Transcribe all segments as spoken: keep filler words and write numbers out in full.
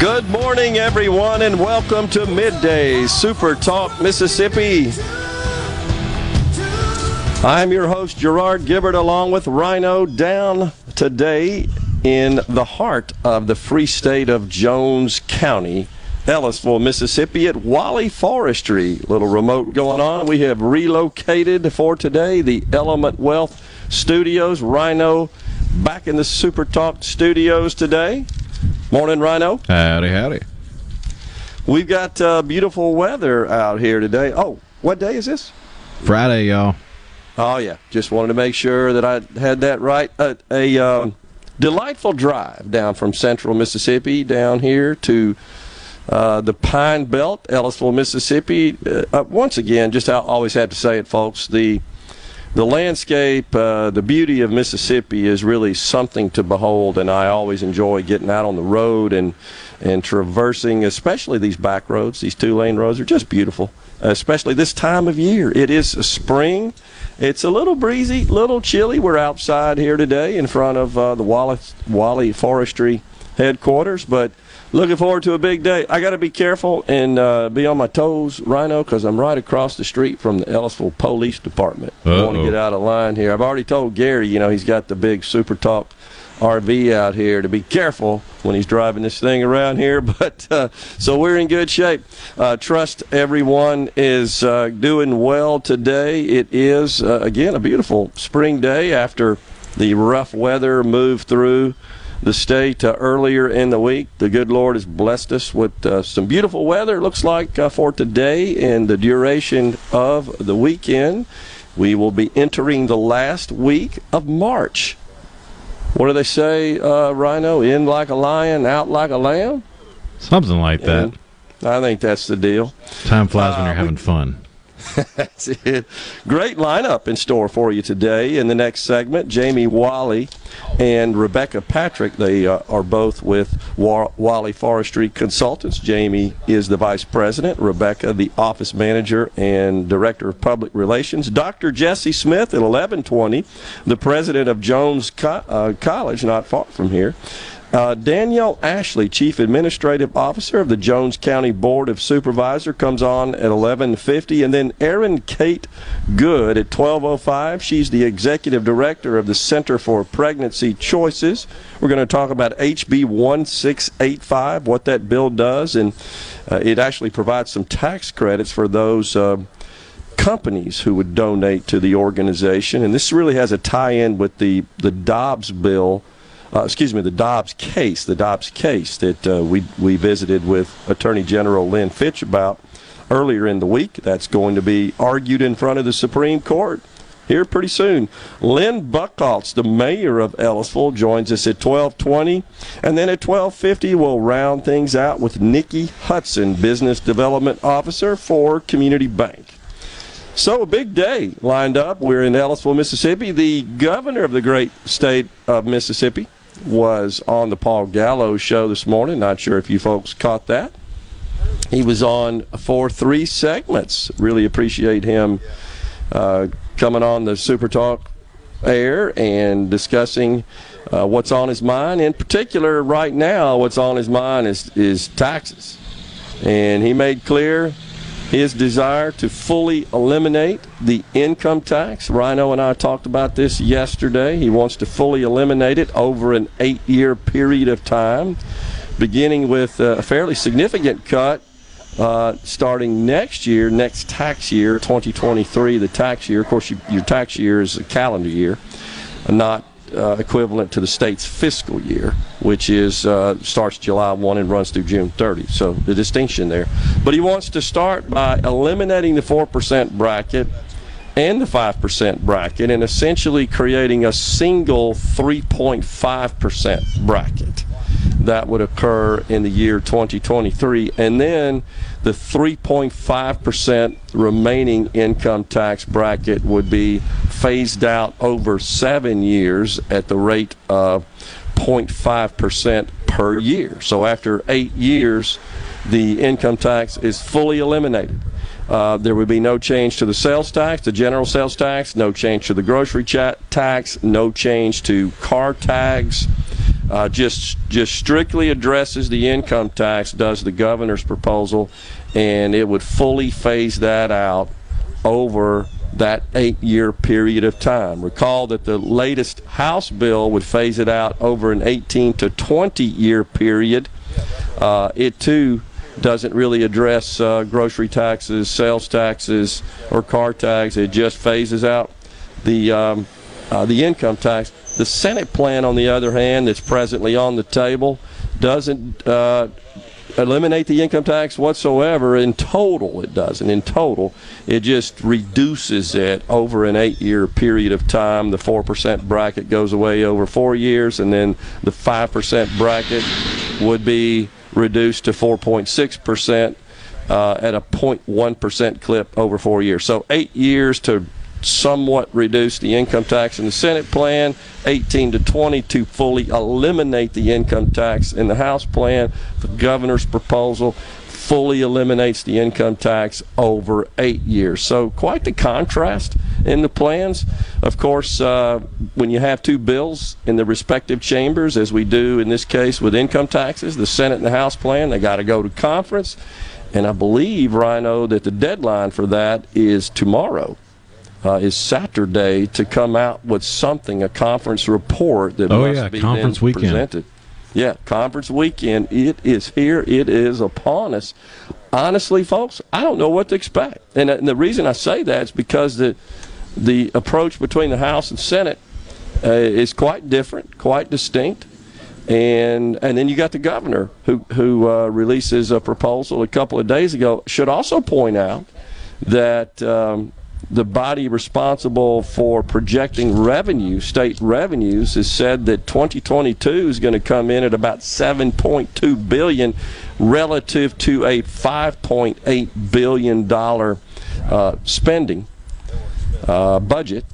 Good morning, everyone, and welcome to Midday Super Talk Mississippi. I'm your host, Gerard Gibert, along with Rhino, down today in the heart of the free state of Jones County, Ellisville, Mississippi, at Wally Forestry. Little remote going on. We have relocated for today the Element Wealth Studios. Rhino back in the Super Talk Studios today. Morning, Rhino. Howdy, howdy. We've got uh, beautiful weather out here today. Oh, what day is this? Friday, y'all. Oh, yeah. Just wanted to make sure that I had that right. Uh, a um, delightful drive down from central Mississippi down here to uh, the Pine Belt, Ellisville, Mississippi. Uh, once again, just I always have to say it, folks, the The landscape, uh, the beauty of Mississippi is really something to behold, and I always enjoy getting out on the road and, and traversing, especially these back roads. These two-lane roads are just beautiful, especially this time of year. It is spring. It's a little breezy, little chilly. We're outside here today in front of uh, the Wally, Wally Forestry headquarters, but looking forward to a big day. I got to be careful and uh, be on my toes, Rhino, because I'm right across the street from the Ellisville Police Department. Uh-oh. I want to get out of line here. I've already told Gary, you know, he's got the big Super Talk R V out here to be careful when he's driving this thing around here. But uh, so we're in good shape. Uh, trust everyone is uh, doing well today. It is, uh, again, a beautiful spring day after the rough weather moved through the state uh, earlier in the week. The good Lord has blessed us with uh, some beautiful weather, it looks like, uh, for today and the duration of the weekend. We will be entering the last week of March. What do they say, uh, Rhino? In like a lion, out like a lamb? Something like that. And I think that's the deal. Time flies uh, when you're having we- fun. That's it. Great lineup in store for you today. In the next segment, Jamie Wally and Rebecca Patrick. They uh, are both with War- Wally Forestry Consultants. Jamie is the vice president, Rebecca the office manager and director of public relations. Doctor Jesse Smith at eleven twenty, the president of Jones Co- uh, College, not far from here. Uh, Danielle Ashley, Chief Administrative Officer of the Jones County Board of Supervisors, comes on at eleven fifty. And then Erin Kate Good at twelve oh five. She's the Executive Director of the Center for Pregnancy Choices. We're going to talk about H B one six eight five, what that bill does. And uh, it actually provides some tax credits for those uh, companies who would donate to the organization. And this really has a tie-in with the, the Dobbs bill. Uh, excuse me, the Dobbs case, the Dobbs case that uh, we we visited with Attorney General Lynn Fitch about earlier in the week. That's going to be argued in front of the Supreme Court here pretty soon. Lynn Buckholz, the mayor of Ellisville, joins us at twelve twenty. And then at twelve fifty, we'll round things out with Nikki Hudson, Business Development Officer for Community Bank. So a big day lined up. We're in Ellisville, Mississippi. The governor of the great state of Mississippi was on the Paul Gallo show this morning. Not sure if you folks caught that. He was on for three segments. Really appreciate him uh, coming on the Super Talk air and discussing uh, what's on his mind. In particular, right now, what's on his mind is, is taxes. And he made clear his desire to fully eliminate the income tax. Rhino and I talked about this yesterday. He wants to fully eliminate it over an eight-year period of time, beginning with a fairly significant cut uh, starting next year, next tax year, twenty twenty-three, the tax year. Of course, you, your tax year is a calendar year. not uh, equivalent to the state's fiscal year, which is uh, starts July first and runs through June thirtieth. So the distinction there. But he wants to start by eliminating the four percent bracket and the five percent bracket and essentially creating a single three point five percent bracket that would occur in the year twenty twenty-three, and then the three point five percent remaining income tax bracket would be phased out over seven years at the rate of zero point five percent per year. So after eight years, the income tax is fully eliminated. Uh, there would be no change to the sales tax, the general sales tax, no change to the grocery tax, no change to car tags. Uh, just just strictly addresses the income tax, does the governor's proposal, and it would fully phase that out over that eight-year period of time. Recall that the latest House bill would phase it out over an eighteen to twenty year period. Uh, it, too, doesn't really address uh, grocery taxes, sales taxes, or car tax. It just phases out the um, uh, the income tax. The Senate plan, on the other hand, that's presently on the table, doesn't uh, eliminate the income tax whatsoever. In total, it doesn't. In total, it just reduces it over an eight-year period of time. The four percent bracket goes away over four years, and then the five percent bracket would be reduced to four point six percent uh, at a zero point one percent clip over four years. So eight years to somewhat reduce the income tax in the Senate plan, eighteen to twenty to fully eliminate the income tax in the House plan. The governor's proposal fully eliminates the income tax over eight years. So quite the contrast in the plans. Of course, uh, when you have two bills in the respective chambers, as we do in this case with income taxes, the Senate and the House plan, they got to go to conference. And I believe, Rhino, that the deadline for that is tomorrow. Uh, is Saturday to come out with something, a conference report that oh, must yeah, be conference then weekend. presented. Yeah, conference weekend. It is here. It is upon us. Honestly, folks, I don't know what to expect. And, and the reason I say that is because the, the approach between the House and Senate uh, is quite different, quite distinct. And and then you got the governor who, who uh, releases a proposal a couple of days ago. Should also point out that Um, the body responsible for projecting revenue, state revenues, has said that twenty twenty-two is going to come in at about seven point two billion dollars relative to a five point eight billion dollars uh, spending uh, budget,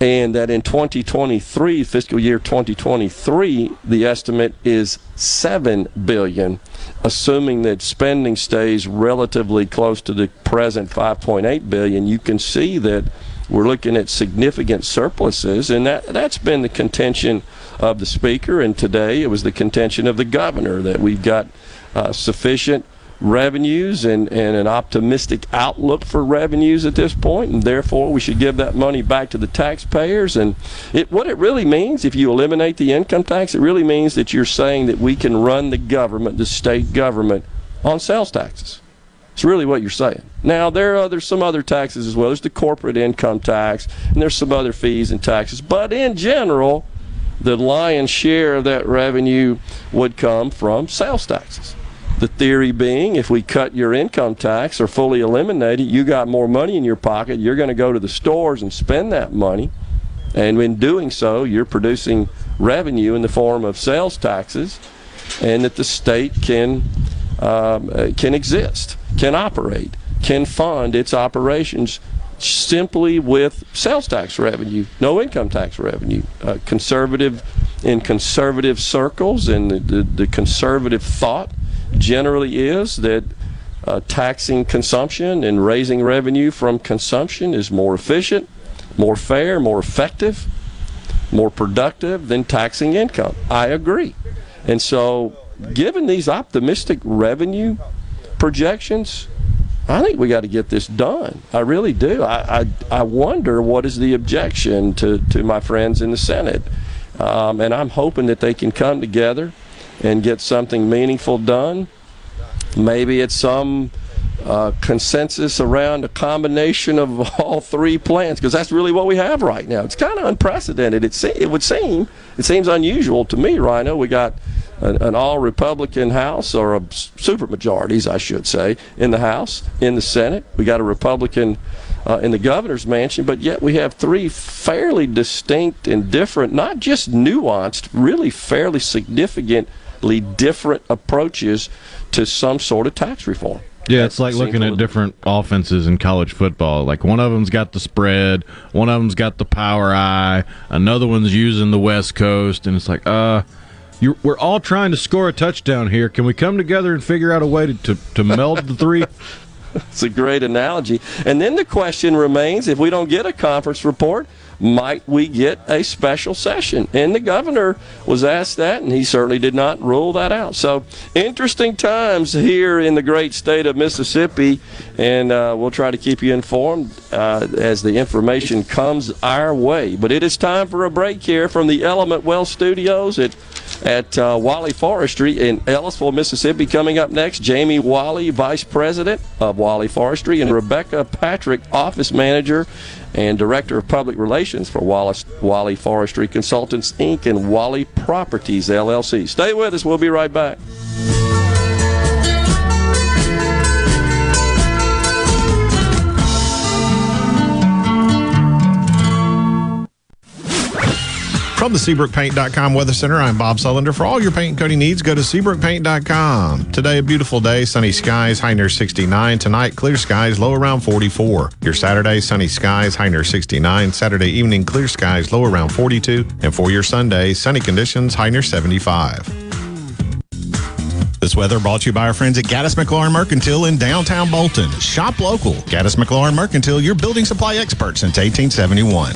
and that in twenty twenty-three, fiscal year twenty twenty-three, the estimate is seven billion dollars, assuming that spending stays relatively close to the present five point eight billion dollars. You can see that we're looking at significant surpluses, and that, that's been the contention of the Speaker, and today it was the contention of the Governor, that we've got uh, sufficient revenues and, and an optimistic outlook for revenues at this point, and therefore we should give that money back to the taxpayers. And it, what it really means, if you eliminate the income tax, it really means that you're saying that we can run the government, the state government, on sales taxes. It's really what you're saying. Now, there are other, some other taxes as well. There's the corporate income tax, and there's some other fees and taxes. But in general, the lion's share of that revenue would come from sales taxes. The theory being, if we cut your income tax or fully eliminate it, you got more money in your pocket. You're going to go to the stores and spend that money. And in doing so, you're producing revenue in the form of sales taxes, and that the state can, um, can exist, can operate, can fund its operations simply with sales tax revenue, no income tax revenue. Uh, conservative, in conservative circles and the, the, the conservative thought generally is that uh, taxing consumption and raising revenue from consumption is more efficient, more fair, more effective, more productive than taxing income. I agree. And so, given these optimistic revenue projections, I think we got to get this done. I really do. I, I, I wonder what is the objection to, to my friends in the Senate. Um, and I'm hoping that they can come together and get something meaningful done. Maybe it's some uh, consensus around a combination of all three plans, because that's really what we have right now. It's kind of unprecedented. It, se it would seem, it seems unusual to me, Rhino. We got an, an all-Republican House, or a supermajorities, I should say, in the House, in the Senate. We got a Republican uh, in the governor's mansion, but yet we have three fairly distinct and different, not just nuanced, really fairly significantly different approaches to some sort of tax reform. Yeah, it's like looking at different offenses in college football. Like, one of them's got the spread, one of them's got the power eye, another one's using the West Coast, and it's like, uh, you're, we're all trying to score a touchdown here. Can we come together and figure out a way to, to, to meld the three? It's a great analogy. And then the question remains, if we don't get a conference report, might we get a special session? And the governor was asked that, and he certainly did not rule that out. So interesting times here in the great state of Mississippi, and uh, we'll try to keep you informed uh, as the information comes our way. But it is time for a break here from the Element Wealth Studios at, at uh, Wally Forestry in Ellisville, Mississippi. Coming up next, Jamie Wally, Vice President of Wally Forestry, and Rebecca Patrick, Office Manager and Director of Public Relations for Wallace, Wally Forestry Consultants, Incorporated and Wally Properties, L L C. Stay with us. We'll be right back. From the Seabrook Paint dot com Weather Center, I'm Bob Sullender. For all your paint and coating needs, go to Seabrook Paint dot com. Today, a beautiful day, sunny skies, high near sixty-nine. Tonight, clear skies, low around forty-four. Your Saturday, sunny skies, high near sixty-nine. Saturday evening, clear skies, low around forty-two. And for your Sunday, sunny conditions, high near seventy-five. This weather brought to you by our friends at Gaddis McLaurin Mercantile in downtown Bolton. Shop local. Gaddis McLaurin Mercantile, your building supply expert since eighteen seventy-one.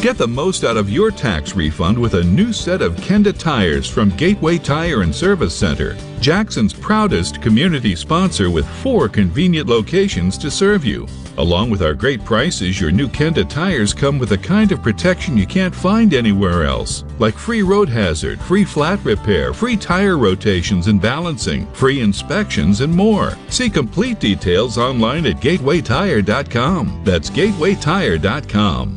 Get the most out of your tax refund with a new set of Kenda tires from Gateway Tire and Service Center, Jackson's proudest community sponsor with four convenient locations to serve you. Along with our great prices, your new Kenda tires come with a kind of protection you can't find anywhere else, like free road hazard, free flat repair, free tire rotations and balancing, free inspections, and more. See complete details online at gateway tire dot com. That's gateway tire dot com.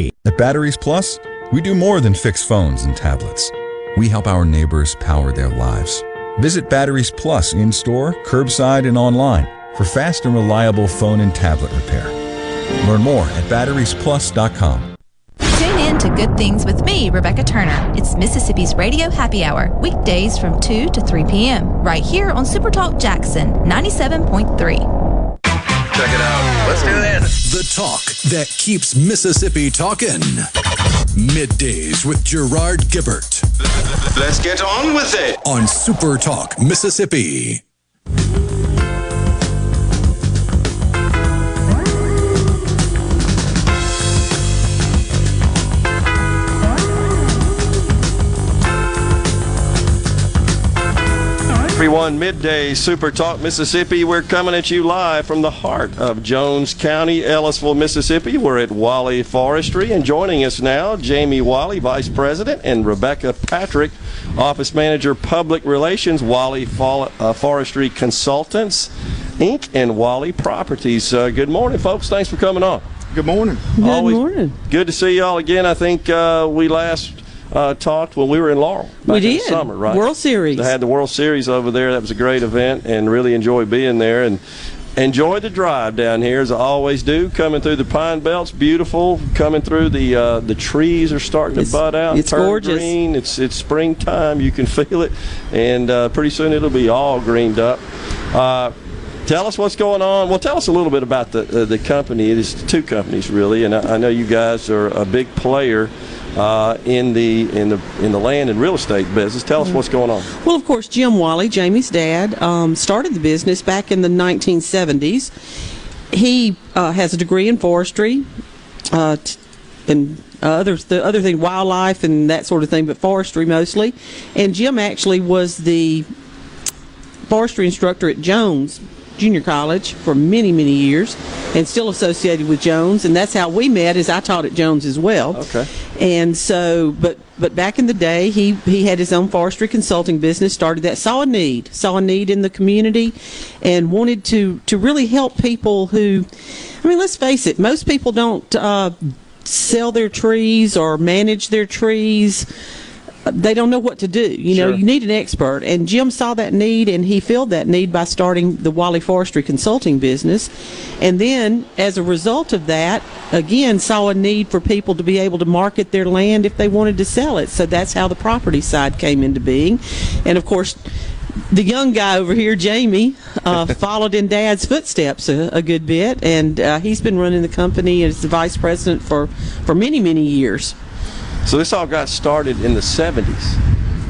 At Batteries Plus, we do more than fix phones and tablets. We help our neighbors power their lives. Visit Batteries Plus in-store, curbside, and online for fast and reliable phone and tablet repair. Learn more at batteries plus dot com. Tune in to Good Things with me, Rebecca Turner. It's Mississippi's Radio Happy Hour, weekdays from two to three p m right here on SuperTalk Jackson ninety-seven point three. Check it out. Let's do this. The talk that keeps Mississippi talking. Middays with Gerard Gibert. Let's get on with it. On Super Talk Mississippi. everyone. Midday Super Talk Mississippi. We're coming at you live from the heart of Jones County, Ellisville, Mississippi. We're at Wally Forestry, and joining us now, Jamie Wally, Vice President, and Rebecca Patrick, Office Manager, Public Relations, Wally Fo- uh, Forestry Consultants, Incorporated, and Wally Properties. Uh, good morning, folks. Thanks for coming on. Good morning. Good Always morning. Good to see y'all again. I think uh, we last... Uh, talked when we were in Laurel back we did. in the summer, right? World Series. They had the World Series over there. That was a great event, and really enjoyed being there. And enjoy the drive down here, as I always do, coming through the Pine Belt's beautiful. Coming through the uh, the trees are starting it's, to bud out. It's turn gorgeous. Green. It's it's springtime. You can feel it, and uh, pretty soon it'll be all greened up. Uh, Tell us what's going on. Well, tell us a little bit about the uh, the company. It is two companies, really, and I, I know you guys are a big player uh, in the in the in the land and real estate business. Tell us what's going on. Well, of course, Jim Wally, Jamie's dad, um, started the business back in the nineteen seventies. He uh, has a degree in forestry, uh, t- and uh, other the other thing, wildlife and that sort of thing, but forestry mostly. And Jim actually was the forestry instructor at Jones Junior College for many, many years, and still associated with Jones, and that's how we met, is I taught at Jones as well. Okay. And so, but but back in the day, he, he had his own forestry consulting business, started that, saw a need, saw a need in the community, and wanted to, to really help people who, I mean, let's face it, most people don't uh, sell their trees or manage their trees. They don't know what to do. You know, sure. You need an expert. And Jim saw that need, and he filled that need by starting the Wally Forestry Consulting business. And then, as a result of that, again, saw a need for people to be able to market their land if they wanted to sell it. So that's how the property side came into being. And, of course, the young guy over here, Jamie, uh, followed in Dad's footsteps a, a good bit. And uh, he's been running the company as the vice president for, for many, many years. So this all got started in the seventies.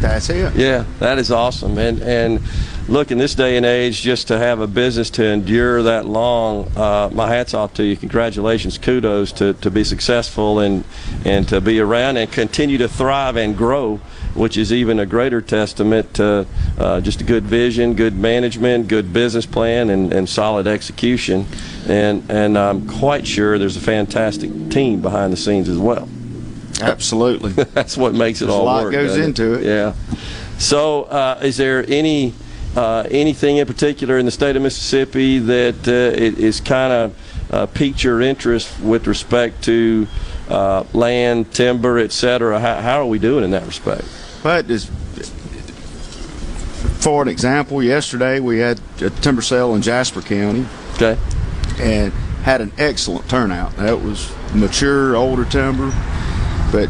That's it. Yeah, that is awesome. And and look, in this day and age, just to have a business to endure that long, uh, my hat's off to you. Congratulations, kudos to, to be successful and, and to be around and continue to thrive and grow, which is even a greater testament to uh, just a good vision, good management, good business plan, and, and solid execution. And, and I'm quite sure there's a fantastic team behind the scenes as well. Absolutely. That's what makes it There's all work. A lot work, goes into it. it. Yeah. So, uh, is there any uh, anything in particular in the state of Mississippi that uh, is kind of uh, piqued your interest with respect to uh, land, timber, et cetera? How, how are we doing in that respect? But is, for an example, yesterday we had a timber sale in Jasper County. Okay. And had an excellent turnout. That was mature, older timber. But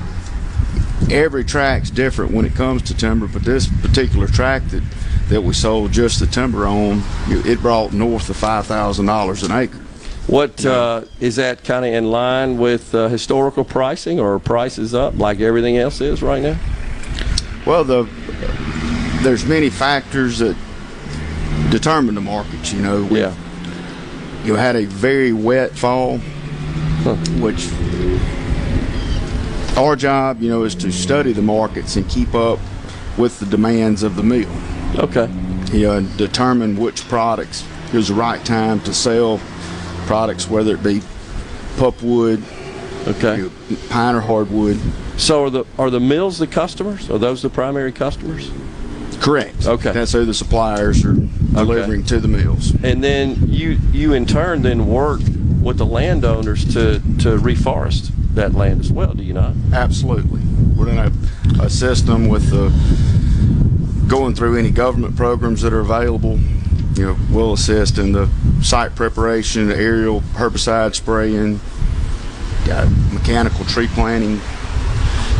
every track's different when it comes to timber. But this particular track that, that we sold just the timber on, it brought north of five thousand dollars an acre. What uh, is that kind of in line with uh, historical pricing, or prices up like everything else is right now? Well, the uh, there's many factors that determine the markets. You know, we yeah. you had a very wet fall, huh. which. Our job, you know, is to study the markets and keep up with the demands of the mill. Okay. You know, and determine which products is the right time to sell products, whether it be pulpwood, okay, you know, pine or hardwood. So are the are the mills the customers? Are those the primary customers? Correct. Okay. That's who the suppliers are delivering okay. to the mills. And then you you in turn then work with the landowners to to reforest that land as well, do you not? Absolutely. We're in a, a system with uh, going through any government programs that are available. You know, we'll assist in the site preparation, aerial herbicide spraying, uh, mechanical tree planting.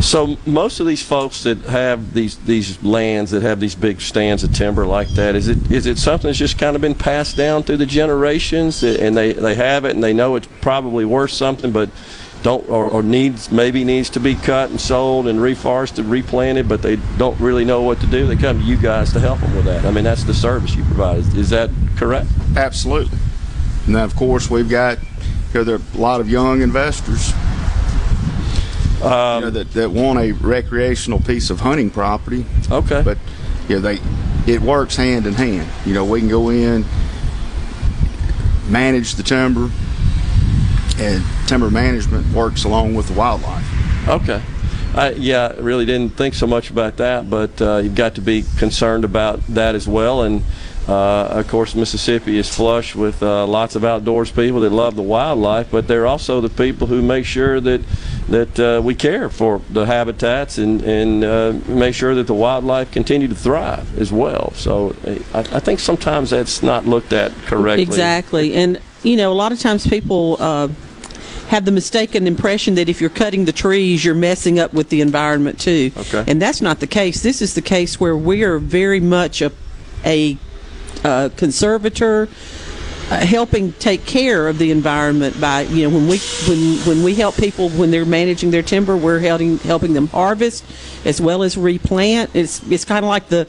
So most of these folks that have these these lands, that have these big stands of timber like that, is it is it something that's just kind of been passed down through the generations, and they, they have it and they know it's probably worth something, but don't or, or needs maybe needs to be cut and sold and reforested, replanted, but they don't really know what to do? They come to you guys to help them with that. I mean, that's the service you provide. Is, is that correct? Absolutely. And then, of course, we've got, you know, there are a lot of young investors um, you know, that, that want a recreational piece of hunting property. Okay. But, you know, they it works hand in hand. You know, we can go in, manage the timber, and timber management works along with the wildlife. Okay. I, yeah, I really didn't think so much about that, but uh, you've got to be concerned about that as well. And uh, of course, Mississippi is flush with uh, lots of outdoors people that love the wildlife, but they're also the people who make sure that that uh, we care for the habitats and and uh, make sure that the wildlife continue to thrive as well. So I, I think sometimes that's not looked at correctly. Exactly, and you know, a lot of times people Uh, have the mistaken impression that if you're cutting the trees, you're messing up with the environment too. Okay. And that's not the case. This is the case where we are very much a, a, a conservator, uh, helping take care of the environment by, you know, when we when when we help people when they're managing their timber, we're helping helping them harvest as well as replant. It's it's kind of like the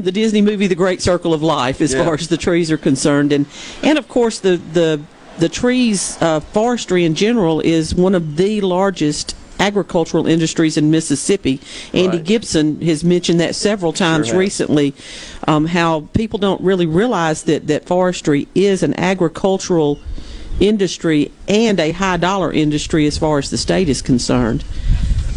the Disney movie The Great Circle of Life as yeah. far as the trees are concerned, and and of course the the. The trees, uh, forestry in general, is one of the largest agricultural industries in Mississippi. Andy right. Gibson has mentioned that several times sure recently, um, how people don't really realize that, that forestry is an agricultural industry and a high-dollar industry as far as the state is concerned.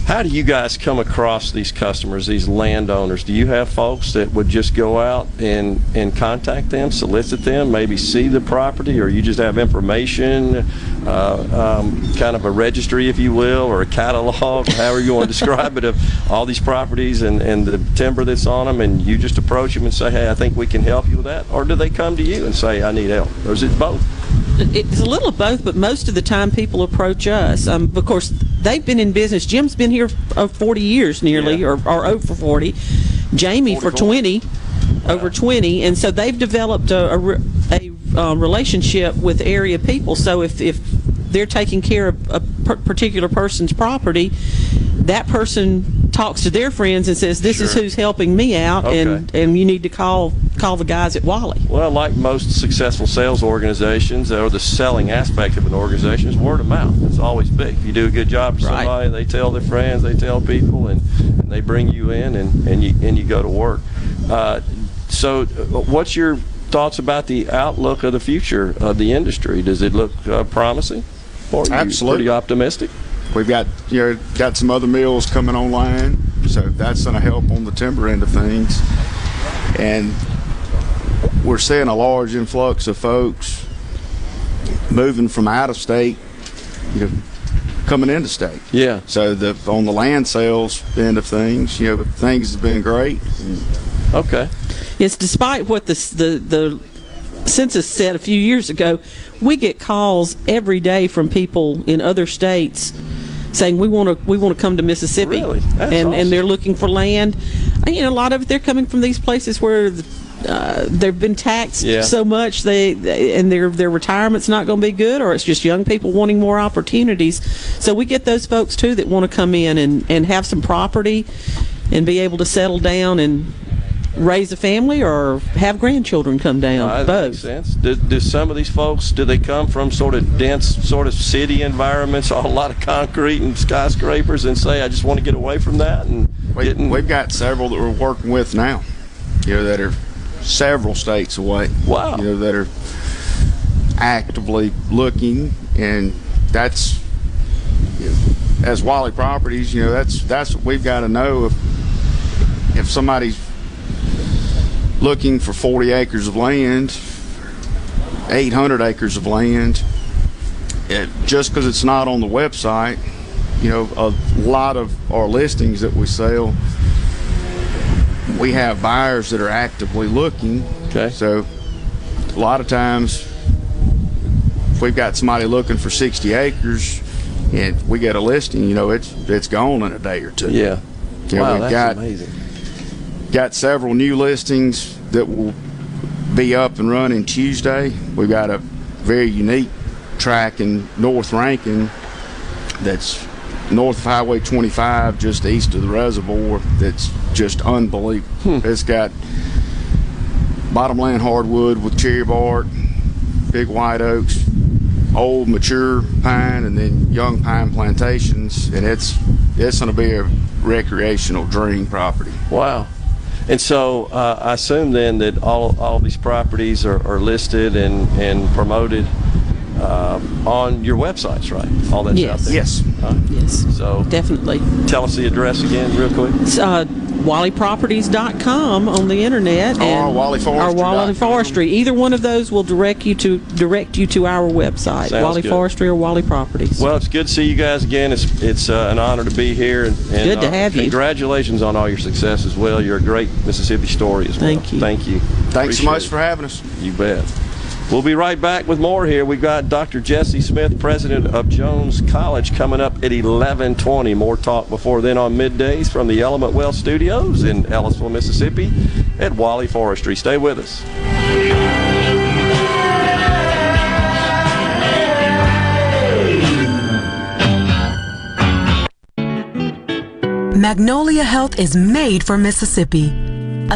How do you guys come across these customers, these landowners? Do you have folks that would just go out and, and contact them, solicit them, maybe see the property, or you just have information, uh, um, kind of a registry, if you will, or a catalog, however you want to describe it, of all these properties and, and the timber that's on them, and you just approach them and say, hey, I think we can help you with that? Or do they come to you and say, I need help? Or is it both? It's a little of both, but most of the time people approach us. Um, of course, they've been in business. Jim's been here for forty years nearly, yeah. or, or over forty. Jamie forty-four. For twenty, wow. over twenty. And so they've developed a, a, a uh, relationship with area people. So if, if they're taking care of a particular person's property, that person talks to their friends and says, this sure. is who's helping me out, okay. and, and you need to call call the guys at Wally. Well, like most successful sales organizations, or the selling aspect of an organization, is word of mouth. It's always big. If you do a good job for right. somebody, they tell their friends, they tell people, and, and they bring you in, and, and, you, and you go to work. Uh, so what's your thoughts about the outlook of the future of the industry? Does it look uh, promising? Or are Absolutely. Pretty optimistic? We've got you know got some other mills coming online, so that's going to help on the timber end of things. And we're seeing a large influx of folks moving from out of state, you know, coming into state. Yeah. So the on the land sales end of things, you know, things have been great. Okay. It's despite what the the the census said a few years ago, we get calls every day from people in other states saying we want to we want to come to Mississippi. Really? That's and awesome. And they're looking for land. And, you know, a lot of it, they're coming from these places where uh, they've been taxed yeah. so much, they, they and their their retirement's not going to be good, or it's just young people wanting more opportunities. So we get those folks too that want to come in and and have some property and be able to settle down and raise a family or have grandchildren come down. Uh, that makes sense. Do, do some of these folks, do they come from sort of dense sort of city environments, a lot of concrete and skyscrapers, and say, I just want to get away from that? And we, getting... We've got several that we're working with now, you know, that are several states away. Wow. You know, that are actively looking, and that's, you know, as Wally Properties, you know, that's, that's what we've got to know. If, if somebody's looking for forty acres of land, eight hundred acres of land, it, just because it's not on the website, you know, a lot of our listings that we sell, we have buyers that are actively looking. Okay. So a lot of times, if we've got somebody looking for sixty acres and we get a listing, you know, it's it's gone in a day or two. Yeah. You know, wow, that's got, amazing. Got several new listings that will be up and running Tuesday. We've got a very unique track in North Rankin that's north of Highway twenty-five, just east of the reservoir, that's just unbelievable. Hmm. It's got bottomland hardwood with cherry bark, big white oaks, old mature pine, and then young pine plantations, and it's, it's going to be a recreational dream property. Wow. And so uh, I assume then that all, all these properties are, are listed and, and promoted uh, on your websites, right? All that's yes. out there? Yes. Huh? Yes. So definitely. Tell us the address again real quick. It's uh, wally properties dot com on the internet. Or Wally Forestry. Or Wally Forestry. Either one of those will direct you to direct you to our website. Sounds Wally good. Forestry or Wally Properties. Well, it's good to see you guys again. It's it's uh, an honor to be here. And, and good to uh, have you. Congratulations on all your success as well. You're a great Mississippi story as well. Thank you. Thank you. Thanks so much for having us. You bet. We'll be right back with more here. We've got Doctor Jesse Smith, president of Jones College, coming up at eleven twenty. More talk before then on middays from the Element Wealth Studios in Ellisville, Mississippi at Wally Forestry. Stay with us. Magnolia Health is made for Mississippi. A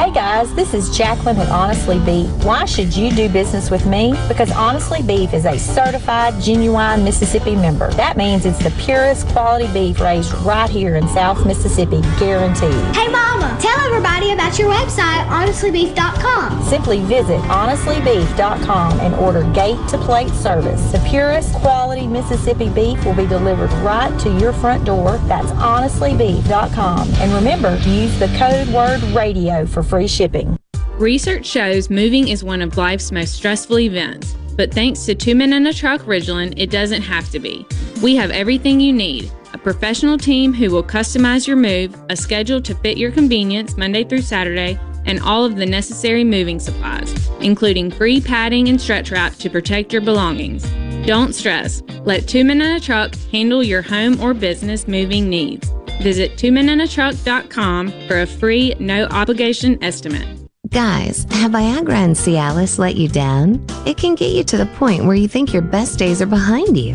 Hey guys, this is Jacqueline with Honestly Beef. Why should you do business with me? Because Honestly Beef is a certified, genuine Mississippi member. That means it's the purest quality beef raised right here in South Mississippi, guaranteed. Hey Mama, tell everybody about your website, honestly beef dot com. Simply visit honestly beef dot com and order gate-to-plate service. The purest quality Mississippi beef will be delivered right to your front door. That's honestly beef dot com. And remember, use the code word radio for free shipping. Research shows moving is one of life's most stressful events, but thanks to Two Men in a Truck Ridgeland, it doesn't have to be. We have everything you need. A professional team who will customize your move, a schedule to fit your convenience Monday through Saturday, and all of the necessary moving supplies, including free padding and stretch wrap to protect your belongings. Don't stress. Let Two Men in a Truck handle your home or business moving needs. Visit two men in a truck dot com for a free, no-obligation estimate. Guys, have Viagra and Cialis let you down? It can get you to the point where you think your best days are behind you.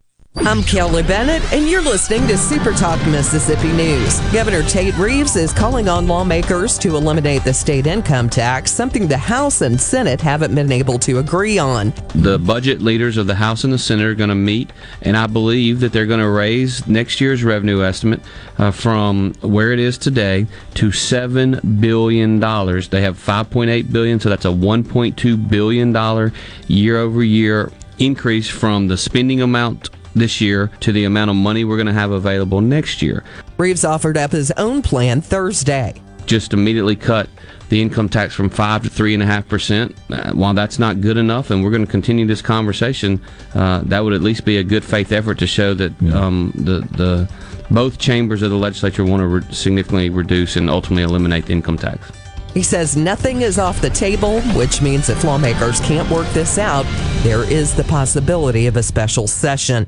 I'm Kelly Bennett, and you're listening to Super Talk Mississippi News. Governor Tate Reeves is calling on lawmakers to eliminate the state income tax, something the House and Senate haven't been able to agree on. The budget leaders of the House and the Senate are going to meet, and I believe that they're going to raise next year's revenue estimate uh, from where it is today to seven billion dollars. They have five point eight billion dollars, so that's a one point two billion dollars year-over-year increase from the spending amount this year to the amount of money we're going to have available next year. Reeves offered up his own plan Thursday. Just immediately cut the income tax from five to three point five percent. Uh, while that's not good enough, and we're going to continue this conversation, uh, that would at least be a good faith effort to show that um, the, the both chambers of the legislature want to re- significantly reduce and ultimately eliminate the income tax. He says nothing is off the table, which means if lawmakers can't work this out, there is the possibility of a special session.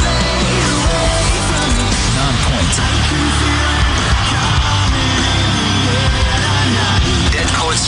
Non-point. Dead Poets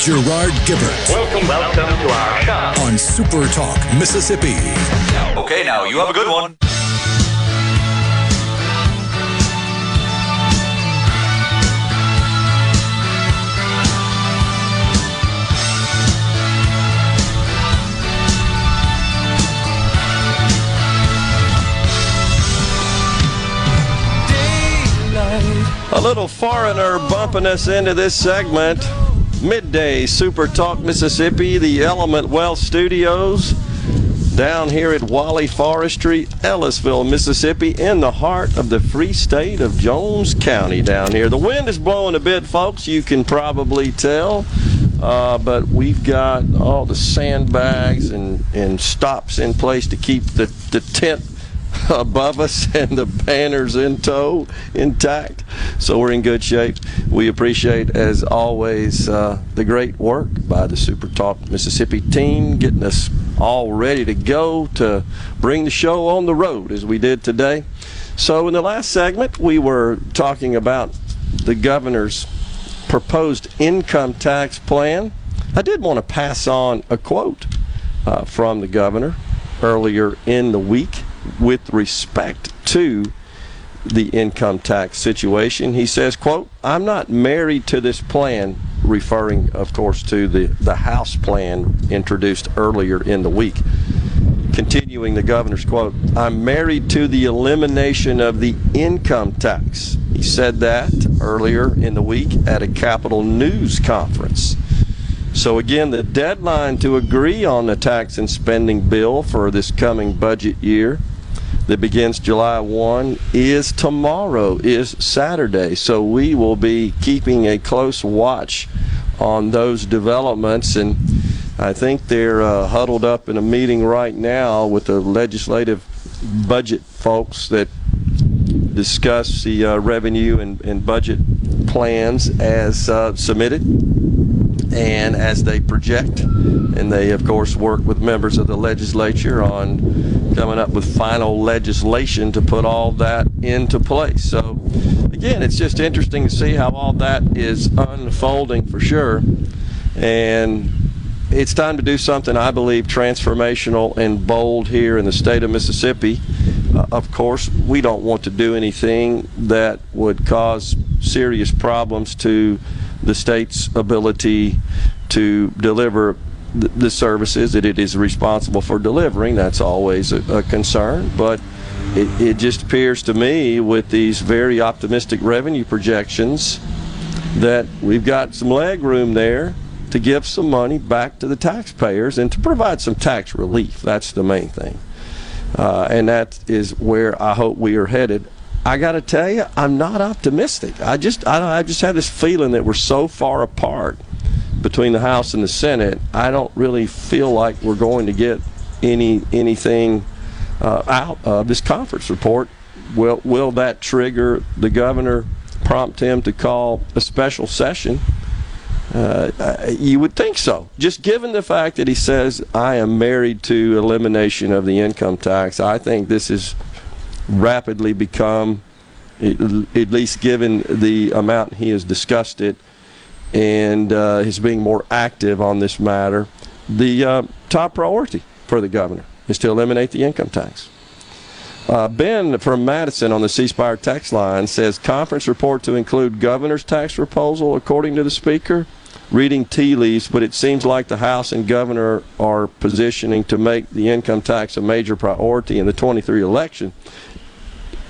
Gerard Gibert. Welcome, welcome to our shop on Super Talk Mississippi. Okay, now you have a good one. Daylight. A little foreigner bumping us into this segment. Midday Super Talk Mississippi, the Element Wealth Studios, down here at Wally Forestry, Ellisville, Mississippi, in the heart of the free state of Jones County down here. The wind is blowing a bit, folks, you can probably tell, uh, but we've got all the sandbags and, and stops in place to keep the, the tent above us and the banners in tow intact, so we're in good shape. We appreciate, as always, uh, the great work by the Super Talk Mississippi team, getting us all ready to go to bring the show on the road as we did today. So in the last segment, we were talking about the governor's proposed income tax plan. I did want to pass on a quote uh, from the governor earlier in the week with respect to the income tax situation. He says, quote, "I'm not married to this plan," referring, of course, to the, the House plan introduced earlier in the week. Continuing the governor's quote, "I'm married to the elimination of the income tax." He said that earlier in the week at a Capitol News conference. So again, the deadline to agree on the tax and spending bill for this coming budget year that begins July first is tomorrow, is Saturday. So we will be keeping a close watch on those developments. And I think they're uh, huddled up in a meeting right now with the legislative budget folks that discuss the uh, revenue and, and budget plans as uh, submitted. And as they project, and they, of course, work with members of the legislature on coming up with final legislation to put all that into place. So, again, it's just interesting to see how all that is unfolding for sure. And it's time to do something, I believe, transformational and bold here in the state of Mississippi. Uh, of course, we don't want to do anything that would cause serious problems to the state's ability to deliver th- the services that it is responsible for delivering. That's always a, a concern, but it, it just appears to me with these very optimistic revenue projections that we've got some leg room there to give some money back to the taxpayers and to provide some tax relief. That's the main thing, uh, and that is where I hope we are headed. I gotta tell you, I'm not optimistic. I just, I, I just have this feeling that we're so far apart between the House and the Senate. I don't really feel like we're going to get any anything uh, out of this conference report. Will, will that trigger the governor, prompt him to call a special session Uh, you would think so. Just given the fact that he says, I am married to elimination of the income tax, I think this has rapidly become, at least given the amount he has discussed it, and uh, is being more active on this matter, the uh, top priority for the governor is to eliminate the income tax. Uh, Ben from Madison on the C Spire text line says, conference report to include governor's tax proposal, according to the speaker. Reading tea leaves, but it seems like the House and governor are positioning to make the income tax a major priority in the twenty-three election,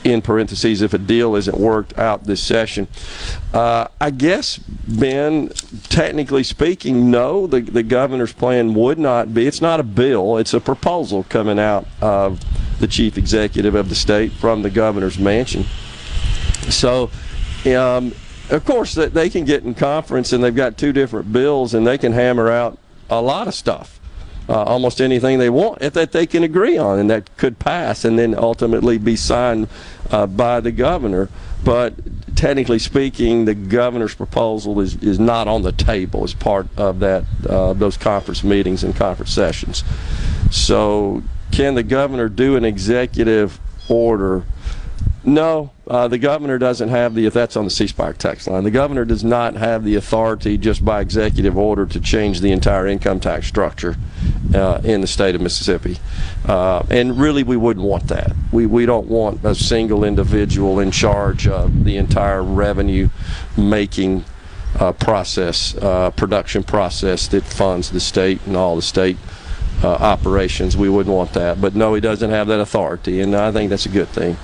in parentheses, if a deal isn't worked out this session. Uh, I guess, Ben, technically speaking, no, the, the governor's plan would not be. It's not a bill. It's a proposal coming out of the chief executive of the state from the governor's mansion. So, um, of course, they can get in conference, and they've got two different bills, and they can hammer out a lot of stuff, uh, almost anything they want that they can agree on, and that could pass and then ultimately be signed uh, by the governor. But technically speaking, the governor's proposal is, is not on the table as part of that uh, those conference meetings and conference sessions. So can the governor do an executive order? No, uh, the governor doesn't have the, if that's on the C Spire text line, the governor does not have the authority just by executive order to change the entire income tax structure uh, in the state of Mississippi. Uh, and really, we wouldn't want that. We, we don't want a single individual in charge of the entire revenue-making uh, process, uh, production process that funds the state and all the state uh, operations. We wouldn't want that. But no, he doesn't have that authority, and I think that's a good thing.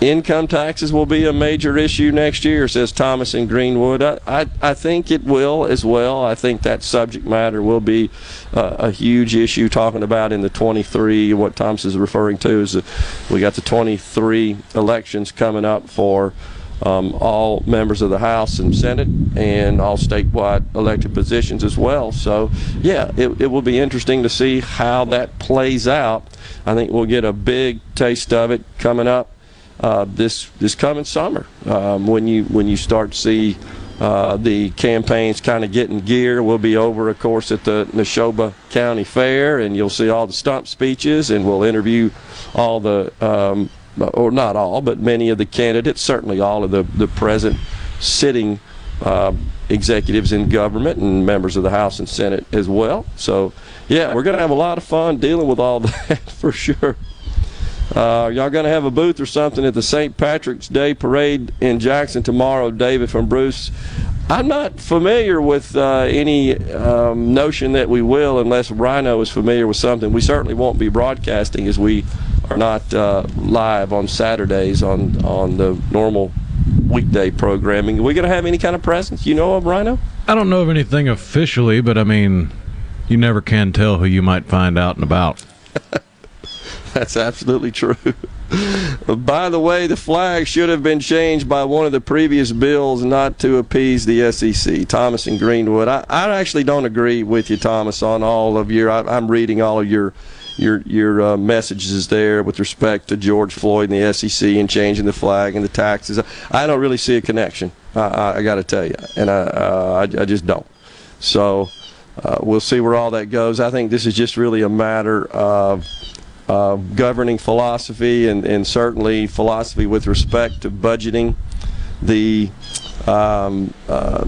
Income taxes will be a major issue next year, says Thomas in Greenwood. I, I, I think it will as well. I think that subject matter will be uh, a huge issue, talking about in the twenty-three. What Thomas is referring to is that we got the twenty-three elections coming up for um, all members of the House and Senate and all statewide elected positions as well. So, yeah, it, it will be interesting to see how that plays out. I think we'll get a big taste of it coming up. Uh, this this coming summer, um, when you when you start to see uh, the campaigns kind of getting gear. We'll be over, of course, at the Neshoba County Fair, and you'll see all the stump speeches, and we'll interview all the um, or not all, but many of the candidates, certainly all of the the present sitting uh, executives in government and members of the House and Senate as well. So yeah, we're going to have a lot of fun dealing with all that for sure. Uh, y'all going to have a booth or something at the Saint Patrick's Day Parade in Jackson tomorrow, David from Bruce. I'm not familiar with uh, any um, notion that we will, unless Rhino is familiar with something. We certainly won't be broadcasting, as we are not uh, live on Saturdays on, on the normal weekday programming. Are we going to have any kind of presence you know of, Rhino? I don't know of anything officially, but, I mean, you never can tell who you might find out and about. That's absolutely true. By the way, the flag should have been changed by one of the previous bills, not to appease the S E C. Thomas and Greenwood. I, I actually don't agree with you, Thomas, on all of your. I, I'm reading all of your your your uh, messages there with respect to George Floyd and the S E C and changing the flag and the taxes. I don't really see a connection. I, I, I got to tell you, and I, uh, I I just don't. So uh, we'll see where all that goes. I think this is just really a matter of Uh, governing philosophy, and, and certainly philosophy with respect to budgeting, the um, uh,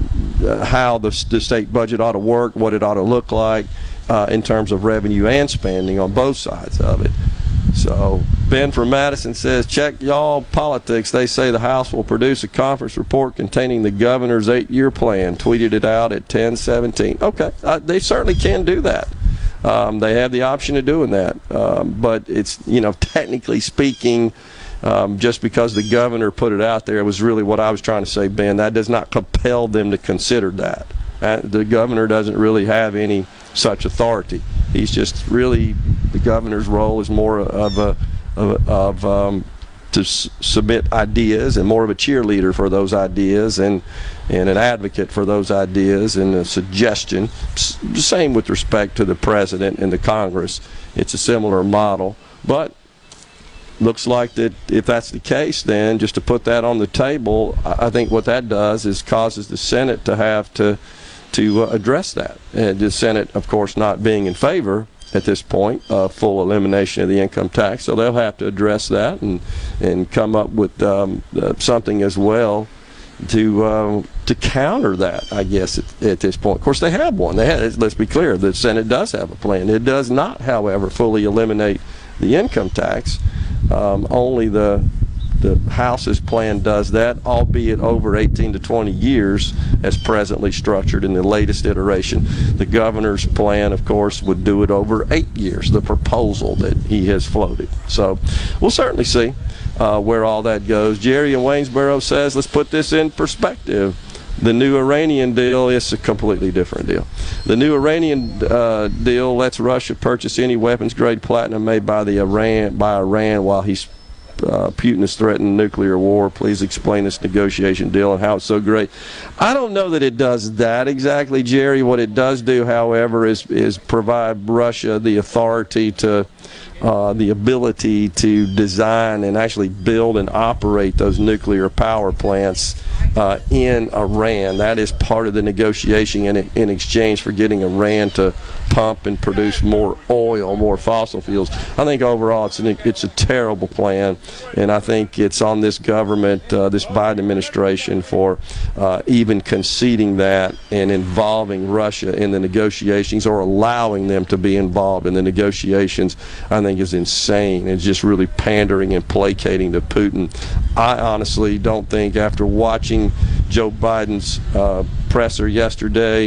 how the, the state budget ought to work, what it ought to look like uh, in terms of revenue and spending on both sides of it. So Ben from Madison says, check y'all politics. They say the House will produce a conference report containing the governor's eight-year plan. Tweeted it out at ten seventeen. Okay, uh, they certainly can do that. Um, they have the option of doing that, um, but it's, you know, technically speaking, um, just because the governor put it out there, it was really what I was trying to say, Ben. That does not compel them to consider that. Uh, the governor doesn't really have any such authority. He's just really, the governor's role is more of a of, of um, to s submit ideas, and more of a cheerleader for those ideas, and and an advocate for those ideas, and a suggestion. S same with respect to the president and the Congress. It's a similar model, but looks like that if that's the case, then just to put that on the table, I, I think what that does is causes the Senate to have to to uh, address that. And the Senate, of course, not being in favor at this point of full elimination of the income tax, so they'll have to address that and and come up with um, uh, something as well to uh, to counter that, I guess, at, at this point. Of course, they have one. They had, let's be clear, the Senate does have a plan. It does not, however, fully eliminate the income tax. Um, only the the House's plan does that, albeit over eighteen to twenty years as presently structured in the latest iteration. The governor's plan, of course, would do it over eight years, the proposal that he has floated. So we'll certainly see uh, where all that goes. Jerry in Waynesboro says, let's put this in perspective. The new Iranian deal is a completely different deal. The new Iranian uh, deal lets Russia purchase any weapons-grade platinum made by the Iran by Iran while he's Uh, Putin has threatened nuclear war. Please explain this negotiation deal and how it's so great. I don't know that it does that exactly, Jerry. What it does do, however, is is provide Russia the authority to, uh, the ability to design and actually build and operate those nuclear power plants uh, in Iran. That is part of the negotiation in, in exchange for getting Iran to pump and produce more oil, more fossil fuels. I think overall it's, an, it's a terrible plan, and I think it's on this government, uh, this Biden administration, for uh, even conceding that and involving Russia in the negotiations, or allowing them to be involved in the negotiations. I think is insane. It's just really pandering and placating to Putin. I honestly don't think, after watching Joe Biden's uh, presser yesterday,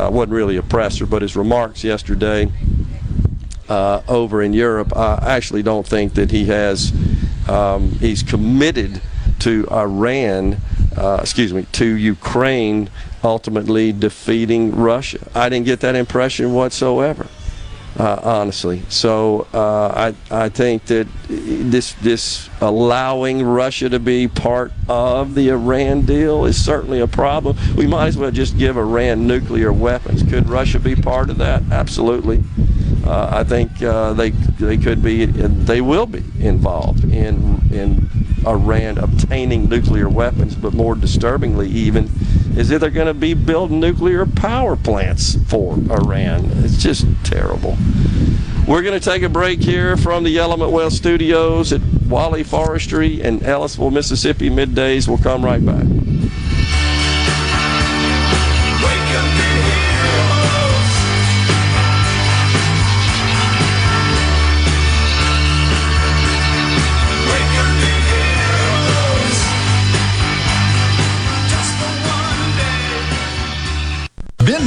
Uh, wasn't really a presser, but his remarks yesterday uh, over in Europe, I actually don't think that he has, um, he's committed to Iran, uh, excuse me, to Ukraine ultimately defeating Russia. I didn't get that impression whatsoever, uh, honestly. So uh, I, I think that this, this allowing Russia to be part of the Iran deal is certainly a problem. We might as well just give Iran nuclear weapons. Could Russia be part of that? Absolutely. Uh, I think uh, they they could be, they will be involved in in Iran obtaining nuclear weapons. But more disturbingly, even, is that they're going to be building nuclear power plants for Iran. It's just terrible. We're going to take a break here from the Element Wealth Studios at Wally Forestry in Ellisville, Mississippi. Middays. We'll come right back. Ben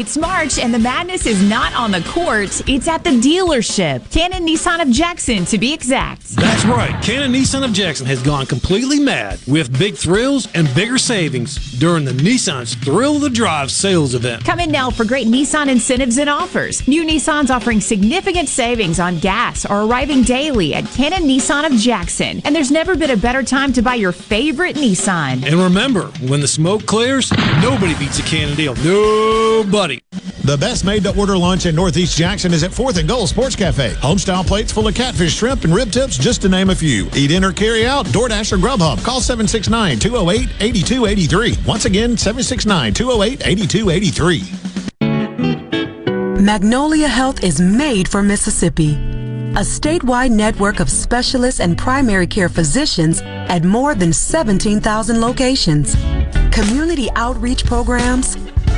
It's March, and the madness is not on the court, it's at the dealership. Canon Nissan of Jackson, to be exact. That's right. Canon Nissan of Jackson has gone completely mad with big thrills and bigger savings during the Nissan's Thrill of the Drive sales event. Come in now for great Nissan incentives and offers. New Nissans offering significant savings on gas are arriving daily at Canon Nissan of Jackson, and there's never been a better time to buy your favorite Nissan. And remember, when the smoke clears, nobody beats a Canon deal. Nobody. Buddy. The best made-to-order lunch in Northeast Jackson is at fourth and goal Sports Cafe. Homestyle plates full of catfish, shrimp, and rib tips, just to name a few. Eat in or carry out, DoorDash or Grubhub. Call seven six nine, two oh eight, eight two eight three. Once again, seven six nine, two oh eight, eight two eight three. Magnolia Health is made for Mississippi. A statewide network of specialists and primary care physicians at more than seventeen thousand locations. Community outreach programs,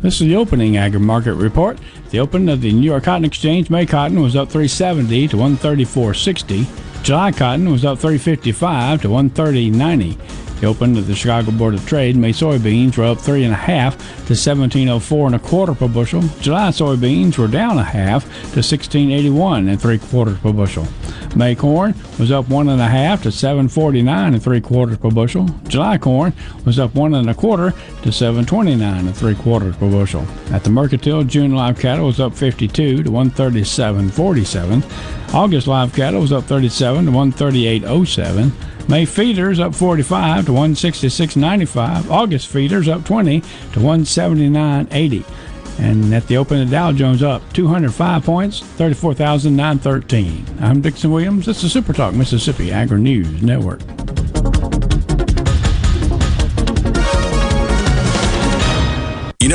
This is the opening agri-market report. The open of the New York Cotton Exchange, May cotton was up three seventy to one thirty-four sixty. July cotton was up three fifty-five to one thirty ninety. The open of the Chicago Board of Trade, May soybeans were up three and a half to seventeen oh four and a quarter per bushel. July soybeans were down a half to sixteen eighty-one and three quarters per bushel. May corn was up one and a half to seven forty-nine and three quarters per bushel. July corn was up one and a quarter to seven twenty-nine and three quarters per bushel. At the Mercantile, June live cattle was up fifty-two to one thirty-seven forty-seven. August live cattle was up thirty-seven to one thirty-eight oh seven. May feeders up forty-five to one sixty-six ninety-five. August feeders up twenty to one seventy-nine eighty. And at the open, the Dow Jones up two hundred five points, thirty-four thousand nine hundred thirteen. I'm Dixon Williams. This is Super Talk Mississippi Agri News Network. You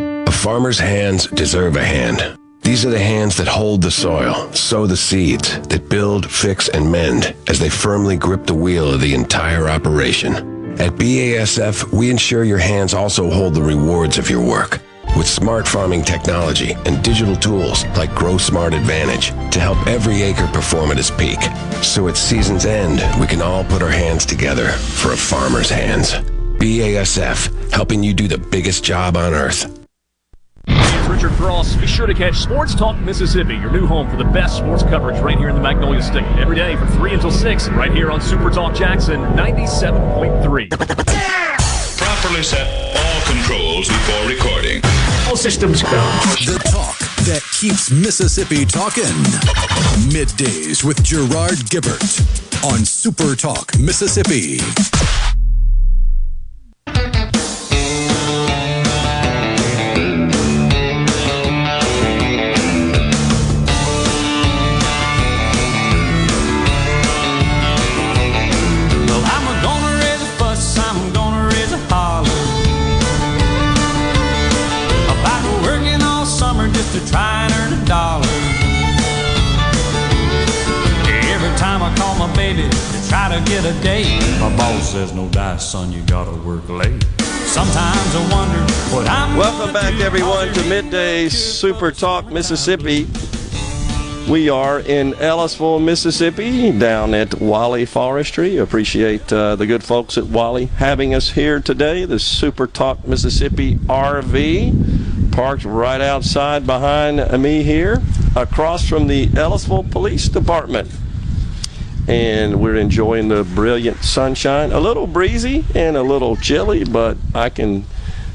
A farmer's hands deserve a hand. These are the hands that hold the soil, sow the seeds, that build, fix, and mend as they firmly grip the wheel of the entire operation. At B A S F, we ensure your hands also hold the rewards of your work with smart farming technology and digital tools like Grow Smart Advantage to help every acre perform at its peak. So at season's end, we can all put our hands together for a farmer's hands. B A S F, helping you do the biggest job on earth. Richard Cross. Be sure to catch Sports Talk Mississippi, your new home for the best sports coverage right here in the Magnolia State. Every day from three until six, right here on Super Talk Jackson ninety-seven point three. Properly set all controls before recording. All systems go. The talk that keeps Mississippi talking. Middays with Gerard Gibert on Super Talk Mississippi. Get a date. My boss says no dice, son, you gotta work late. Sometimes I wonder what I'm. Welcome back, everyone, to Midday Super Talk Mississippi. We are in Ellisville, Mississippi, down at Wally Forestry. Appreciate uh, the good folks at Wally having us here today. The Super Talk Mississippi R V parked right outside behind me here, across from the Ellisville Police Department. And we're enjoying the brilliant sunshine. A little breezy and a little chilly, but I can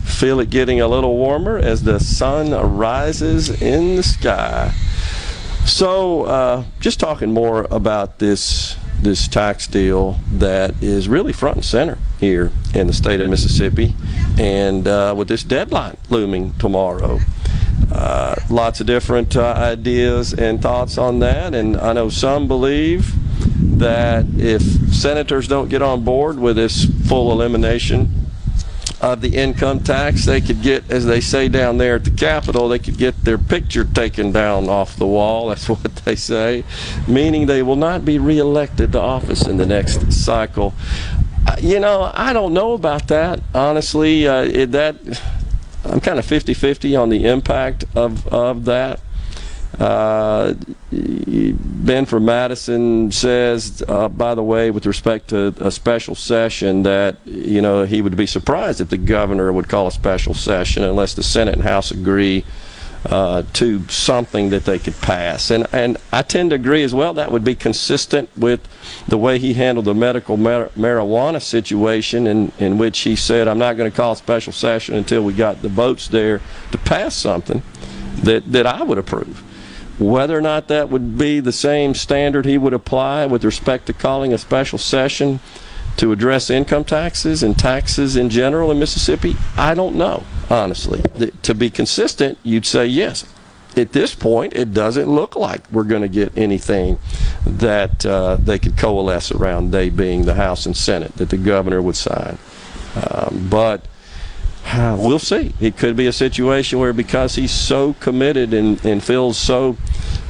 feel it getting a little warmer as the sun rises in the sky. So uh, just talking more about this this tax deal that is really front and center here in the state of Mississippi, and uh, with this deadline looming tomorrow. Uh, lots of different uh, ideas and thoughts on that, and I know some believe that if senators don't get on board with this full elimination of the income tax, they could get, as they say down there at the Capitol, they could get their picture taken down off the wall. That's what they say, meaning they will not be reelected to office in the next cycle. You know, I don't know about that, honestly. Uh, it, that I'm kind of fifty-fifty on the impact of, of that. Uh, Ben from Madison says, uh, by the way, with respect to a special session, that, you know, he would be surprised if the governor would call a special session unless the Senate and House agree uh, to something that they could pass. And, and I tend to agree as well. That would be consistent with the way he handled the medical mar marijuana situation, in, in which he said, I'm not going to call a special session until we got the votes there to pass something that, that I would approve. Whether or not that would be the same standard he would apply with respect to calling a special session to address income taxes and taxes in general in Mississippi, I don't know, honestly. The, to be consistent, you'd say yes. At this point, it doesn't look like we're going to get anything that uh, they could coalesce around, they being the House and Senate, that the governor would sign. Um, but we'll see. It could be a situation where, because he's so committed and, and feels so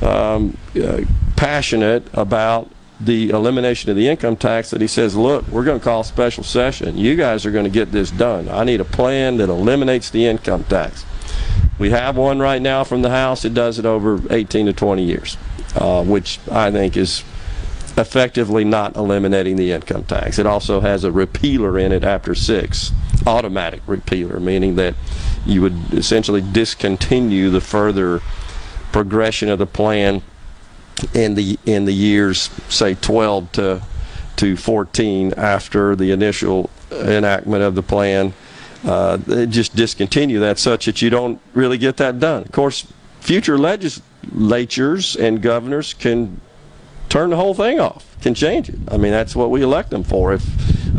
um, uh, passionate about the elimination of the income tax, that he says, look, we're going to call a special session. You guys are going to get this done. I need a plan that eliminates the income tax. We have one right now from the House. It does it over eighteen to twenty years, uh, which I think is effectively not eliminating the income tax. It also has a repealer in it after six, automatic repealer, meaning that you would essentially discontinue the further progression of the plan in the in the years, say, twelve to fourteen after the initial enactment of the plan. Uh, they just discontinue that, such that you don't really get that done. Of course, future legislatures and governors can turn the whole thing off, can change it. I mean, that's what we elect them for. If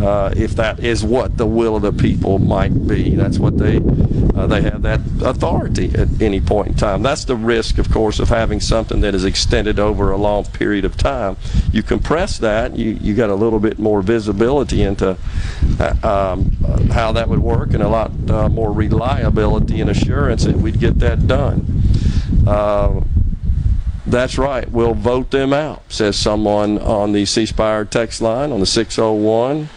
uh, if that is what the will of the people might be, that's what they uh, they have that authority at any point in time. That's the risk, of course, of having something that is extended over a long period of time. You compress that, you you got a little bit more visibility into uh, um, how that would work, and a lot uh, more reliability and assurance that we'd get that done. Uh, That's right. We'll vote them out, says someone on the C Spire text line on the six oh one.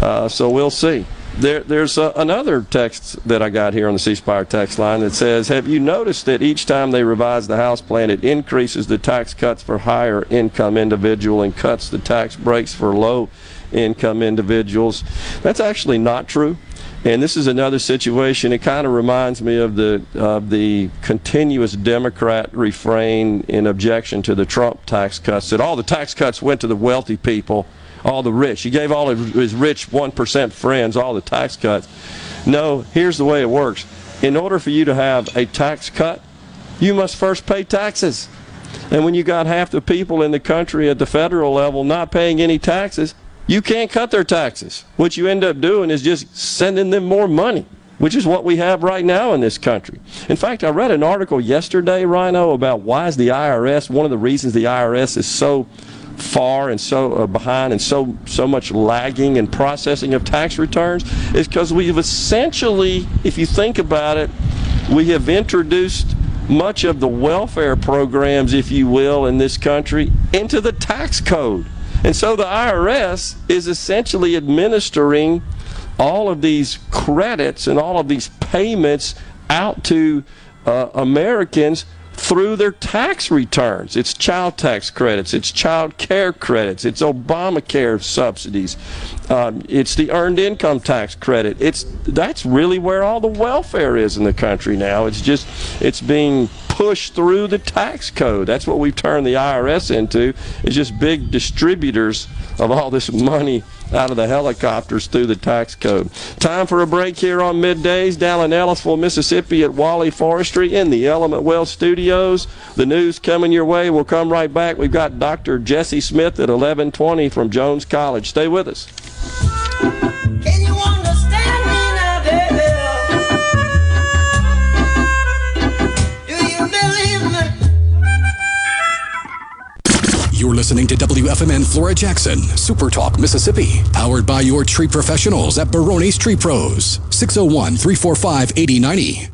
Uh, so we'll see. There, there's a, another text that I got here on the C Spire text line that says, have you noticed that each time they revise the House plan, it increases the tax cuts for higher income individuals and cuts the tax breaks for low income individuals? That's actually not true. And this is another situation. It kind of reminds me of the of the continuous Democrat refrain in objection to the Trump tax cuts, that all the tax cuts went to the wealthy people, all the rich. He gave all of his rich one percent friends all the tax cuts. No, here's the way it works. In order for you to have a tax cut, you must first pay taxes. And when you got half the people in the country at the federal level not paying any taxes, you can't cut their taxes. What you end up doing is just sending them more money, which is what we have right now in this country. In fact, I read an article yesterday, Rhino, about why is the I R S, one of the reasons the I R S is so far and so uh, behind and so, so much lagging in processing of tax returns, is because we've essentially, if you think about it, we have introduced much of the welfare programs, if you will, in this country into the tax code. And so the I R S is essentially administering all of these credits and all of these payments out to uh, Americans through their tax returns. It's child tax credits, it's child care credits, it's Obamacare subsidies, um, it's the earned income tax credit. It's that's really where all the welfare is in the country now. It's just it's being pushed through the tax code. That's what we've turned the I R S into. It's just big distributors of all this money out of the helicopters through the tax code. Time for a break here on Middays. Down in Ellisville, Mississippi at Wally Forestry in the Element Wealth Studios. The news coming your way. We'll come right back. We've got Doctor Jesse Smith at eleven twenty from Jones College. Stay with us. Can you understand me now, baby? Do you believe me? You're listening to W F M N Flora Jackson, Super Talk, Mississippi. Powered by your tree professionals at Barone's Tree Pros, six oh one, three four five, eight oh nine oh.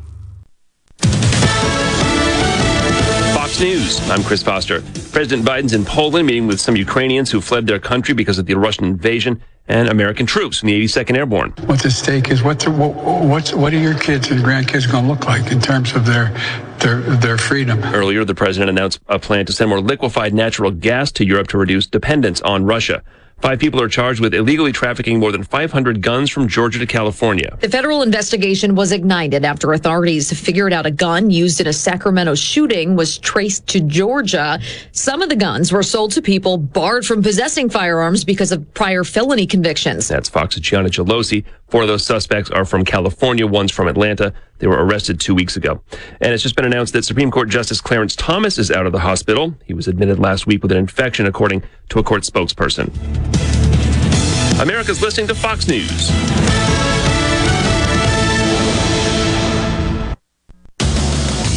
News. I'm Chris Foster. President Biden's in Poland meeting with some Ukrainians who fled their country because of the Russian invasion and American troops in the eighty-second Airborne. What's at stake is what's, what, what's, what are your kids and grandkids going to look like in terms of their, their, their freedom? Earlier, the president announced a plan to send more liquefied natural gas to Europe to reduce dependence on Russia. Five people are charged with illegally trafficking more than five hundred guns from Georgia to California. The federal investigation was ignited after authorities figured out a gun used in a Sacramento shooting was traced to Georgia. Some of the guns were sold to people barred from possessing firearms because of prior felony convictions. That's Fox's Gianna Gelosi. Four of those suspects are from California, one's from Atlanta. They were arrested two weeks ago. And it's just been announced that Supreme Court Justice Clarence Thomas is out of the hospital. He was admitted last week with an infection, according to a court spokesperson. America's listening to Fox News.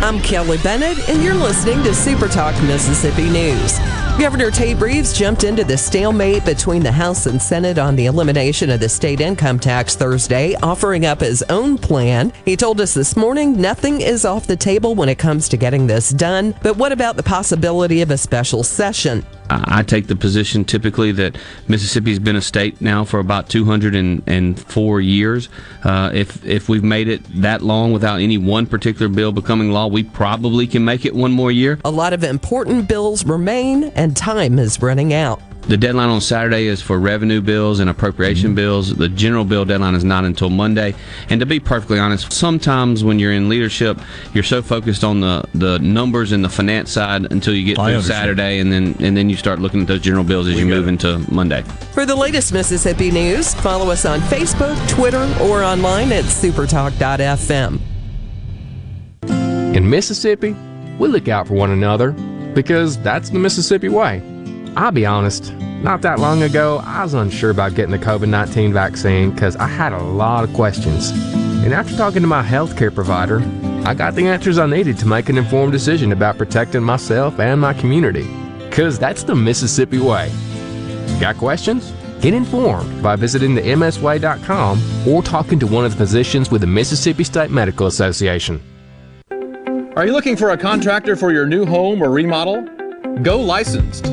I'm Kelly Bennett, and you're listening to Super Talk Mississippi News. Governor Tate Reeves jumped into the stalemate between the House and Senate on the elimination of the state income tax Thursday, offering up his own plan. He told us this morning nothing is off the table when it comes to getting this done, but what about the possibility of a special session? I take the position typically that Mississippi's been a state now for about two hundred four years. Uh, if if we've made it that long without any one particular bill becoming law, we probably can make it one more year. A lot of important bills remain, and time is running out. The deadline on Saturday is for revenue bills and appropriation mm-hmm. bills. The general bill deadline is not until Monday. And to be perfectly honest, sometimes when you're in leadership, you're so focused on the, the numbers and the finance side until you get I through understand. Saturday, and then and then you start looking at those general bills as we you move it. into Monday. For the latest Mississippi news, follow us on Facebook, Twitter, or online at supertalk dot f m. In Mississippi, we look out for one another because that's the Mississippi way. I'll be honest, not that long ago, I was unsure about getting the COVID nineteen vaccine because I had a lot of questions. And after talking to my healthcare provider, I got the answers I needed to make an informed decision about protecting myself and my community. Because that's the Mississippi way. Got questions? Get informed by visiting the m s way dot com or talking to one of the physicians with the Mississippi State Medical Association. Are you looking for a contractor for your new home or remodel? Go licensed.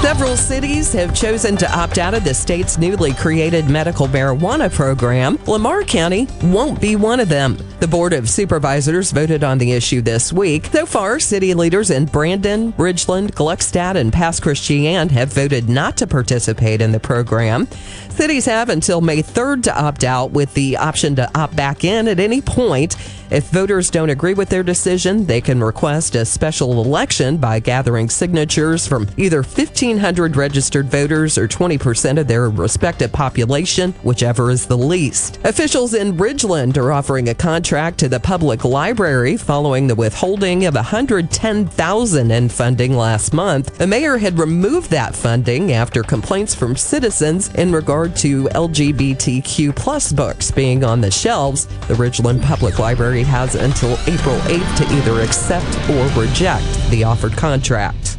Several cities have chosen to opt out of the state's newly created medical marijuana program. Lamar County won't be one of them. The Board of Supervisors voted on the issue this week. So far, city leaders in Brandon, Ridgeland, Gluckstadt, and Pass Christian have voted not to participate in the program. Cities have until May third to opt out, with the option to opt back in at any point. If voters don't agree with their decision, they can request a special election by gathering signatures from either fifteen hundred registered voters or twenty percent of their respective population, whichever is the least. Officials in Ridgeland are offering a contract to the public library following the withholding of one hundred ten thousand dollars in funding last month. The mayor had removed that funding after complaints from citizens in regard to L G B T Q plus books being on the shelves. The Ridgeland Public Library has until April eighth to either accept or reject the offered contract.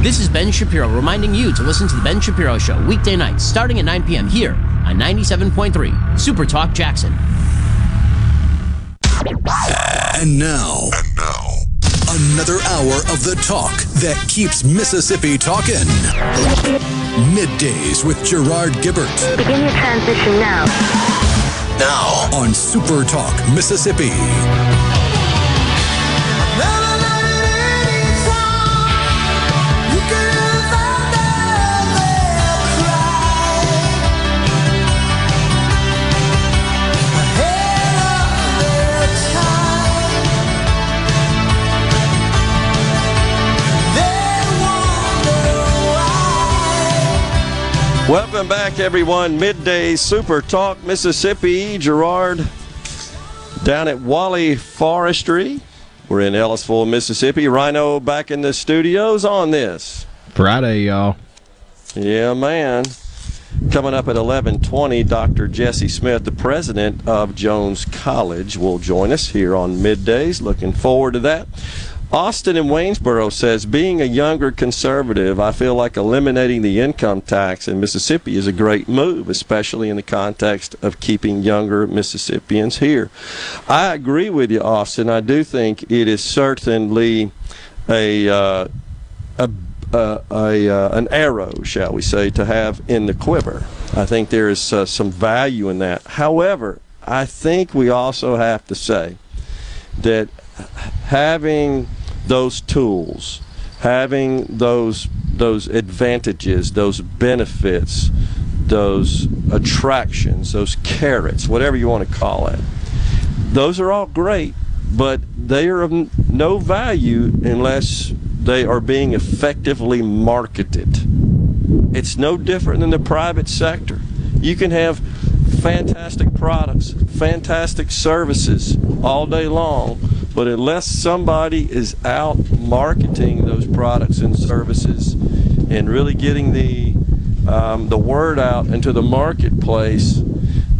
This is Ben Shapiro reminding you to listen to The Ben Shapiro Show weekday nights starting at nine p.m. here on ninety-seven point three Super Talk Jackson. And now, and now, another hour of the talk that keeps Mississippi talking. Middays with Gerard Gibert. Begin your transition now. Now on Super Talk Mississippi. Welcome back, everyone. Midday Super Talk Mississippi. Gerard down at Wally Forestry. We're in Ellisville, Mississippi. Rhino back in the studios on this Friday, y'all. Yeah, man. Coming up at eleven twenty, Doctor Jesse Smith, the president of Jones College, will join us here on Middays. Looking forward to that. Austin in Waynesboro says, being a younger conservative, I feel like eliminating the income tax in Mississippi is a great move, especially in the context of keeping younger Mississippians here. I agree with you, Austin. I do think it is certainly a, uh, a, a, a uh, an arrow, shall we say, to have in the quiver. I think there is uh, some value in that. However, I think we also have to say that having those tools, having those those advantages, those benefits, those attractions, those carrots, whatever you want to call it, those are all great, but they are of no value unless they are being effectively marketed. It's no different than the private sector. You can have fantastic products, fantastic services all day long, but unless somebody is out marketing those products and services and really getting the um, the word out into the marketplace,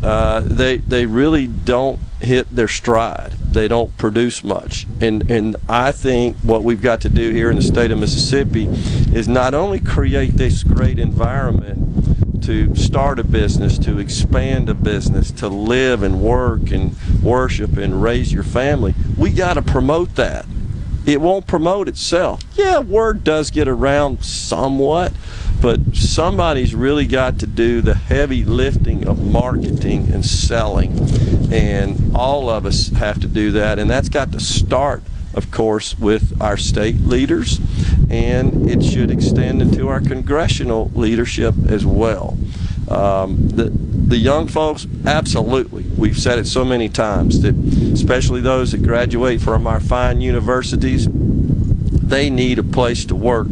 uh, they they really don't hit their stride. They don't produce much. And and I think what we've got to do here in the state of Mississippi is not only create this great environment to start a business, to expand a business, to live and work and worship and raise your family. We got to promote that. It won't promote itself. Yeah, word does get around somewhat, but somebody's really got to do the heavy lifting of marketing and selling, and all of us have to do that, and that's got to start, of course, with our state leaders, and it should extend into our congressional leadership as well. Um, the, the young folks, absolutely. We've said it so many times that especially those that graduate from our fine universities, they need a place to work,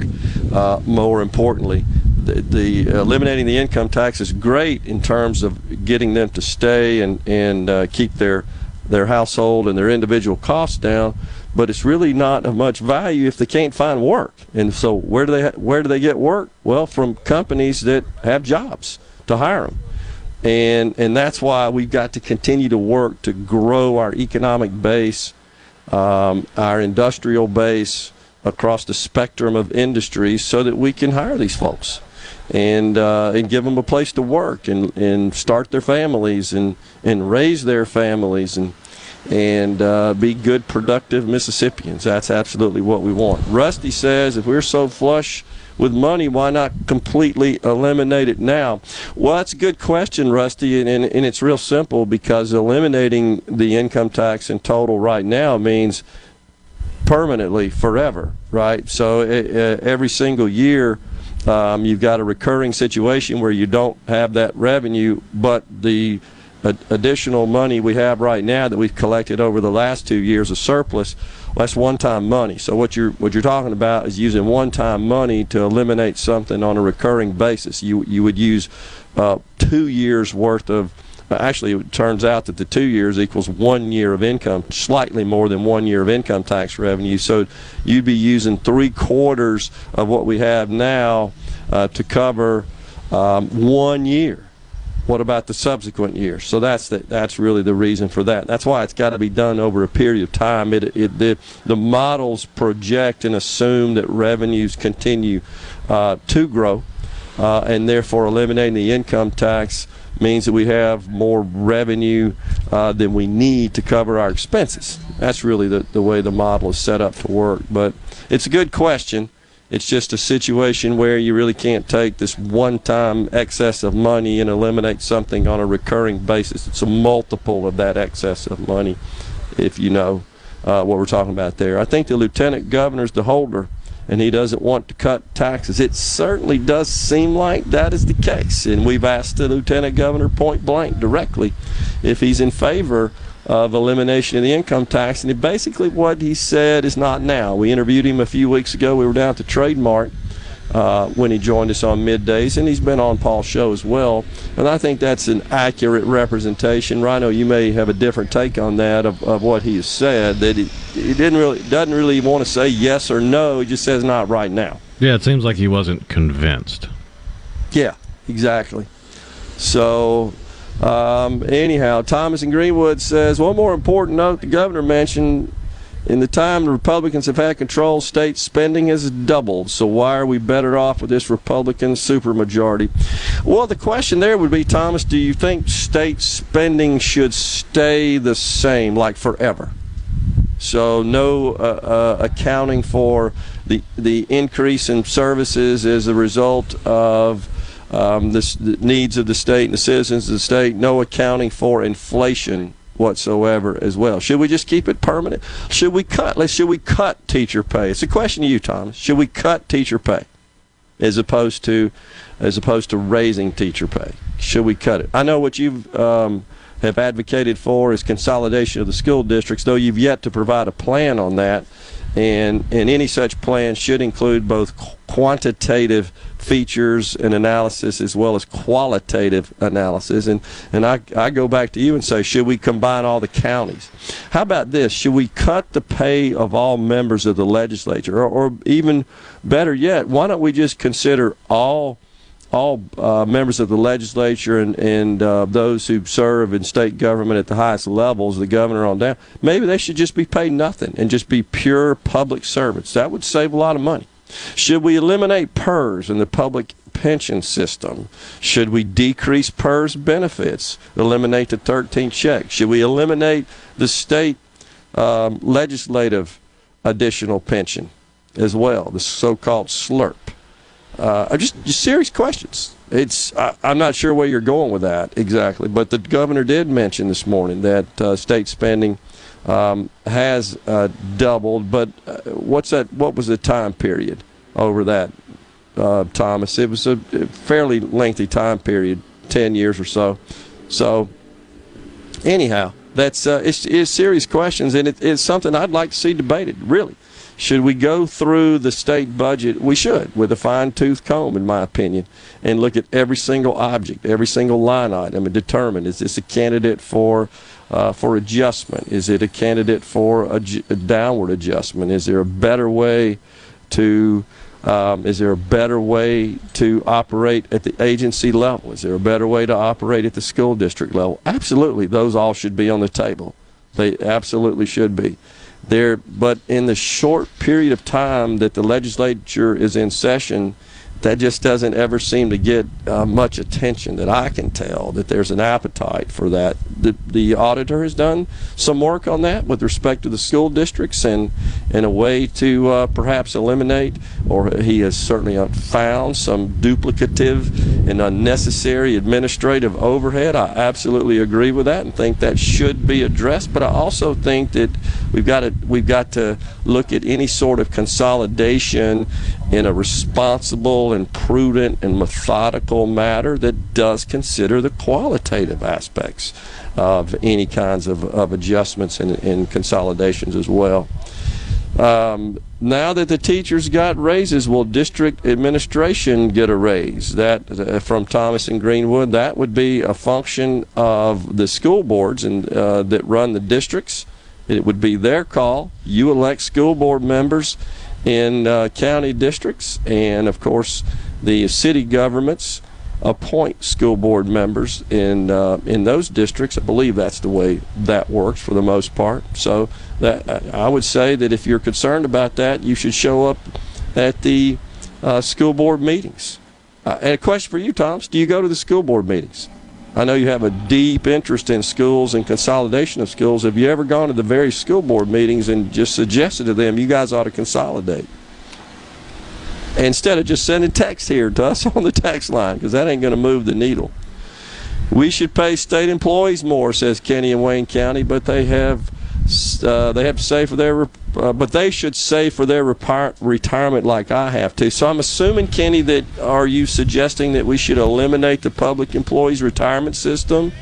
uh, more importantly. The, the eliminating the income tax is great in terms of getting them to stay and, and uh, keep their, their household and their individual costs down, but it's really not of much value if they can't find work. And so where do they where do they get work? Well, from companies that have jobs to hire them. And and that's why we've got to continue to work to grow our economic base, um, our industrial base across the spectrum of industries so that we can hire these folks and uh, and give them a place to work and, and start their families and, and raise their families and and uh, be good, productive Mississippians. That's absolutely what we want. Rusty says, if we're so flush with money, why not completely eliminate it now? Well, that's a good question, Rusty, and, and, and it's real simple, because eliminating the income tax in total right now means permanently, forever, right? So uh, every single year, um, you've got a recurring situation where you don't have that revenue, but the additional money we have right now that we've collected over the last two years of surplus, well, that's one-time money. So what you're what you're talking about is using one-time money to eliminate something on a recurring basis. You you would use uh, two years worth of. Actually, it turns out that the two years equals one year of income, slightly more than one year of income tax revenue. So you'd be using three quarters of what we have now uh, to cover um, one year. What about the subsequent years? So that's the, that's really the reason for that. That's why it's got to be done over a period of time. It, it the, the models project and assume that revenues continue uh, to grow, uh, and therefore eliminating the income tax means that we have more revenue uh, than we need to cover our expenses. That's really the, the way the model is set up to work. But it's a good question. It's just a situation where you really can't take this one-time excess of money and eliminate something on a recurring basis. It's a multiple of that excess of money, if you know uh, what we're talking about there. I think the lieutenant governor's the holder, and he doesn't want to cut taxes. It certainly does seem like that is the case, and we've asked the lieutenant governor point blank directly if he's in favor of elimination of the income tax, and basically what he said is not now. We interviewed him a few weeks ago. We were down at the Trademark uh, when he joined us on middays, and he's been on Paul's show as well, and I think that's an accurate representation. Rhino, you may have a different take on that of, of what he has said, that he, he didn't really doesn't really want to say yes or no. He just says not right now. Yeah, it seems like he wasn't convinced. Yeah, exactly. So Um, anyhow, Thomas in Greenwood says, one more important note the governor mentioned, in the time the Republicans have had control, state spending has doubled, so why are we better off with this Republican supermajority? Well, the question there would be, Thomas, do you think state spending should stay the same, like forever? So no uh, uh, accounting for the, the increase in services as a result of Um, this, the needs of the state and the citizens of the state, no accounting for inflation whatsoever as well. Should we just keep it permanent? Should we cut? Let's, should we cut teacher pay? It's a question to you, Thomas. Should we cut teacher pay as opposed to as opposed to raising teacher pay? Should we cut it? I know what you um, have advocated for is consolidation of the school districts, though you've yet to provide a plan on that. And, and any such plan should include both quantitative features and analysis as well as qualitative analysis. And, and I, I go back to you and say, should we combine all the counties? How about this? Should we cut the pay of all members of the legislature? Or, or even better yet, why don't we just consider all all uh, members of the legislature and, and uh, those who serve in state government at the highest levels, the governor on down, maybe they should just be paid nothing and just be pure public servants. That would save a lot of money. Should we eliminate P E R S in the public pension system? Should we decrease P E R S benefits, eliminate the thirteenth check? Should we eliminate the state um, legislative additional pension as well, the so-called slurp? Uh, just, just serious questions. It's I, I'm not sure where you're going with that exactly, but the governor did mention this morning that uh, state spending um, has uh, doubled. But uh, what's that? What was the time period over that, uh, Thomas? It was a fairly lengthy time period, ten years or so. So, anyhow, that's uh, it's, it's serious questions, and it, it's something I'd like to see debated, really. Should we go through the state budget? We should, with a fine-tooth comb, in my opinion, and look at every single object, every single line item, and determine, is this a candidate for uh, for adjustment? Is it a candidate for a, a downward adjustment? Is there a better way to um, is there a better way to operate at the agency level? Is there a better way to operate at the school district level? Absolutely, those all should be on the table. They absolutely should be. There, but in the short period of time that the legislature is in session, that just doesn't ever seem to get uh, much attention that I can tell, that there's an appetite for that. The, the auditor has done some work on that with respect to the school districts and, and a way to uh, perhaps eliminate, or he has certainly found some duplicative and unnecessary administrative overhead. I absolutely agree with that and think that should be addressed, but I also think that we've got to, we've got to look at any sort of consolidation in a responsible and prudent and methodical matter that does consider the qualitative aspects of any kinds of, of adjustments and, and consolidations as well. Um, now that the teachers got raises, will district administration get a raise? That uh, from Thomas and Greenwood, that would be a function of the school boards and uh, that run the districts. It would be their call. You elect school board members in uh, county districts, and of course the city governments appoint school board members in uh, in those districts. I believe that's the way that works for the most part. So that I would say that if you're concerned about that, you should show up at the uh, school board meetings. Uh, and a question for you, Thomas, do you go to the school board meetings? I know you have a deep interest in schools and consolidation of schools. Have you ever gone to the various school board meetings and just suggested to them, you guys ought to consolidate? Instead of just sending text here to us on the text line, because that ain't going to move the needle. We should pay state employees more, says Kenny in Wayne County, but they have uh, they have to save for their uh, but they should save for their retire retirement like I have to. So I'm assuming, Kenny, that are you suggesting that we should eliminate the public employees retirement system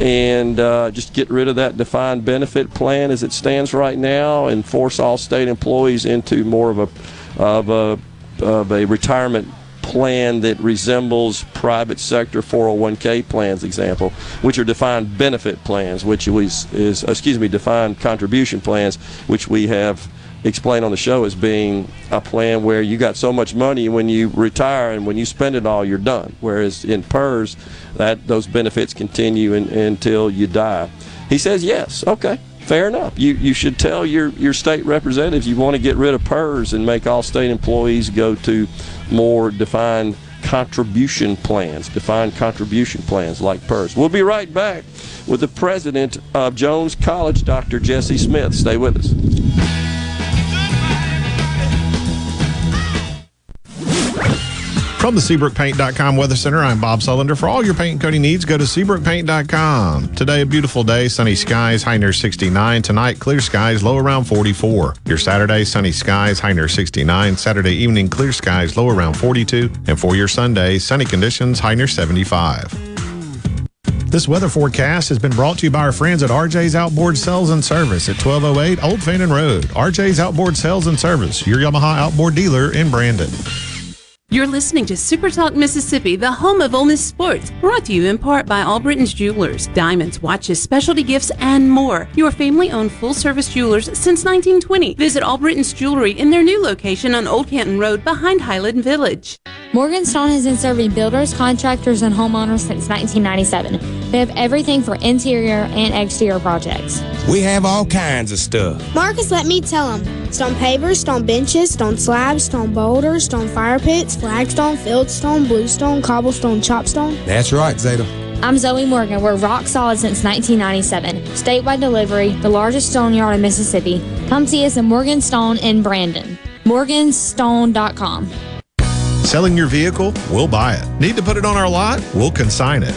and uh, just get rid of that defined benefit plan as it stands right now and force all state employees into more of a of a of a retirement plan that resembles private sector four oh one K plans, example, which are defined benefit plans, which is, is excuse me, defined contribution plans, which we have explained on the show as being a plan where you got so much money when you retire and when you spend it all, you're done. Whereas in P E R S, that those benefits continue in, until you die. He says yes. Okay. Fair enough. You you should tell your, your state representatives you want to get rid of P E R S and make all state employees go to more defined contribution plans, defined contribution plans like P E R S. We'll be right back with the president of Jones College, Doctor Jesse Smith. Stay with us. From the Seabrook Paint dot com Weather Center, I'm Bob Sullender. For all your paint and coating needs, go to Seabrook Paint dot com. Today, a beautiful day, sunny skies, high near sixty-nine. Tonight, clear skies, low around forty-four. Your Saturday, sunny skies, high near sixty-nine. Saturday evening, clear skies, low around forty-two. And for your Sunday, sunny conditions, high near seventy-five. This weather forecast has been brought to you by our friends at R J's Outboard Sales and Service at twelve oh eight Old Fannin Road. R J's Outboard Sales and Service, your Yamaha outboard dealer in Brandon. You're listening to Super Talk Mississippi, the home of Ole Miss sports. Brought to you in part by All Britain's Jewelers. Diamonds, watches, specialty gifts, and more. Your family-owned full-service jewelers since nineteen twenty. Visit All Britain's Jewelry in their new location on Old Canton Road behind Highland Village. Morganstone has been serving builders, contractors, and homeowners since nineteen ninety-seven. They have everything for interior and exterior projects. We have all kinds of stuff. Marcus, let me tell them. Stone pavers, stone benches, stone slabs, stone boulders, stone fire pits, flagstone, fieldstone, bluestone, cobblestone, chopstone. That's right, Zeta. I'm Zoe Morgan. We're rock solid since nineteen ninety-seven. Statewide delivery, the largest stone yard in Mississippi. Come see us at Morganstone in Brandon. Morganstone dot com. Selling your vehicle? We'll buy it. Need to put it on our lot? We'll consign it.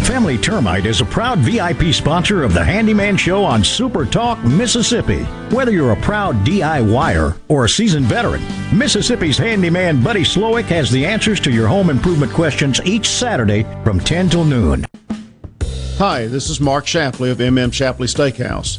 Family Termite is a proud V I P sponsor of the Handyman Show on Super Talk Mississippi. Whether you're a proud DIYer or a seasoned veteran, Mississippi's handyman Buddy Slowick has the answers to your home improvement questions each Saturday from ten till noon. Hi, this is Mark Shapley of M M Shapley Steakhouse.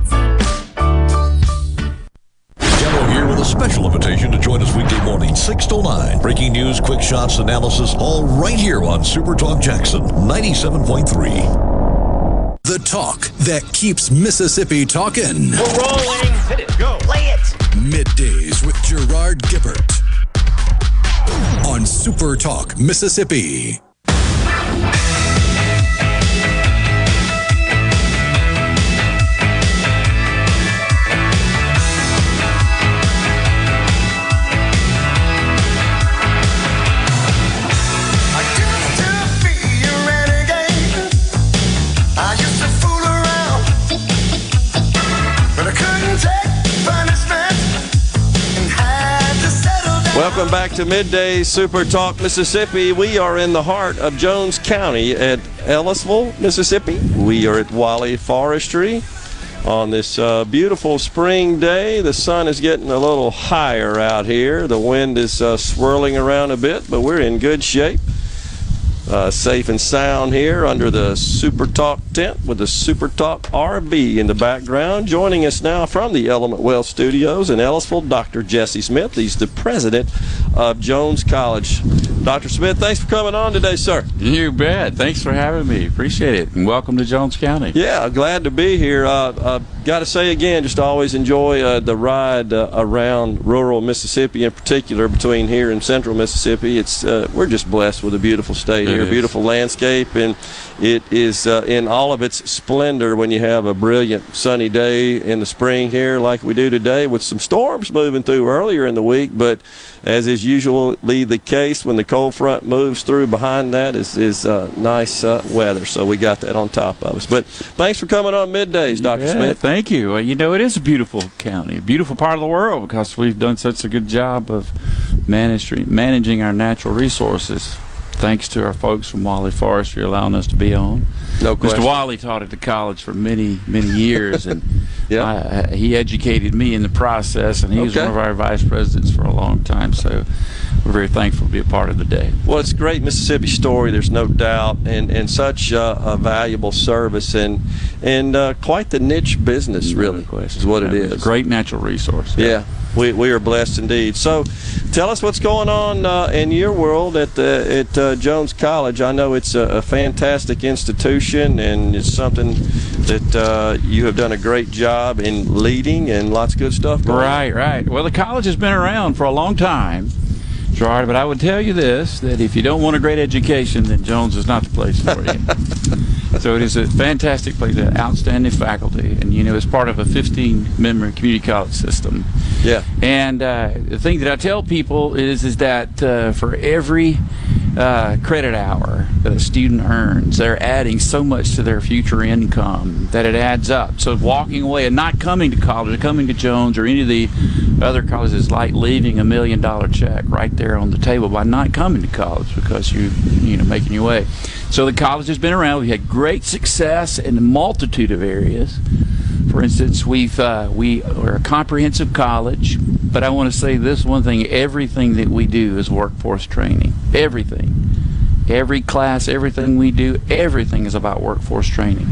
A special invitation to join us weekday morning six to nine. Breaking news, quick shots, analysis, all right here on Super Talk Jackson ninety-seven point three. The talk that keeps Mississippi talking. We're rolling. Hit it. Go. Play it. Middays with Gerard Gibert on Super Talk Mississippi. Welcome back to Midday Super Talk Mississippi. We are in the heart of Jones County at Ellisville, Mississippi. We are at Wally Forestry on this uh, beautiful spring day. The sun is getting a little higher out here. The wind is uh, swirling around a bit, but we're in good shape. Uh, safe and sound here under the Super Talk tent with the Super Talk R V in the background. Joining us now from the Element Wealth Studios in Ellisville, Doctor Jesse Smith. He's the president of Jones College. Doctor Smith, thanks for coming on today, sir. You bet. Thanks for having me. Appreciate it. And welcome to Jones County. Yeah, glad to be here. Uh, I've got to say again, just always enjoy uh, the ride uh, around rural Mississippi, in particular between here and central Mississippi. It's uh, we're just blessed with a beautiful state here, beautiful landscape, and it is uh, in all of its splendor when you have a brilliant sunny day in the spring here like we do today, with some storms moving through earlier in the week. But as is usually the case, when the cold front moves through behind that is, is uh, nice uh, weather, so we got that on top of us. But thanks for coming on Middays, Doctor Yeah, Smith. Thank you. Well, you know, it is a beautiful county, a beautiful part of the world, because we've done such a good job of managing, managing our natural resources. Thanks to our folks from Wally Forestry allowing us to be on. No question. Mister Wally taught at the college for many, many years, and yeah. I, I, he educated me in the process, and he okay. was one of our vice presidents for a long time, so we're very thankful to be a part of the day. Well, it's a great Mississippi story, there's no doubt, and, and such uh, a valuable service, and and uh, quite the niche business, really, no is what it is. Great natural resource. Yeah. yeah. We, we are blessed indeed. So tell us what's going on uh, in your world at the, at uh, Jones College. I know it's a, a fantastic institution, and it's something that uh, you have done a great job in leading, and lots of good stuff going right, on. Right, right. Well, the college has been around for a long time, Gerard, but I would tell you this, that if you don't want a great education, then Jones is not the place for you. So it is a fantastic place, an outstanding faculty, and you know it's part of a fifteen member community college system. Yeah. And uh, the thing that I tell people is is that uh, for every uh, credit hour that a student earns, they're adding so much to their future income that it adds up. So walking away and not coming to college, or coming to Jones or any of the other colleges, is like leaving a million dollar check right there on the table by not coming to college because you you know making your way. So the college has been around. We had great success in a multitude of areas. For instance, we've uh, we are a comprehensive college, but I want to say this one thing: everything that we do is workforce training. Everything, every class, everything we do, everything is about workforce training.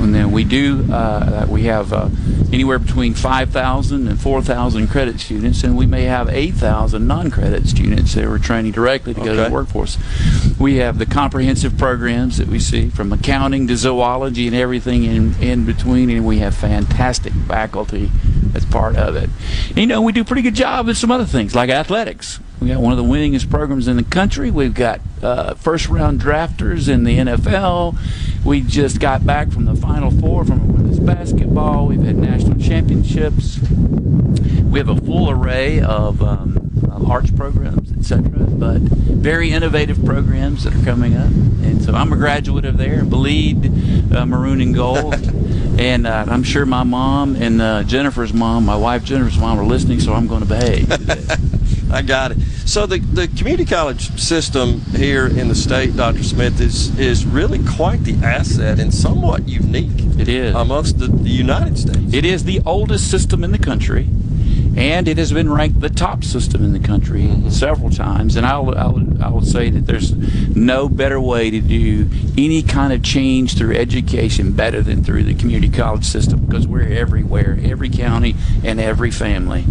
And then we do uh, we have uh, anywhere between five thousand and four thousand credit students, and we may have eight thousand non-credit students that we're training directly to okay. go to the workforce. We have the comprehensive programs that we see, from accounting to zoology and everything in, in between, and we have fantastic faculty as part of it. And, you know, we do a pretty good job with some other things like athletics. We got one of the winningest programs in the country. We've got uh, first-round drafters in the N F L. We just got back from the Final Four from women's basketball. We've had national championships. We have a full array of um, arts programs, et cetera, but very innovative programs that are coming up. And so I'm a graduate of there, bleed uh, maroon and gold. And uh, I'm sure my mom and uh, Jennifer's mom, my wife Jennifer's mom, are listening, so I'm going to behave. I got it. So the, the community college system here in the state, Doctor Smith, is, is really quite the asset and somewhat unique. It is. Amongst the, the United States. It is the oldest system in the country, and it has been ranked the top system in the country mm-hmm. several times. And I would, I, would, I would say that there's no better way to do any kind of change through education better than through the community college system, because we're everywhere, every county and every family.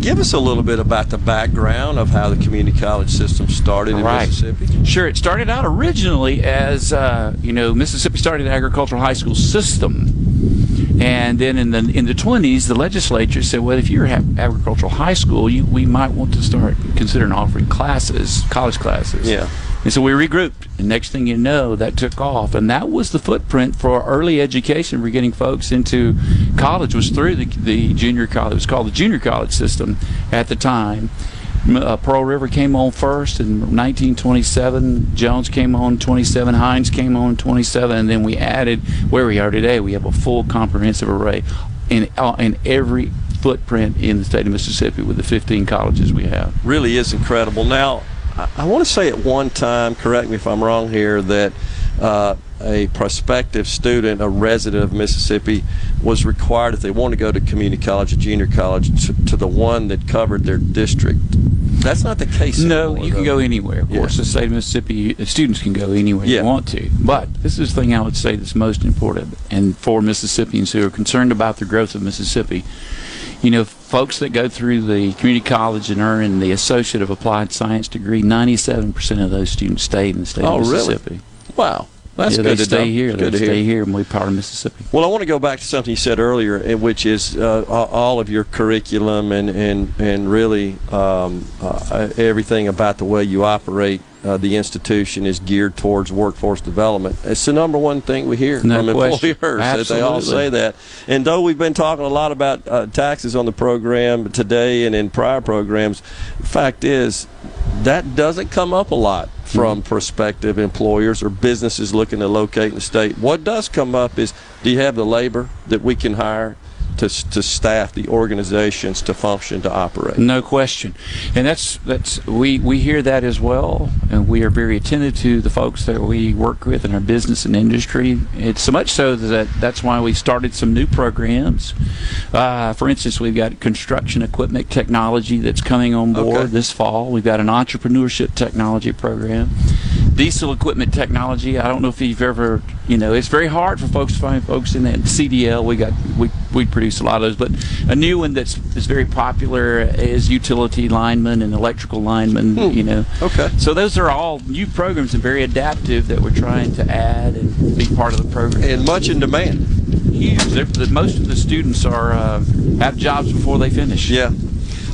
Give us a little bit about the background of how the community college system started in right. Mississippi. Sure. It started out originally as, uh, you know, Mississippi started an agricultural high school system. And then in the in the twenties, the legislature said, well, if you're an agricultural high school, you, we might want to start considering offering classes, college classes. Yeah. And so we regrouped. And next thing you know, that took off. And that was the footprint for early education for getting folks into college, was through the, the junior college. It was called the junior college system at the time. Uh, Pearl River came on first in nineteen twenty-seven, Jones came on twenty-seven, Hines came on twenty-seven, and then we added where we are today. We have a full comprehensive array in, uh, in every footprint in the state of Mississippi with the fifteen colleges we have. Really is incredible. Now, I, I want to say at one time, correct me if I'm wrong here, that uh, a prospective student, a resident of Mississippi, was required, if they want to go to community college or junior college, to, to the one that covered their district. That's not the case. No, anymore, you can though. Go anywhere, of yeah. course. The state of Mississippi, the students can go anywhere yeah. they want to. But this is the thing I would say that's most important, and for Mississippians who are concerned about the growth of Mississippi, you know, folks that go through the community college and earn the Associate of Applied Science degree, ninety-seven percent of those students stayed in the state oh, of Mississippi. Really? Wow. That's yeah, good they to stay here. Good they to stay hear. here, and we're part of Mississippi. Well, I want to go back to something you said earlier, which is uh, all of your curriculum and and and really um, uh, everything about the way you operate. Uh, the institution is geared towards workforce development. It's the number one thing we hear no from question. employers. That they all say that. And though we've been talking a lot about uh, taxes on the program today and in prior programs, the fact is that doesn't come up a lot from mm-hmm. prospective employers or businesses looking to locate in the state. What does come up is, do you have the labor that we can hire to to staff the organizations to function, to operate? No question. And that's that's we we hear that as well, and we are very attentive to the folks that we work with in our business and industry. It's so much so that that's why we started some new programs. Uh, for instance, we've got construction equipment technology that's coming on board okay. this fall. We've got an entrepreneurship technology program. Diesel equipment technology, I don't know if you've ever, you know, it's very hard for folks to find folks in that C D L. We got, we, we produce a lot of those, but a new one that's is very popular is utility linemen and electrical linemen, hmm. you know. Okay. So those are all new programs and very adaptive that we're trying to add and be part of the program. And much in demand. Huge. The, most of the students are uh, have jobs before they finish. Yeah.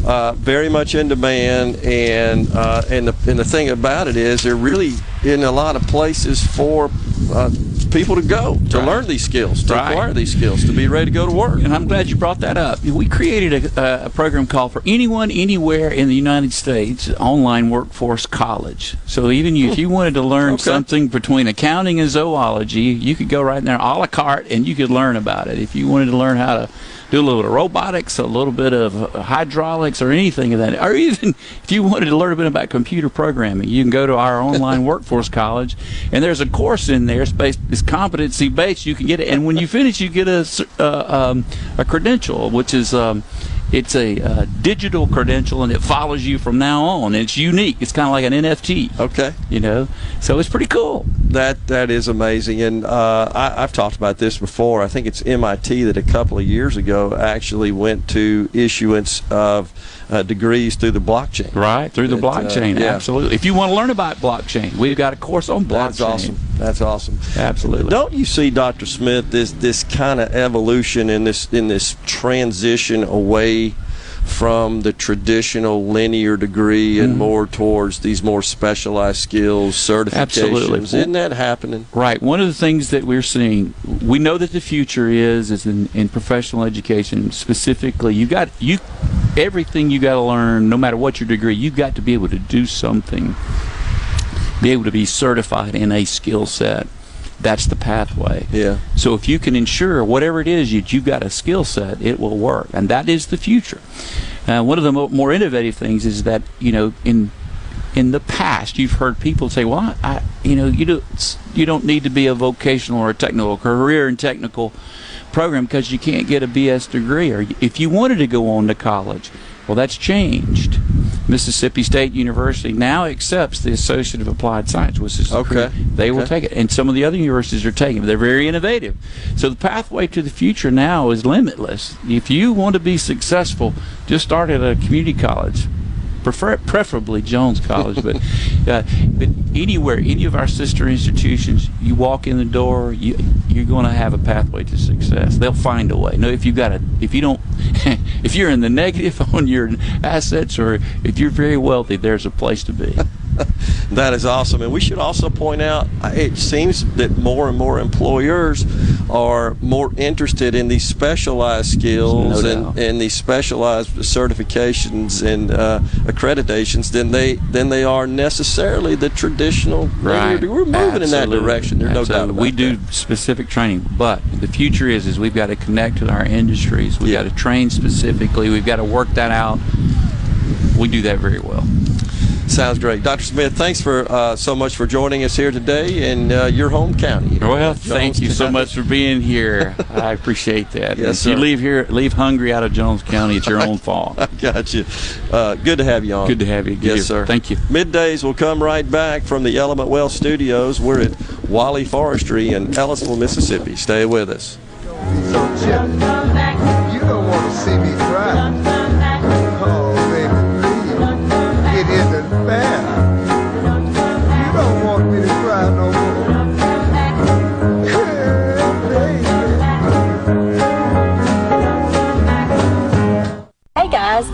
Uh, very much in demand, and uh, and the and the thing about it is they're really in a lot of places for uh, people to go to right. learn these skills, to right. acquire these skills, to be ready to go to work. And I'm glad you brought that up. We created a, a program called For Anyone, Anywhere in the United States Online Workforce College. So even you, if you wanted to learn okay. something between accounting and zoology, you could go right there a la carte and you could learn about it. If you wanted to learn how to do a little bit of robotics, a little bit of hydraulics, or anything of that. Or even if you wanted to learn a bit about computer programming, you can go to our online workforce college, and there's a course in there. It's based, it's competency based. You can get it, and when you finish, you get a uh, um, a credential, which is um, it's a uh, digital credential, and it follows you from now on. It's unique. It's kind of like an N F T. Okay, you know, so it's pretty cool. That that is amazing, and uh, I, I've talked about this before. I think it's M I T that a couple of years ago actually went to issuance of uh, degrees through the blockchain. Right, through the it, blockchain, uh, yeah. absolutely. If you want to learn about blockchain, we've got a course on blockchain. That's awesome. That's awesome. Absolutely. Don't you see, Doctor Smith, this this kind of evolution in this in this transition away from the traditional linear degree and mm-hmm. more towards these more specialized skills, certifications. Absolutely. Isn't that happening? Right. One of the things that we're seeing, we know that the future is is in, in professional education specifically. You got you everything you got to learn, no matter what your degree, you've got to be able to do something, be able to be certified in a skill set. That's the pathway. Yeah. So if you can ensure whatever it is that you've got a skill set, it will work, and that is the future. Uh, one of the mo more innovative things is that, you know, in in the past you've heard people say, "Well, I, I you know, you do you don't need to be a vocational or a technical career and technical program because you can't get a B S degree." Or if you wanted to go on to college, well, that's changed. Mississippi State University now accepts the Associate of Applied Science, which is okay. They okay. will take it, and some of the other universities are taking it. They're very innovative. So the pathway to the future now is limitless. If you want to be successful, just start at a community college, prefer preferably Jones College, but uh, but anywhere, any of our sister institutions, you walk in the door, you you're going to have a pathway to success. They'll find a way. No, if you got a, if you don't, if you're in the negative on your assets, or if you're very wealthy, there's a place to be. That is awesome. And we should also point out, it seems that more and more employers are more interested in these specialized skills no and, and these specialized certifications and uh, accreditations than they than they are necessarily the traditional. Right. We're moving Absolutely. in that direction. There's Absolutely. no doubt about We do that. specific training, but the future is is we've got to connect to our industries. We've yeah. got to train specifically. We've got to work that out. We do that very well. Sounds great. Doctor Smith, thanks for uh, so much for joining us here today in uh, your home county. Well, thank you so much for being here. I appreciate that. Yes, if you leave here, leave hungry out of Jones County, it's your own fault. I got you. Uh, good to have you on. Good to have you. Good yes, here. sir. Thank you. Middays will come right back from the Element Wealth Studios. We're at Wally Forestry in Ellisville, Mississippi. Stay with us. Don't you, you don't want to see me cry.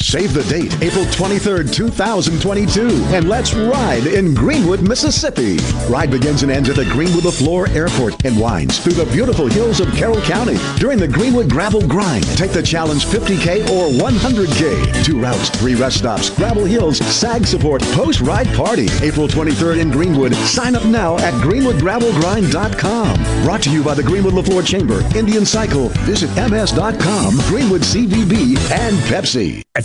Save the date, April twenty-third, two thousand twenty-two, and let's ride in Greenwood, Mississippi. Ride begins and ends at the Greenwood LaFleur Airport and winds through the beautiful hills of Carroll County. During the Greenwood Gravel Grind, take the challenge fifty K or one hundred K. Two routes, three rest stops, gravel hills, sag support, post-ride party. April twenty-third in Greenwood. Sign up now at greenwood gravel grind dot com. Brought to you by the Greenwood LaFleur Chamber, Indian Cycle, visit M S dot com, Greenwood C V B, and Pepsi. At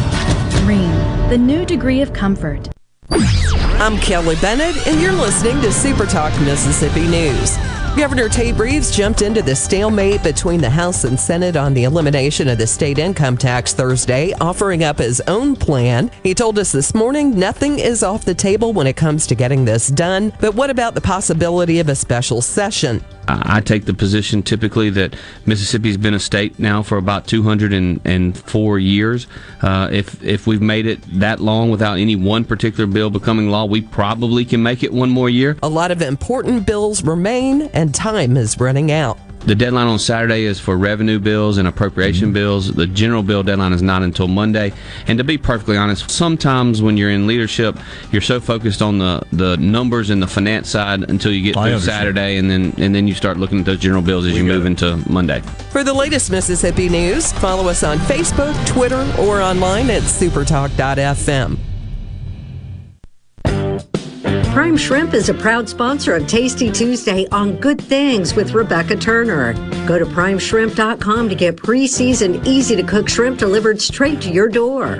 Rheem, the new degree of comfort. I'm Kelly Bennett, and you're listening to Super Talk Mississippi News. Governor Tate Reeves jumped into the stalemate between the House and Senate on the elimination of the state income tax Thursday, offering up his own plan. He told us this morning nothing is off the table when it comes to getting this done, but what about the possibility of a special session? I take the position typically that Mississippi's been a state now for about two hundred four years. Uh, if if we've made it that long without any one particular bill becoming law, we probably can make it one more year. A lot of important bills remain, and time is running out. The deadline on Saturday is for revenue bills and appropriation mm-hmm. bills. The general bill deadline is not until Monday. And to be perfectly honest, sometimes when you're in leadership, you're so focused on the, the numbers and the finance side until you get I through understand. Saturday, and then and then you start looking at those general bills as we you move it. into Monday. For the latest Mississippi news, follow us on Facebook, Twitter, or online at supertalk dot f m. Prime Shrimp is a proud sponsor of Tasty Tuesday on Good Things with Rebecca Turner. Go to prime shrimp dot com to get pre-seasoned, easy-to-cook shrimp delivered straight to your door.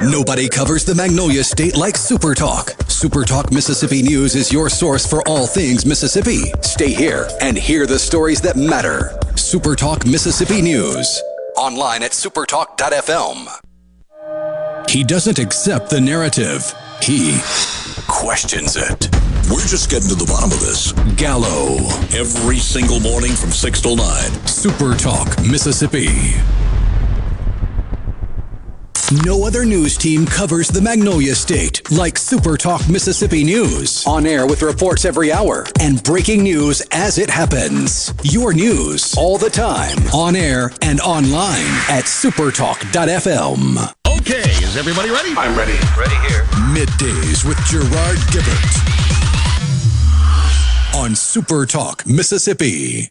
Nobody covers the Magnolia State like Super Talk. Super Talk Mississippi News is your source for all things Mississippi. Stay here and hear the stories that matter. Super Talk Mississippi News. Online at super talk dot f m. He doesn't accept the narrative. He questions it. We're just getting to the bottom of this. Gallo. Every single morning from six till nine. Super Talk Mississippi. No other news team covers the Magnolia State like Super Talk Mississippi News. On air with reports every hour and breaking news as it happens. Your news all the time. On air and online at super talk dot f m. Okay, is everybody ready? I'm ready. Ready here. Middays with Gerard Gibert on Super Talk Mississippi.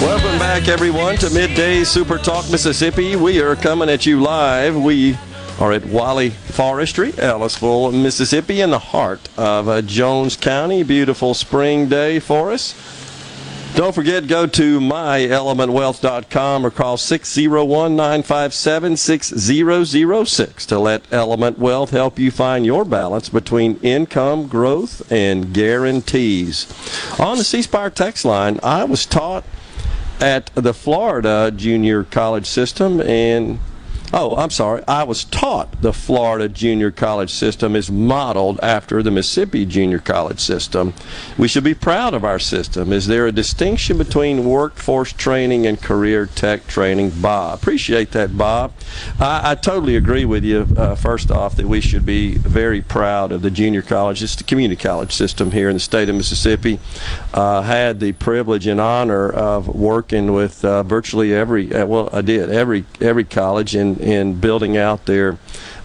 Welcome back, everyone, to Midday Super Talk Mississippi. We are coming at you live. We are at Wally Forestry, Ellisville, Mississippi, in the heart of uh, Jones County. Beautiful spring day for us. Don't forget, go to my element wealth dot com or call six oh one, nine five seven, six oh oh six to let Element Wealth help you find your balance between income, growth, and guarantees. On the C Spire text line, I was taught at the Florida Junior College System, and oh, I'm sorry, I was taught the Florida Junior College System is modeled after the Mississippi Junior College System. We should be proud of our system. Is there a distinction between workforce training and career tech training? Bob, appreciate that, Bob. I, I totally agree with you, uh, first off, that we should be very proud of the junior college. It's the community college system here in the state of Mississippi. Uh, had the privilege and honor of working with uh, virtually every, uh, well, I did, every, every college in, in building out their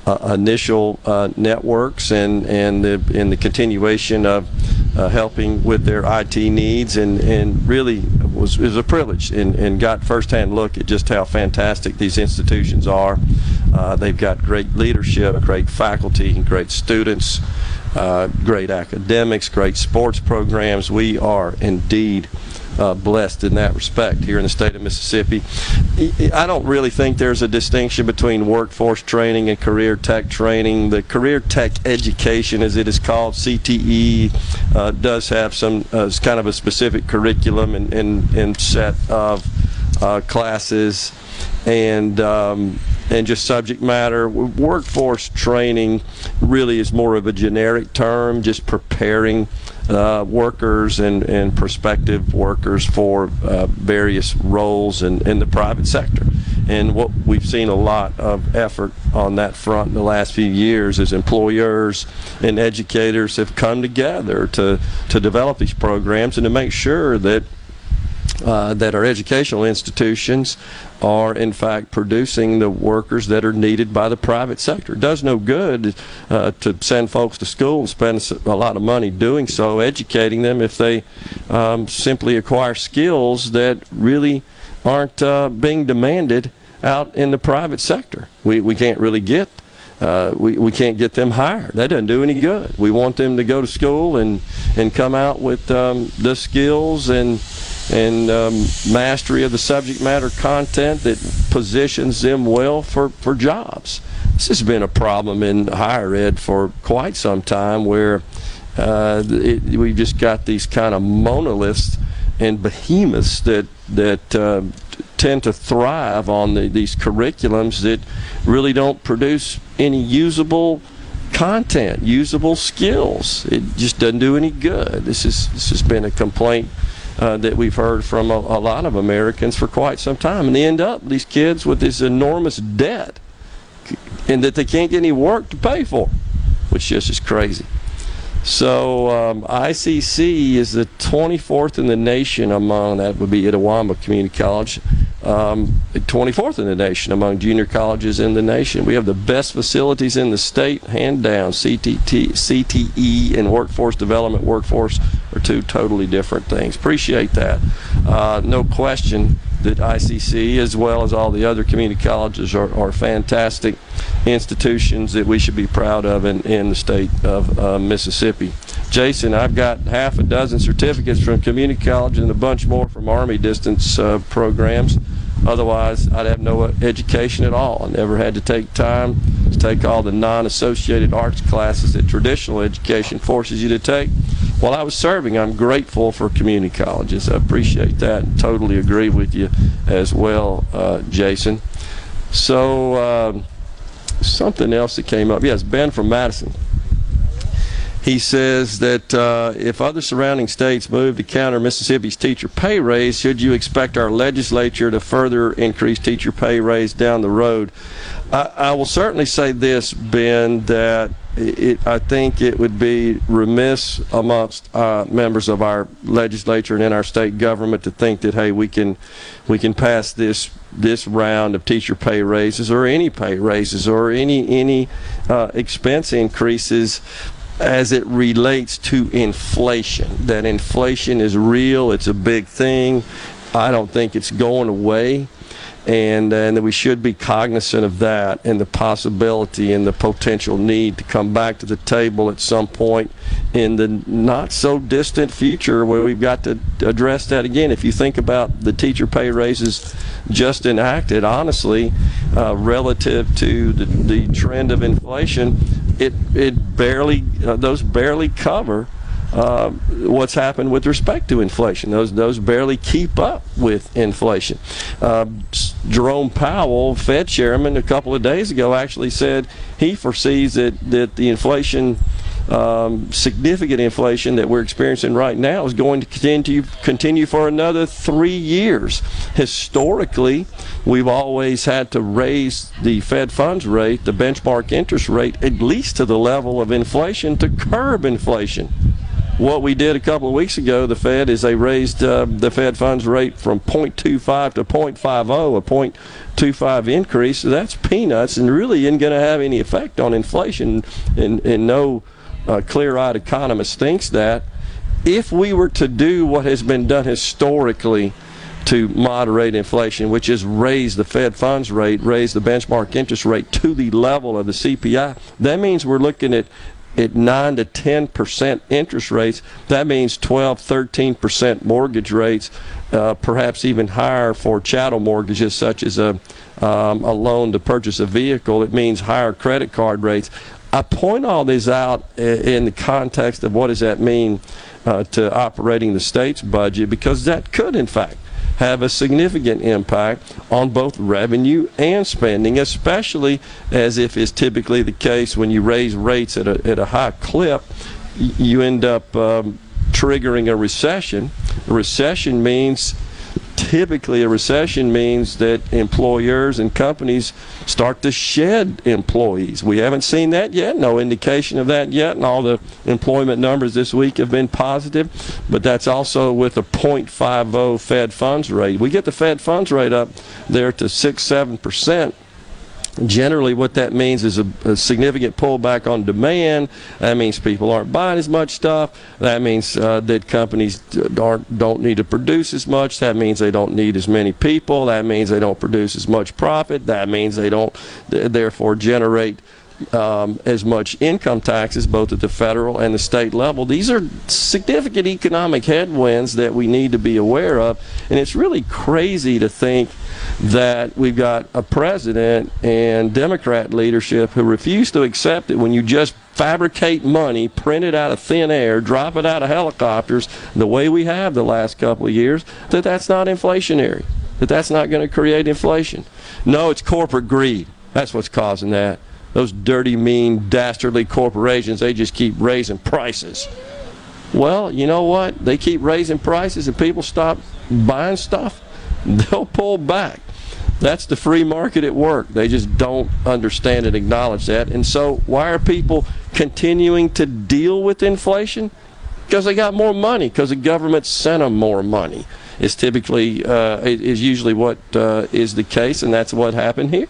uh, initial uh, networks and, and the, and the continuation of uh, helping with their I T needs, and, and really was, was a privilege, and, and got firsthand look at just how fantastic these institutions are. Uh, they've got great leadership, great faculty, great students, uh, great academics, great sports programs. We are indeed uh, blessed in that respect here in the state of Mississippi. I don't really think there's a distinction between workforce training and career tech training. The career tech education, as it is called, C T E, uh, does have some uh, kind of a specific curriculum and, and, and set of uh, classes and um, and just subject matter. Workforce training really is more of a generic term, just preparing uh, workers and, and prospective workers for uh, various roles in, in the private sector. And what we've seen a lot of effort on that front in the last few years is employers and educators have come together to, to develop these programs and to make sure that Uh, that our educational institutions are in fact producing the workers that are needed by the private sector. It does no good uh, to send folks to school and spend a lot of money doing so, educating them, if they um, simply acquire skills that really aren't uh, being demanded out in the private sector. We, we can't really get Uh, we, we can't get them hired. That doesn't do any good. We want them to go to school and, and come out with um, the skills and, and um, mastery of the subject matter content that positions them well for, for jobs. This has been a problem in higher ed for quite some time, where uh, it, we've just got these kind of monoliths and behemoths that, that uh, tend to thrive on the, these curriculums that really don't produce any usable content, usable skills. It just doesn't do any good. This is this has been a complaint uh, that we've heard from a, a lot of Americans for quite some time, and they end up, these kids, with this enormous debt and that they can't get any work to pay for, which just is crazy. So um, I C C is the twenty-fourth in the nation among, that would be Itawamba Community College, um, twenty-fourth in the nation among junior colleges in the nation. We have the best facilities in the state, hand down. C T T, C T E and workforce development, workforce are two totally different things. Appreciate that. Uh, no question that I C C, as well as all the other community colleges, are, are fantastic institutions that we should be proud of in, in the state of uh, Mississippi. Jason, I've got half a dozen certificates from community college and a bunch more from Army distance uh, programs. Otherwise, I'd have no education at all. I never had to take time to take all the non-associated arts classes that traditional education forces you to take. While I was serving, I'm grateful for community colleges. I appreciate that and totally agree with you as well, uh, Jason. So uh, something else that came up. Yes, Ben from Madison. He says that uh, if other surrounding states move to counter Mississippi's teacher pay raise, should you expect our legislature to further increase teacher pay raise down the road? I, I will certainly say this, Ben, that It, I think it would be remiss amongst uh, members of our legislature and in our state government to think that, hey, we can we can pass this this round of teacher pay raises or any pay raises or any any uh, expense increases as it relates to inflation. That inflation is real. It's a big thing. I don't think it's going away. And, and that we should be cognizant of that and the possibility and the potential need to come back to the table at some point in the not so distant future where we've got to address that again. If you think about the teacher pay raises just enacted, honestly, uh, relative to the, the trend of inflation, it, it barely, uh, those barely cover Uh, what's happened with respect to inflation. Those those barely keep up with inflation. Uh, Jerome Powell, Fed chairman, a couple of days ago actually said he foresees that, that the inflation, um, significant inflation that we're experiencing right now is going to continue, continue for another three years. Historically, we've always had to raise the Fed funds rate, the benchmark interest rate, at least to the level of inflation to curb inflation. What we did a couple of weeks ago, the Fed, is they raised uh, the Fed funds rate from point two five to point five oh, a point two five increase. So that's peanuts and really isn't going to have any effect on inflation, and, and no uh, clear-eyed economist thinks that. If we were to do what has been done historically to moderate inflation, which is raise the Fed funds rate, raise the benchmark interest rate to the level of the C P I, that means we're looking at at nine to ten percent interest rates, that means twelve, thirteen percent mortgage rates, uh, perhaps even higher for chattel mortgages such as a, um, a loan to purchase a vehicle. It means higher credit card rates. I point all these out in the context of what does that mean uh, to operating the state's budget, because that could, in fact, have a significant impact on both revenue and spending, especially as if is typically the case when you raise rates at a, at a high clip, you end up um, triggering a recession. A recession means, typically a recession means that employers and companies start to shed employees. We haven't seen that yet, no indication of that yet, and all the employment numbers this week have been positive, but that's also with a point five oh Fed funds rate. We get the Fed funds rate up there to six, seven percent. Generally what that means is a, a significant pullback on demand. That means people aren't buying as much stuff. That means uh, that companies aren't, don't need to produce as much. That means they don't need as many people. That means they don't produce as much profit. That means they don't th- therefore generate um, as much income taxes, both at the federal and the state level. These are significant economic headwinds that we need to be aware of, and it's really crazy to think that we've got a president and Democrat leadership who refuse to accept it when you just fabricate money, print it out of thin air, drop it out of helicopters the way we have the last couple of years, that that's not inflationary, that that's not going to create inflation. No, it's corporate greed. That's what's causing that. Those dirty, mean, dastardly corporations, they just keep raising prices. Well, you know what? They keep raising prices and people stop buying stuff. They'll pull back. That's the free market at work. They just don't understand and acknowledge that. And so why are people continuing to deal with inflation? Because they got more money, because the government sent them more money. It's typically, uh, is usually what uh, is the case, and that's what happened here.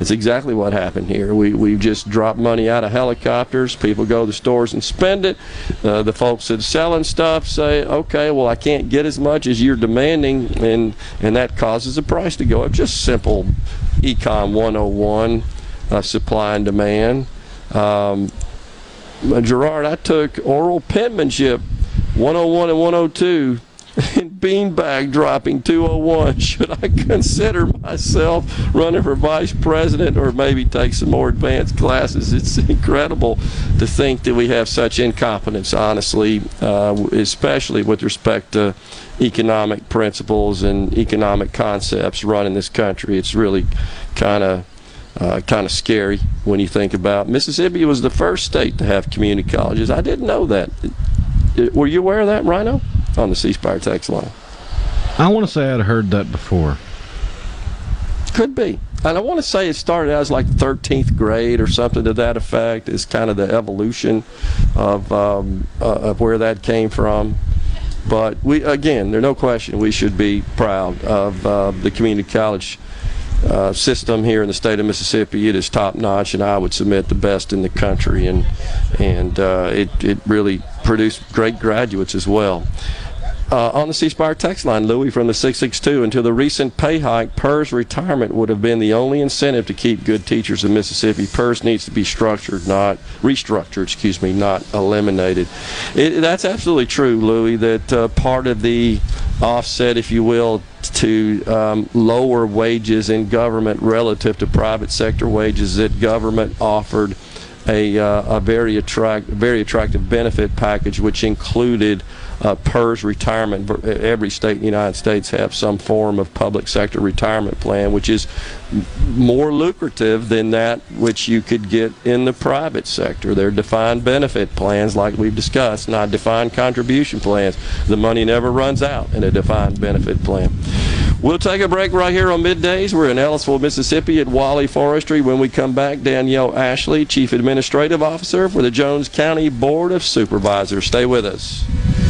It's exactly what happened here. We, we've just dropped money out of helicopters. People go to the stores and spend it. Uh, the folks that are selling stuff say, okay, well, I can't get as much as you're demanding, and, and that causes the price to go up. Just simple Econ one oh one, uh, supply and demand. Um, Gerard, I took oral penmanship one oh one and one oh two, and beanbag dropping two oh one. Should I consider myself running for vice president, or maybe take some more advanced classes? It's incredible to think that we have such incompetence, honestly, uh, especially with respect to economic principles and economic concepts running this country. It's really kind of Uh, kind of scary when you think about it. Mississippi was the first state to have community colleges. I didn't know that. Were you aware of that, Rhino? On the C Spire text line. I want to say I'd heard that before. Could be. And I want to say it started out as like thirteenth grade or something to that effect. It's kind of the evolution of, um, uh, of where that came from. But we, again, there's no question we should be proud of uh, the community college Uh, system here in the state of Mississippi. It is top-notch, and I would submit the best in the country, and and uh, it, it really produced great graduates as well. Uh, on the C Spire text line, Louis from the six six two, until the recent pay hike, P E R S retirement would have been the only incentive to keep good teachers in Mississippi. P E R S needs to be structured, not restructured, excuse me, not eliminated. It, that's absolutely true, Louis, that uh, part of the offset, if you will, to um, lower wages in government relative to private sector wages, that government offered a, uh, a very, attract, very attractive benefit package, which included Uh, P E R S retirement. Every state in the United States have some form of public sector retirement plan, which is more lucrative than that which you could get in the private sector. They're defined benefit plans, like we've discussed, not defined contribution plans. The money never runs out in a defined benefit plan. We'll take a break right here on Middays. We're in Ellisville, Mississippi at Wally Forestry. When we come back, Danielle Ashley, Chief Administrative Officer for the Jones County Board of Supervisors. Stay with us.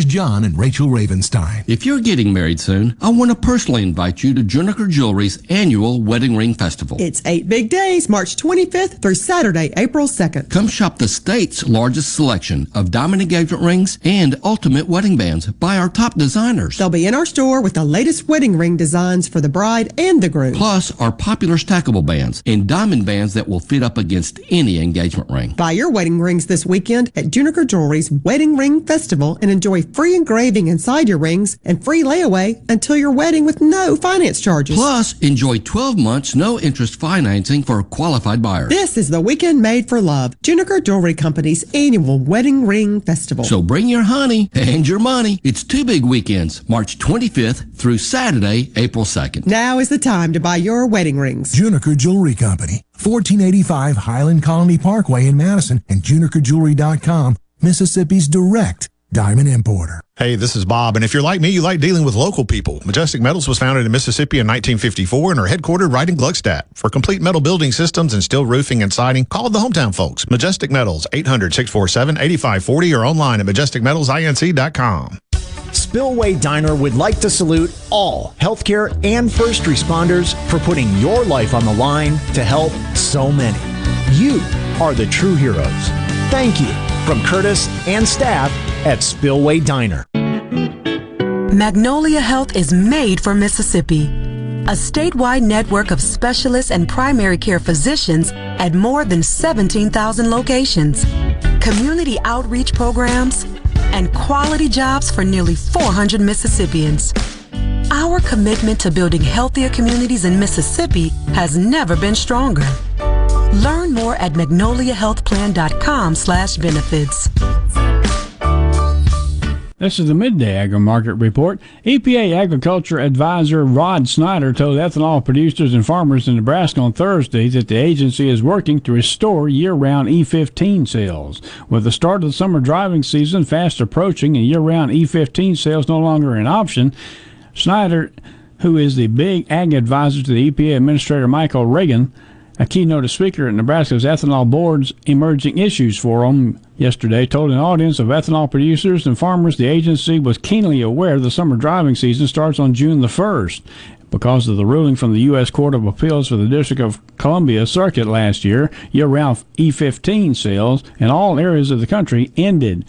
Here's John and Rachel Ravenstein. If you're getting married soon, I want to personally invite you to Juniker Jewelry's annual Wedding Ring Festival. It's eight big days, March twenty-fifth through Saturday, April second. Come shop the state's largest selection of diamond engagement rings and ultimate wedding bands by our top designers. They'll be in our store with the latest wedding ring designs for the bride and the groom. Plus our popular stackable bands and diamond bands that will fit up against any engagement ring. Buy your wedding rings this weekend at Juniker Jewelry's Wedding Ring Festival and enjoy free engraving inside your rings and free layaway until your wedding with no finance charges. Plus, enjoy twelve months no interest financing for qualified buyers. This is the weekend made for love. Juniker Jewelry Company's annual Wedding Ring Festival. So bring your honey and your money. It's two big weekends, March twenty-fifth through Saturday, April second. Now is the time to buy your wedding rings. Juniker Jewelry Company, fourteen eighty-five Highland Colony Parkway in Madison, and juniker jewelry dot com, Mississippi's direct diamond importer. Hey, this is Bob, and if you're like me, you like dealing with local people. Majestic Metals was founded in Mississippi in nineteen fifty-four and are headquartered right in Gluckstadt. For complete metal building systems and steel roofing and siding, call the hometown folks. Majestic Metals, eight hundred, six four seven, eight five four zero, or online at majestic metals inc dot com. Spillway Diner would like to salute all healthcare and first responders for putting your life on the line to help so many. You are the true heroes. Thank you from Curtis and staff at Spillway Diner. Magnolia Health is made for Mississippi. A statewide network of specialists and primary care physicians at more than seventeen thousand locations, community outreach programs, and quality jobs for nearly four hundred Mississippians. Our commitment to building healthier communities in Mississippi has never been stronger. Learn more at magnolia health plan dot com slash benefits. This is the Midday Agri-Market Report. E P A Agriculture Advisor Rod Snyder told ethanol producers and farmers in Nebraska on Thursday that the agency is working to restore year-round E fifteen sales. With the start of the summer driving season fast approaching and year-round E fifteen sales no longer an option, Snyder, who is the big ag advisor to the E P A Administrator Michael Reagan, a keynote speaker at Nebraska's Ethanol Board's Emerging Issues Forum yesterday, told an audience of ethanol producers and farmers the agency was keenly aware the summer driving season starts on June the first. Because of the ruling from the U S Court of Appeals for the District of Columbia Circuit last year, year-round E fifteen sales in all areas of the country ended.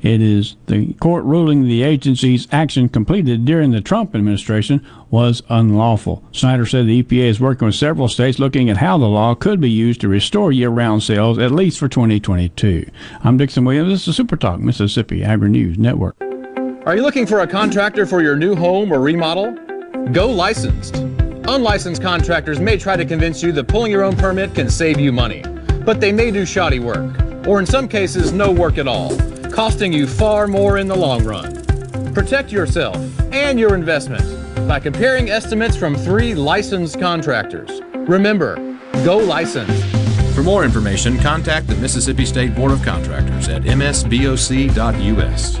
It is the court ruling the agency's action completed during the Trump administration was unlawful. Snyder said the E P A is working with several states looking at how the law could be used to restore year-round sales, at least for twenty twenty-two. I'm Dixon Williams. This is the Super Talk Mississippi Agri-News Network. Are you looking for a contractor for your new home or remodel? Go licensed. Unlicensed contractors may try to convince you that pulling your own permit can save you money, but they may do shoddy work, or in some cases, no work at all, costing you far more in the long run. Protect yourself and your investment by comparing estimates from three licensed contractors. Remember, go licensed. For more information, contact the Mississippi State Board of Contractors at m s b o c dot u s.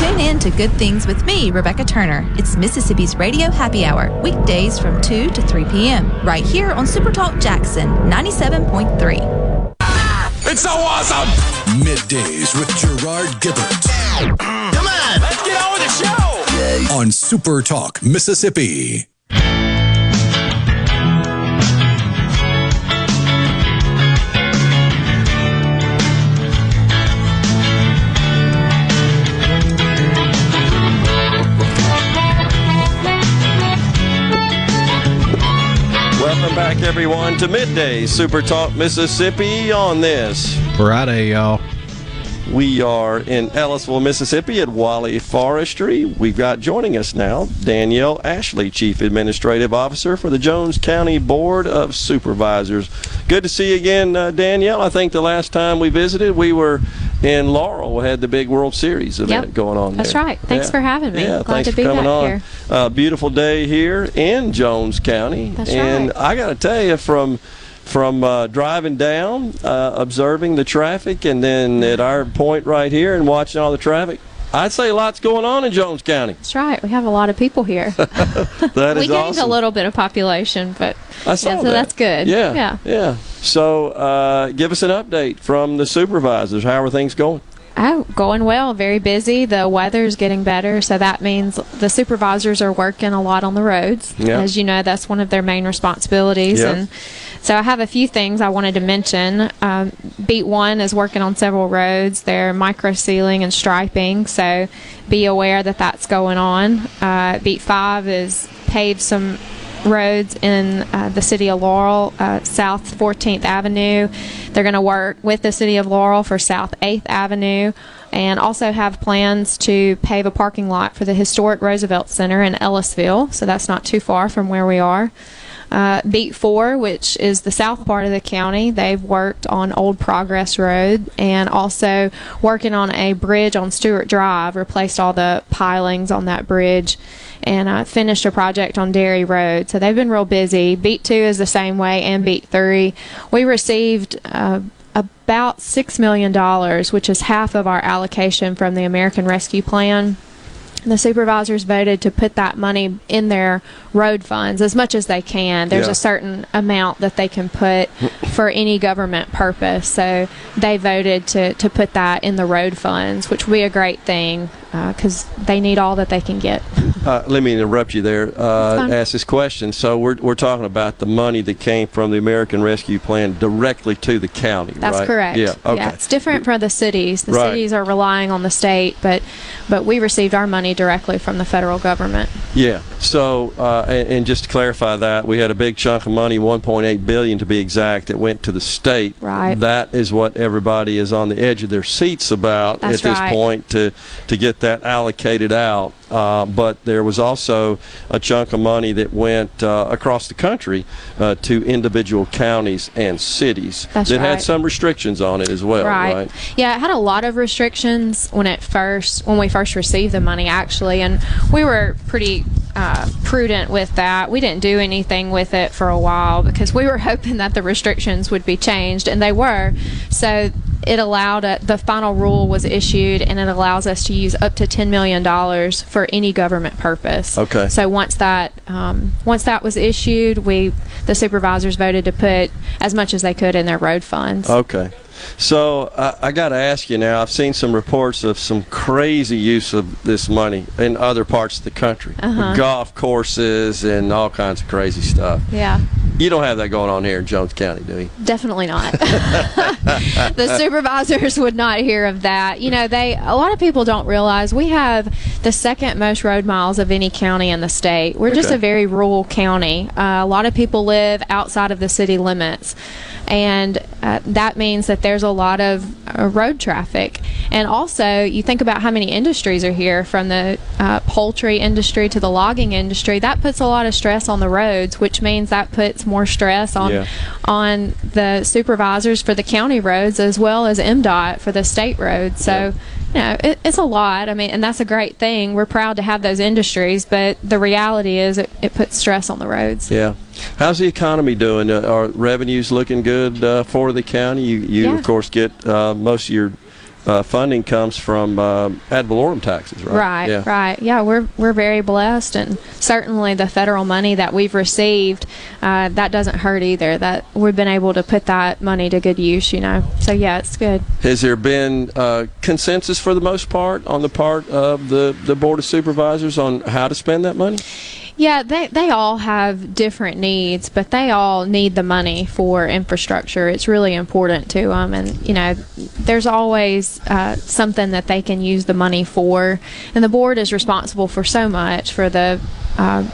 Tune in to Good Things with me, Rebecca Turner. It's Mississippi's Radio Happy Hour, weekdays from two to three p m right here on SuperTalk Jackson ninety-seven point three. It's so awesome! Middays with Gerard Gibert. Come on, let's get on with the show! On SuperTalk Mississippi. Welcome back, everyone, to Midday Super Talk Mississippi on this Friday, y'all. We are in Ellisville, Mississippi at Wally Forestry. We've got joining us now Danielle Ashley, Chief Administrative Officer for the Jones County Board of Supervisors. Good to see you again, uh, Danielle. I think the last time we visited, we were And Laurel had the big World Series event yep. going on there. That's right. Thanks yeah. for having me. Yeah, Glad thanks to be for coming on. Here. Uh, beautiful day here in Jones County. That's and right. I got to tell you, from from uh, driving down, uh, observing the traffic, and then at our point right here and watching all the traffic, I'd say lots going on in Jones County. That's right. We have a lot of people here. That is we gained awesome. a little bit of population, but I saw yeah, so that. that's good. Yeah, yeah. yeah. So uh, give us an update from the supervisors. How are things going? Oh, going well. Very busy. The weather's getting better, so that means the supervisors are working a lot on the roads. Yeah. As you know, that's one of their main responsibilities. Yeah. And so I have a few things I wanted to mention. Um, Beat One is working on several roads. They're micro-sealing and striping, so be aware that that's going on. Uh, Beat Five is paved some roads in uh, the city of Laurel, uh, South fourteenth Avenue. They're going to work with the city of Laurel for South eighth Avenue, and also have plans to pave a parking lot for the historic Roosevelt Center in Ellisville, so that's not too far from where we are. Uh, Beat four, which is the south part of the county, they've worked on Old Progress Road and also working on a bridge on Stewart Drive, replaced all the pilings on that bridge, and uh, finished a project on Dairy Road. So they've been real busy. Beat two is the same way, and Beat three. We received uh, about six million dollars, which is half of our allocation from the American Rescue Plan. The supervisors voted to put that money in their road funds as much as they can. There's yeah. a certain amount that they can put for any government purpose. So they voted to, to put that in the road funds, which would be a great thing because uh, they need all that they can get. Uh, let me interrupt you there. Uh, ask this question. So we're, we're talking about the money that came from the American Rescue Plan directly to the county, That's right? correct. Yeah. Okay. Yeah, it's different from the cities. The right. cities are relying on the state, but, but we received our money directly from the federal government. Yeah. So, uh, and, and just to clarify that, we had a big chunk of money, one point eight billion dollars to be exact, that went to the state. Right. That is what everybody is on the edge of their seats about That's at right. this point, to to get that allocated out. Uh, but there was also a chunk of money that went uh, across the country uh, to individual counties and cities. That's that right. had some restrictions on it as well. Right. right. Yeah, it had a lot of restrictions when it first when we first received the money, actually, and we were pretty uh, prudent with that. We didn't do anything with it for a while because we were hoping that the restrictions would be changed, and they were. So it allowed a, the final rule was issued, and it allows us to use up to ten million dollars for any government purpose. Okay. So once that um, once that was issued, we the supervisors voted to put as much as they could in their road funds. Okay. So uh, I got to ask you now, I've seen some reports of some crazy use of this money in other parts of the country. Uh-huh. Golf courses and all kinds of crazy stuff. Yeah. You don't have that going on here in Jones County, do you? Definitely not. The supervisors would not hear of that. You know, they a lot of people don't realize we have the second most road miles of any county in the state. We're okay. just a very rural county. Uh, a lot of people live outside of the city limits, and uh, that means that there's a lot of uh, road traffic. And also, you think about how many industries are here, from the uh, poultry industry to the logging industry. That puts a lot of stress on the roads, which means that puts more stress on yeah. on the supervisors for the county roads as well as M DOT for the state roads. So yeah. you know it, it's a lot. I mean, and that's a great thing. We're proud to have those industries, but the reality is it, it puts stress on the roads. Yeah. How's the economy doing? Uh, are revenues looking good uh, for the county? You, you yeah. of course, get uh, most of your uh, funding comes from uh, ad valorem taxes, right? Right, yeah. right. Yeah, we're we're very blessed, and certainly the federal money that we've received, uh, that doesn't hurt either. That we've been able to put that money to good use, you know. So yeah, it's good. Has there been uh, consensus for the most part on the part of the the Board of Supervisors on how to spend that money? Yeah, they, they all have different needs, but they all need the money for infrastructure. It's really important to them, and, you know, there's always uh, something that they can use the money for, and the board is responsible for so much, for the uh,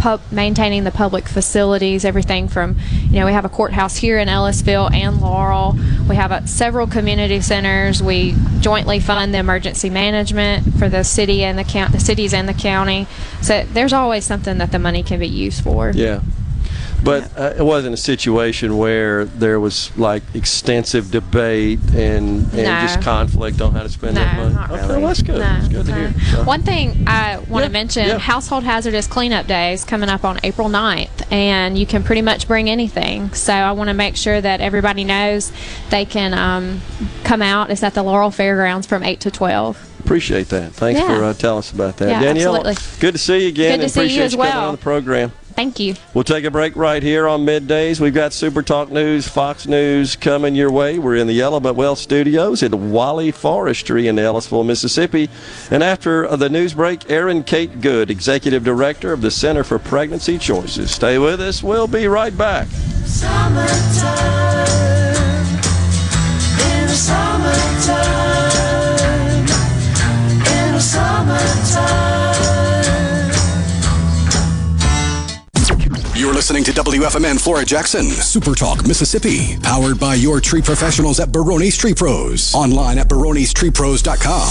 pub maintaining the public facilities, everything from, you know, we have a courthouse here in Ellisville and Laurel. We have a, several community centers. We jointly fund the emergency management for the city and the count, the cities and the county. So there's always something that the money can be used for. Yeah. But yeah. uh, it wasn't a situation where there was like extensive debate and, and no. just conflict on how to spend no, that money. Not okay, really. Well, that's good. No, that's good no. to hear. So. One thing I want yeah. to mention, yeah. Household Hazardous Cleanup Day is coming up on April ninth, and you can pretty much bring anything. So I want to make sure that everybody knows they can um, come out. It's at the Laurel Fairgrounds from eight to twelve. Appreciate that. Thanks yeah. for uh, telling us about that. Yeah, Danielle, absolutely. Good to see you again. Good to and see appreciate you as well. Coming on the program. Thank you. We'll take a break right here on Middays. We've got Super Talk News, Fox News coming your way. We're in the Element Wealth Studios at Wally Forestry in Ellisville, Mississippi. And after the news break, Erin Kate Good, Executive Director of the Center for Pregnancy Choices. Stay with us. We'll be right back. Summertime, in the summertime, in the summertime. You're listening to W F M N Flora Jackson, Super Talk Mississippi, powered by your tree professionals at Barone's Tree Pros. Online at barones tree pros dot com.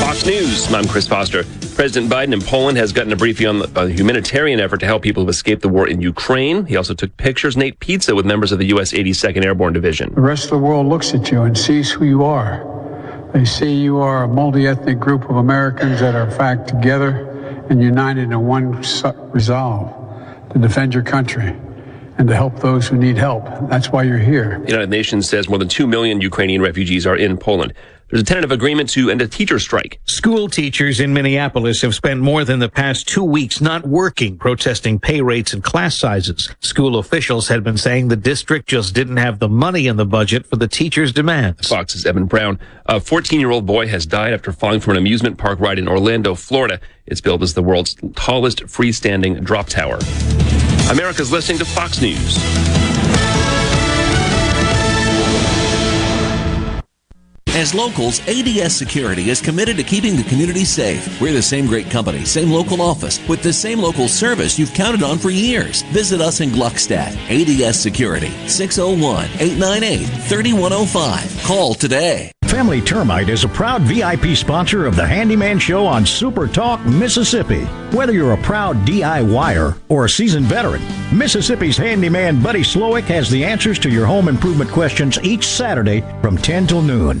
Fox News, I'm Chris Foster. President Biden in Poland has gotten a briefing on the, uh, humanitarian effort to help people who escaped the war in Ukraine. He also took pictures and ate pizza with members of the U S eighty-second Airborne Division. The rest of the world looks at you and sees who you are. They see you are a multi-ethnic group of Americans that are, in fact, together and united in one resolve to defend your country and to help those who need help. That's why you're here. The United Nations says more than two million Ukrainian refugees are in Poland. There's a tentative agreement to end a teacher strike. School teachers in Minneapolis have spent more than the past two weeks not working, protesting pay rates and class sizes. School officials had been saying the district just didn't have the money in the budget for the teachers' demands. Fox's Evan Brown. A fourteen-year-old boy has died after falling from an amusement park ride in Orlando, Florida. It's billed as the world's tallest freestanding drop tower. America's listening to Fox News. As locals, A D S Security is committed to keeping the community safe. We're the same great company, same local office, with the same local service you've counted on for years. Visit us in Gluckstadt. A D S Security, six oh one, eight nine eight, three one oh five. Call today. Family Termite is a proud V I P sponsor of the Handyman Show on Super Talk Mississippi. Whether you're a proud DIYer or a seasoned veteran, Mississippi's handyman Buddy Slowick has the answers to your home improvement questions each Saturday from ten till noon.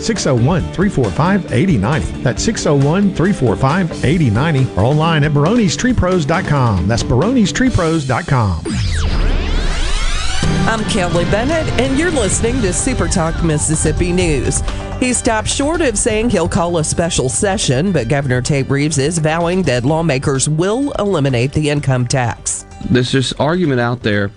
six oh one, three four five, eight oh nine oh. That's six oh one, three four five, eight oh nine oh. Or online at barones tree pros dot com. That's barones tree pros dot com. I'm Kelly Bennett, and you're listening to Super Talk Mississippi News. He stopped short of saying he'll call a special session, but Governor Tate Reeves is vowing that lawmakers will eliminate the income tax. There's this argument out there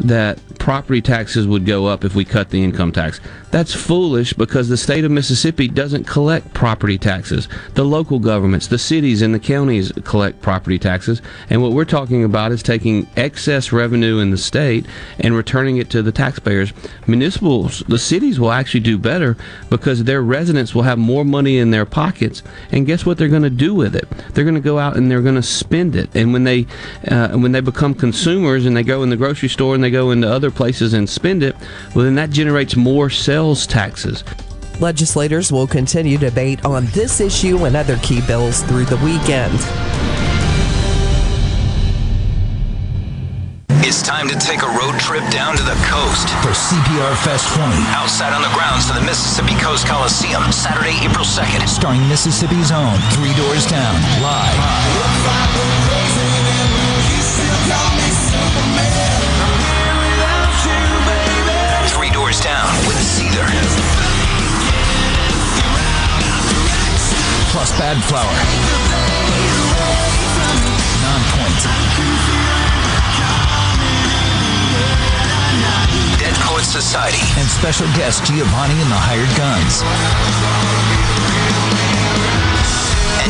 that property taxes would go up if we cut the income tax. That's foolish, because the state of Mississippi doesn't collect property taxes. The local governments, the cities and the counties collect property taxes, and what we're talking about is taking excess revenue in the state and returning it to the taxpayers. Municipals, the cities will actually do better because their residents will have more money in their pockets, and guess what they're going to do with it? They're going to go out and they're going to spend it, and when they uh, when they become consumers and they go in the grocery store and they go into other places and spend it, well, then that generates more sales taxes. Legislators will continue debate on this issue and other key bills through the weekend. It's time to take a road trip down to the coast for C P R Fest twenty. Outside on the grounds of the Mississippi Coast Coliseum, Saturday, April second. Starring Mississippi's own Three Doors Down, live. Three Doors Down with Seether. Plus Bad Flower. Non-point. Society and special guest Giovanni and the Hired Guns. And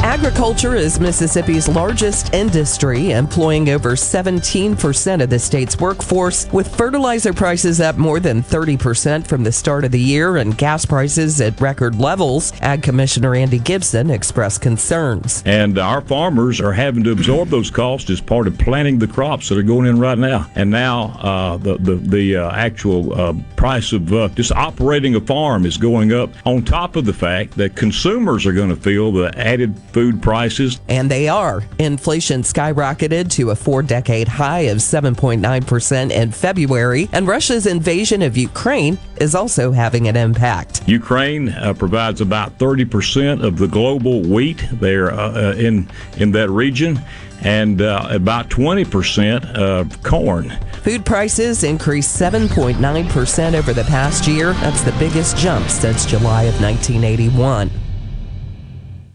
Agriculture is Mississippi's largest industry, employing over seventeen percent of the state's workforce, with fertilizer prices up more than thirty percent from the start of the year and gas prices at record levels. Ag Commissioner Andy Gibson expressed concerns. And our farmers are having to absorb those costs as part of planting the crops that are going in right now. And now uh, the, the, the uh, actual uh, price of uh, just operating a farm is going up, on top of the fact that consumers are going to feel the added food prices. And they are. Inflation skyrocketed to a four-decade high of seven point nine percent in February, and Russia's invasion of Ukraine is also having an impact. Ukraine uh, provides about thirty percent of the global wheat there uh, uh, in, in that region, and uh, about twenty percent of corn. Food prices increased seven point nine percent over the past year. That's the biggest jump since July of nineteen eighty-one.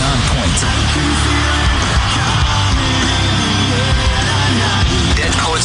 Nonpoint. Dead Poets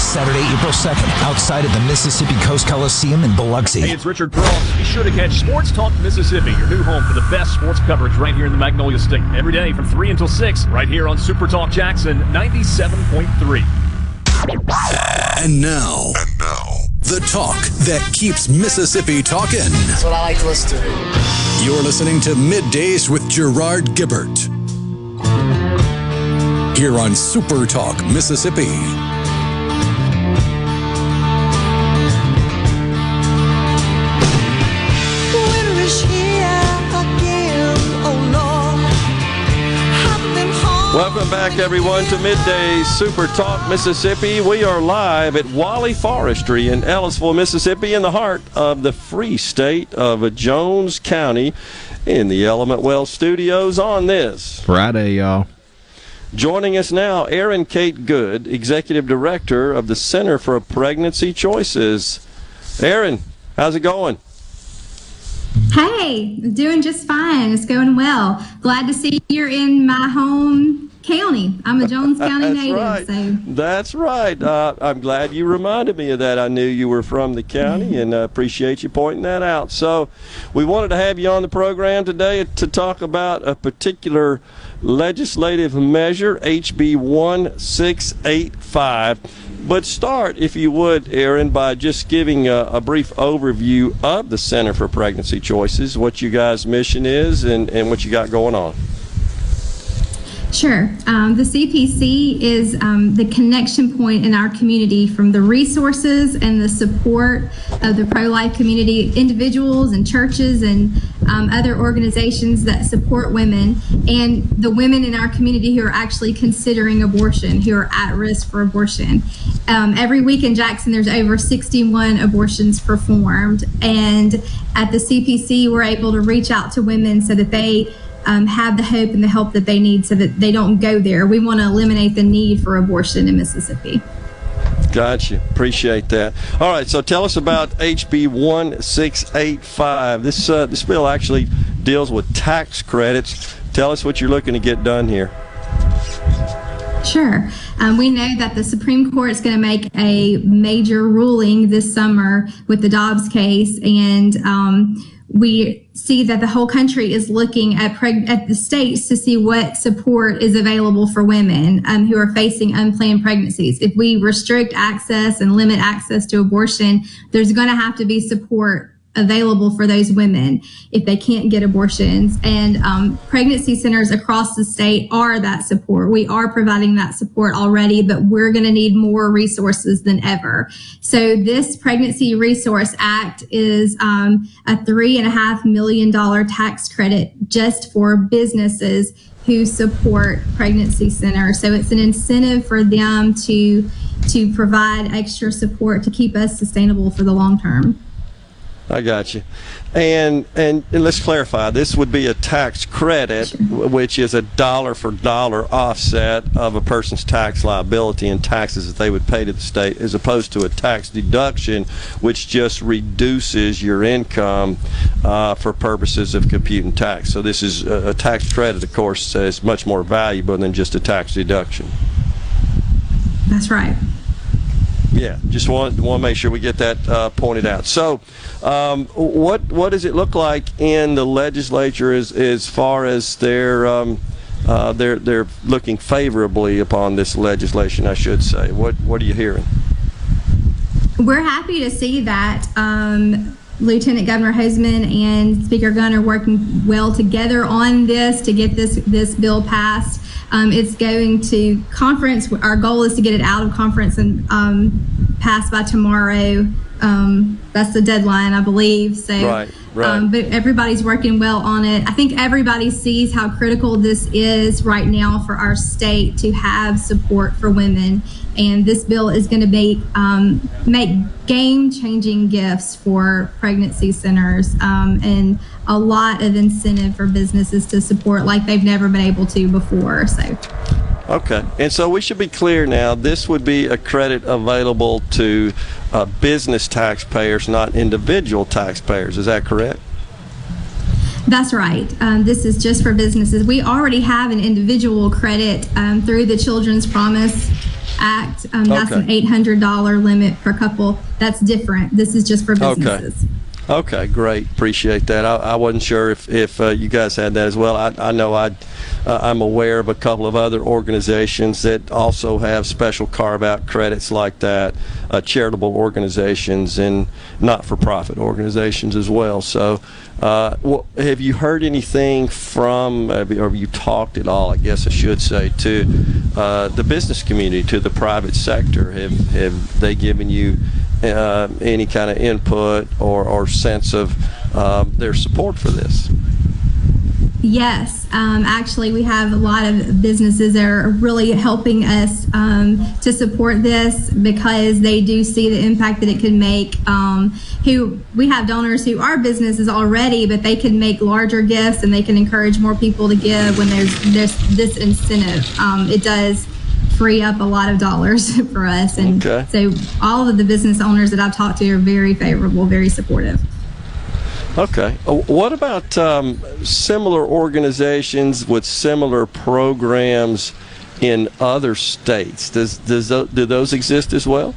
Saturday, April second, outside of the Mississippi Coast Coliseum in Biloxi. Hey, it's Richard Cross. Be sure to catch Sports Talk Mississippi, your new home for the best sports coverage right here in the Magnolia State. Every day from three until six, right here on Super Talk Jackson ninety-seven point three. And now, and now, the talk that keeps Mississippi talking. That's what I like to listen to. You're listening to Middays with Gerard Gibert here on Super Talk Mississippi. Welcome back, everyone, to Midday Super Talk Mississippi. We are live at Wally Forestry in Ellisville, Mississippi, in the heart of the free state of Jones County, in the Element Wealth Studios on this Friday, y'all. Joining us now, Erin Kate Good, Executive Director of the Center for Pregnancy Choices. Erin, how's it going? Hey, doing just fine. It's going well. Glad to see you're in my home county. I'm a Jones County native. Right. So. That's right. Uh, I'm glad you reminded me of that. I knew you were from the county, and I uh, appreciate you pointing that out. So we wanted to have you on the program today to talk about a particular legislative measure, H B one six eight five. But start, if you would, Erin, by just giving a, a brief overview of the Center for Pregnancy Choices, what you guys' mission is, and, and what you got going on. Sure. Um, the C P C is um, the connection point in our community from the resources and the support of the pro-life community, individuals and churches and um, other organizations that support women, and the women in our community who are actually considering abortion, who are at risk for abortion. Um, every week in Jackson, there's over sixty-one abortions performed, and at the C P C, we're able to reach out to women so that they Um, have the hope and the help that they need so that they don't go there. We want to eliminate the need for abortion in Mississippi. Gotcha. Appreciate that. All right, so tell us about H B one six eight five. This, uh, this bill actually deals with tax credits. Tell us what you're looking to get done here. Sure. Um, we know that the Supreme Court is going to make a major ruling this summer with the Dobbs case, and um, we see that the whole country is looking at, preg at the states to see what support is available for women um, who are facing unplanned pregnancies. If we restrict access and limit access to abortion, there's going to have to be support available for those women if they can't get abortions. And um, pregnancy centers across the state are that support. We are providing that support already, but we're going to need more resources than ever. So this Pregnancy Resource Act is um, a three and a half million dollar tax credit just for businesses who support pregnancy centers. So it's an incentive for them to, to provide extra support to keep us sustainable for the long term. I got you. And, and and let's clarify, this would be a tax credit, sure, which is a dollar for dollar offset of a person's tax liability and taxes that they would pay to the state, as opposed to a tax deduction, which just reduces your income uh, for purposes of computing tax. So this is a, a tax credit, of course, uh, is much more valuable than just a tax deduction. That's right. Yeah, just want, want to make sure we get that uh, pointed out. So um, what what does it look like in the legislature as, as far as they're, um, uh, they're, they're looking favorably upon this legislation, I should say? What, what are you hearing? We're happy to see that um, Lieutenant Governor Hoseman and Speaker Gunn are working well together on this to get this, this bill passed. Um, it's going to conference. Our goal is to get it out of conference and um, passed by tomorrow. Um, that's the deadline, I believe. So, right, right. Um, but everybody's working well on it. I think everybody sees how critical this is right now for our state to have support for women. And this bill is going to be, um, make game-changing gifts for pregnancy centers um, and a lot of incentive for businesses to support like they've never been able to before. So. Okay, and so we should be clear now, this would be a credit available to uh, business taxpayers, not individual taxpayers, is that correct? That's right. Um, this is just for businesses. We already have an individual credit um, through the Children's Promise Act. Um, that's okay. An eight hundred dollar limit per couple. That's different. This is just for businesses. Okay. Okay, great. Appreciate that. I, I wasn't sure if, if uh, you guys had that as well. I, I know I, uh, I'm aware of a couple of other organizations that also have special carve-out credits like that, uh, charitable organizations and not-for-profit organizations as well. So uh, well, have you heard anything from, or have you talked at all, I guess I should say, to uh, the business community, to the private sector? Have, have they given you Uh, any kind of input or, or sense of uh, their support for this? Yes, um, actually we have a lot of businesses that are really helping us um, to support this because they do see the impact that it can make. Um, who we have donors who are businesses already, but they can make larger gifts and they can encourage more people to give when there's, there's this incentive. Um, it does free up a lot of dollars for us, and okay. So all of the business owners that I've talked to are very favorable, very supportive. Okay, what about um, similar organizations with similar programs in other states? Does, does do those exist as well?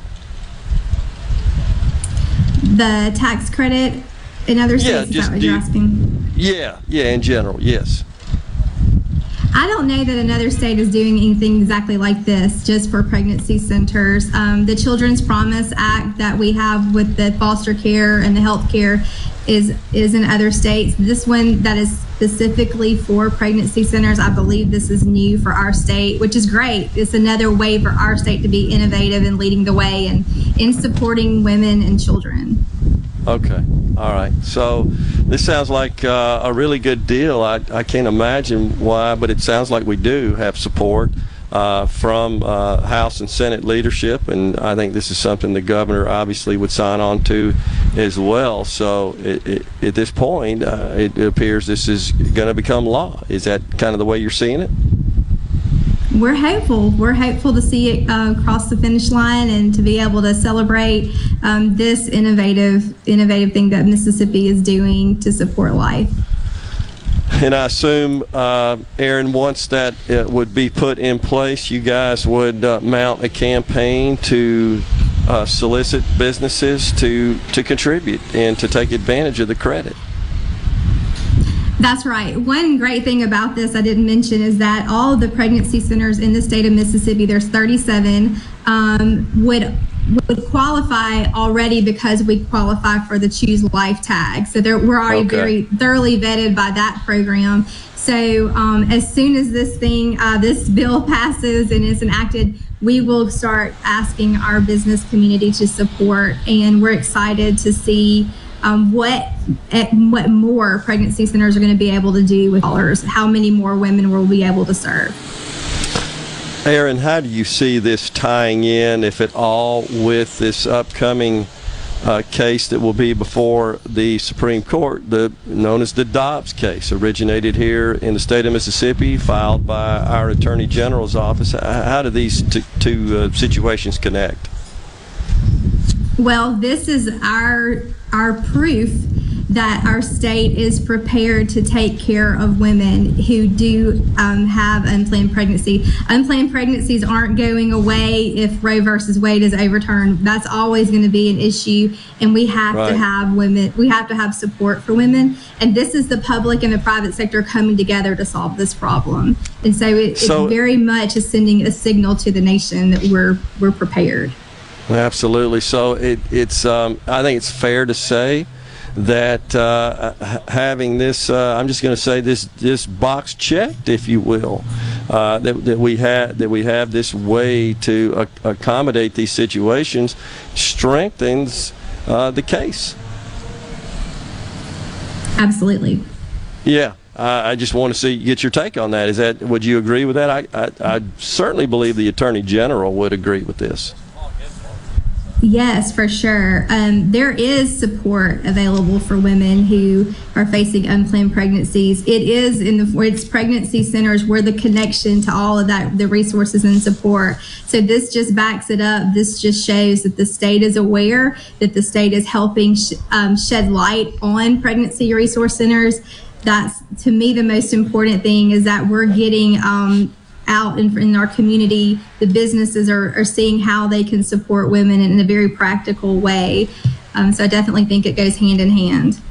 The tax credit in other states? Yeah, just, is that what you're asking? Yeah, yeah, in general, yes. I don't know that another state is doing anything exactly like this, just for pregnancy centers. Um, the Children's Promise Act that we have with the foster care and the health care is, is in other states. This one that is specifically for pregnancy centers, I believe this is new for our state, which is great. It's another way for our state to be innovative and leading the way and in supporting women and children. Okay. All right. So this sounds like uh, a really good deal. I, I can't imagine why, but it sounds like we do have support uh, from uh, House and Senate leadership, and I think this is something the governor obviously would sign on to as well. So it, it, at this point, uh, it appears this is going to become law. Is that kind of the way you're seeing it? We're hopeful. We're hopeful to see it uh, cross the finish line and to be able to celebrate um, this innovative, innovative thing that Mississippi is doing to support life. And I assume, uh, Erin, once that uh, would be put in place, you guys would uh, mount a campaign to uh, solicit businesses to, to contribute and to take advantage of the credit. That's right. One great thing about this I didn't mention is that all the pregnancy centers in the state of Mississippi, there's thirty-seven, um, would would qualify already because we qualify for the Choose Life tag. So there, we're already okay. very thoroughly vetted by that program. So um, as soon as this thing, uh, this bill passes and is enacted, we will start asking our business community to support, and we're excited to see um, what what more pregnancy centers are going to be able to do with dollars, how many more women will be able to serve. Erin, how do you see this tying in, if at all, with this upcoming uh, case that will be before the Supreme Court, the known as the Dobbs case, originated here in the state of Mississippi, filed by our Attorney General's office? How do these t two uh, situations connect? Well, this is our our proof that our state is prepared to take care of women who do um, have unplanned pregnancy. Unplanned pregnancies aren't going away if Roe versus Wade is overturned. That's always going to be an issue, and we have right. to have women, we have to have support for women. And this is the public and the private sector coming together to solve this problem. And so it, so, it very much is sending a signal to the nation that we're we're prepared. Absolutely. So it, it's um, I think it's fair to say that uh, having this, uh, I'm just going to say this, this box checked, if you will, uh, that, that we have that we have this way to uh, accommodate these situations, strengthens uh, the case. Absolutely. Yeah, I, I just want to see get your take on that. Is that would you agree with that? I I, I certainly believe the Attorney General would agree with this. Yes, for sure. Um, there is support available for women who are facing unplanned pregnancies. It is in the it's pregnancy centers where the connection to all of that, the resources and support. So this just backs it up. This just shows that the state is aware, that the state is helping sh um, shed light on pregnancy resource centers. That's, to me, the most important thing, is that we're getting um, out in, in our community. The businesses are, are seeing how they can support women in a very practical way. Um, so I definitely think it goes hand in hand.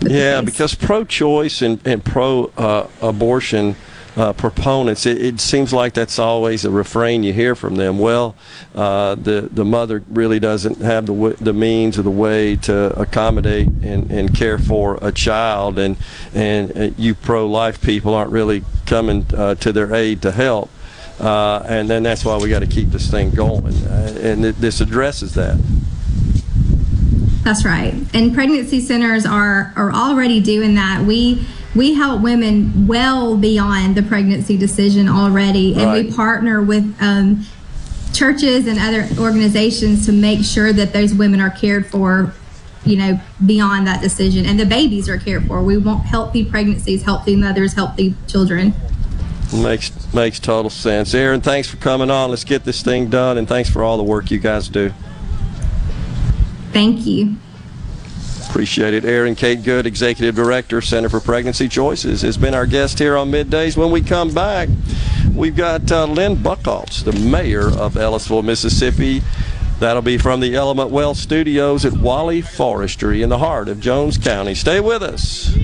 Yeah, because pro-choice and, and pro-abortion uh, uh, proponents, it, it seems like that's always a refrain you hear from them. Well, uh, the, the mother really doesn't have the, w the means or the way to accommodate and, and care for a child, and, and uh, you pro-life people aren't really coming uh, to their aid to help, uh, and then that's why we got to keep this thing going, uh, and it, this addresses that. That's right, and pregnancy centers are are already doing that. We we help women well beyond the pregnancy decision already, and right. we partner with um, churches and other organizations to make sure that those women are cared for, you know, beyond that decision, and the babies are cared for. We want healthy pregnancies, healthy mothers, healthy children. Makes makes total sense. Erin, thanks for coming on. Let's get this thing done, and thanks for all the work you guys do. Thank you. Appreciate it. Erin Kate Good, Executive Director, Center for Pregnancy Choices, has been our guest here on Middays. When we come back, we've got uh, Lynn Buckholz, the mayor of Ellisville, Mississippi. That'll be from the Element Wealth Studios at Wally Forestry in the heart of Jones County. Stay with us.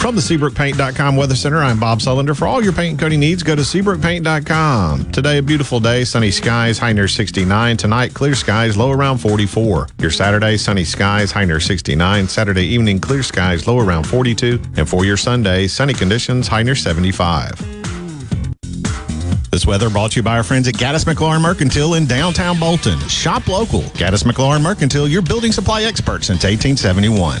From the Seabrook Paint dot com Weather Center, I'm Bob Sullender. For all your paint and coating needs, go to Seabrook Paint dot com. Today, a beautiful day, sunny skies, high near sixty-nine. Tonight, clear skies, low around forty-four. Your Saturday, sunny skies, high near sixty-nine. Saturday evening, clear skies, low around forty-two. And for your Sunday, sunny conditions, high near seventy-five. This weather brought to you by our friends at Gaddis McLaurin Mercantile in downtown Bolton. Shop local. Gaddis McLaurin Mercantile, your building supply expert since eighteen seventy-one.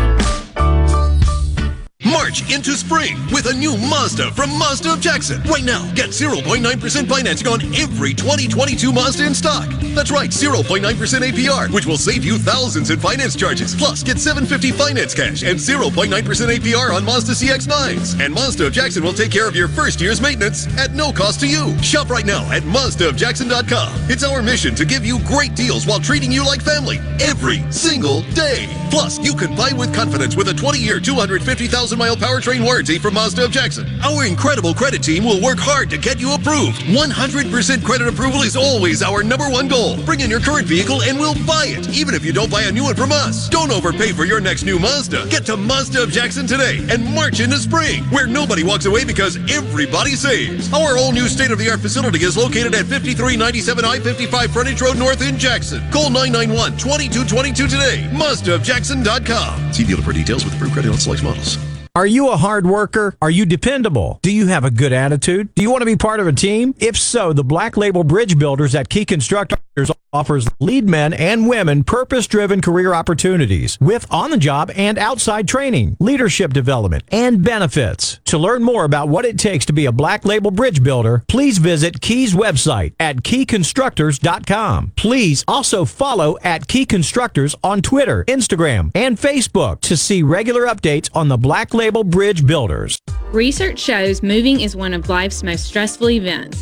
March into spring with a new Mazda from Mazda of Jackson. Right now, get zero point nine percent financing on every twenty twenty-two Mazda in stock. That's right, zero point nine percent A P R, which will save you thousands in finance charges. Plus, get seven hundred fifty dollars finance cash and zero point nine percent A P R on Mazda C X nines. And Mazda of Jackson will take care of your first year's maintenance at no cost to you. Shop right now at mazda of jackson dot com. It's our mission to give you great deals while treating you like family every single day. Plus, you can buy with confidence with a twenty-year, two hundred fifty thousand mile powertrain warranty from Mazda of Jackson. Our incredible credit team will work hard to get you approved. one hundred percent credit approval is always our number one goal. Bring in your current vehicle and we'll buy it, even if you don't buy a new one from us. Don't overpay for your next new Mazda. Get to Mazda of Jackson today and march into spring, where nobody walks away because everybody saves. Our all-new state-of-the-art facility is located at fifty-three ninety-seven I fifty-five Frontage Road North in Jackson. Call nine nine one, two two two two today. mazda of jackson dot com. See dealer for details with approved credit on select models. Are you a hard worker? Are you dependable? Do you have a good attitude? Do you want to be part of a team? If so, the Black Label Bridge Builders at Key Constructors offers lead men and women purpose-driven career opportunities with on-the-job and outside training, leadership development, and benefits. To learn more about what it takes to be a Black Label Bridge Builder, please visit Key's website at key constructors dot com. Please also follow at Key Constructors on Twitter, Instagram, and Facebook to see regular updates on the Black Label Label Bridge Builders. Research shows moving is one of life's most stressful events,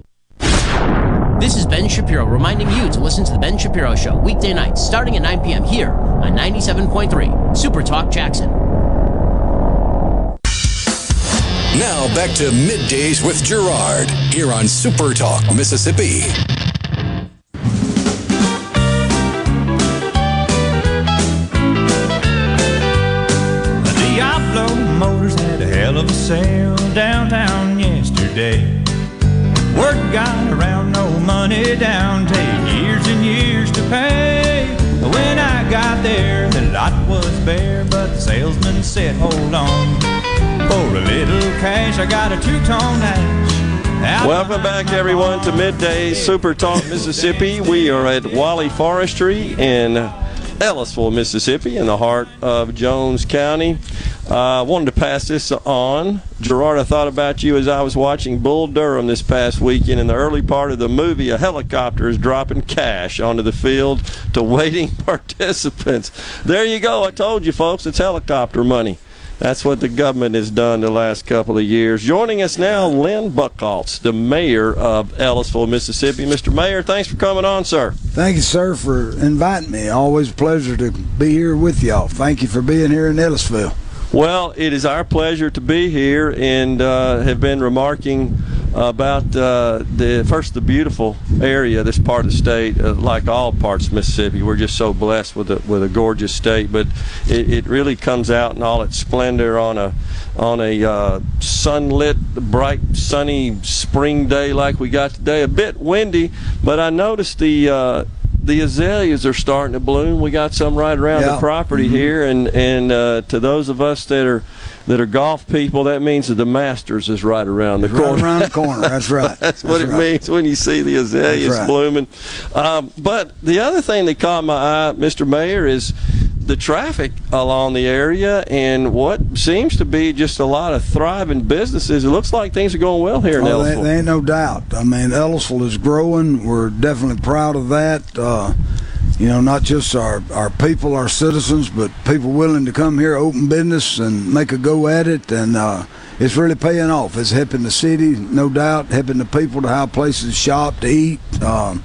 This is Ben Shapiro reminding you to listen to The Ben Shapiro Show weekday nights starting at nine p.m. here on ninety-seven point three Super Talk Jackson. Now back to Middays with Gerard here on Super Talk Mississippi. Of a sale downtown yesterday. Word got around, no money down, take years and years to pay. When I got there, the lot was bare, but the salesman said, hold on. For a little cash, I got a two-tone hatch. Welcome back, everyone, to Midday Super Talk Mississippi. We are at Wally Forestry in Ellisville, Mississippi, in the heart of Jones County. I uh, wanted to pass this on. Gerard, I thought about you as I was watching Bull Durham this past weekend. In the early part of the movie, a helicopter is dropping cash onto the field to waiting participants. There you go. I told you, folks, it's helicopter money. That's what the government has done the last couple of years. Joining us now, Lynn Buckholz, the mayor of Ellisville, Mississippi. Mister Mayor, thanks for coming on, sir. Thank you, sir, for inviting me. Always a pleasure to be here with y'all. Thank you for being here in Ellisville. Well, it is our pleasure to be here, and uh, have been remarking about uh, the first the beautiful area, this part of the state, uh, like all parts of Mississippi. We're just so blessed with a, with a gorgeous state, but it, it really comes out in all its splendor on a on a uh, sunlit, bright, sunny spring day like we got today. A bit windy, but I noticed the. Uh, The azaleas are starting to bloom. We got some right around yeah. the property mm-hmm. here, and and uh, to those of us that are that are golf people, that means that the Masters is right around the right corner. Right around the corner. That's right. That's, That's what right. it means when you see the azaleas right. blooming. Um, but the other thing that caught my eye, Mister Mayor, is the traffic along the area and what seems to be just a lot of thriving businesses. It looks like things are going well here in oh, Ellisville. There ain't no doubt. I mean, Ellisville is growing. We're definitely proud of that. Uh, you know, not just our, our people, our citizens, but people willing to come here, open business, and make a go at it. And uh, it's really paying off. It's helping the city, no doubt, helping the people to have places to shop, to eat. Um,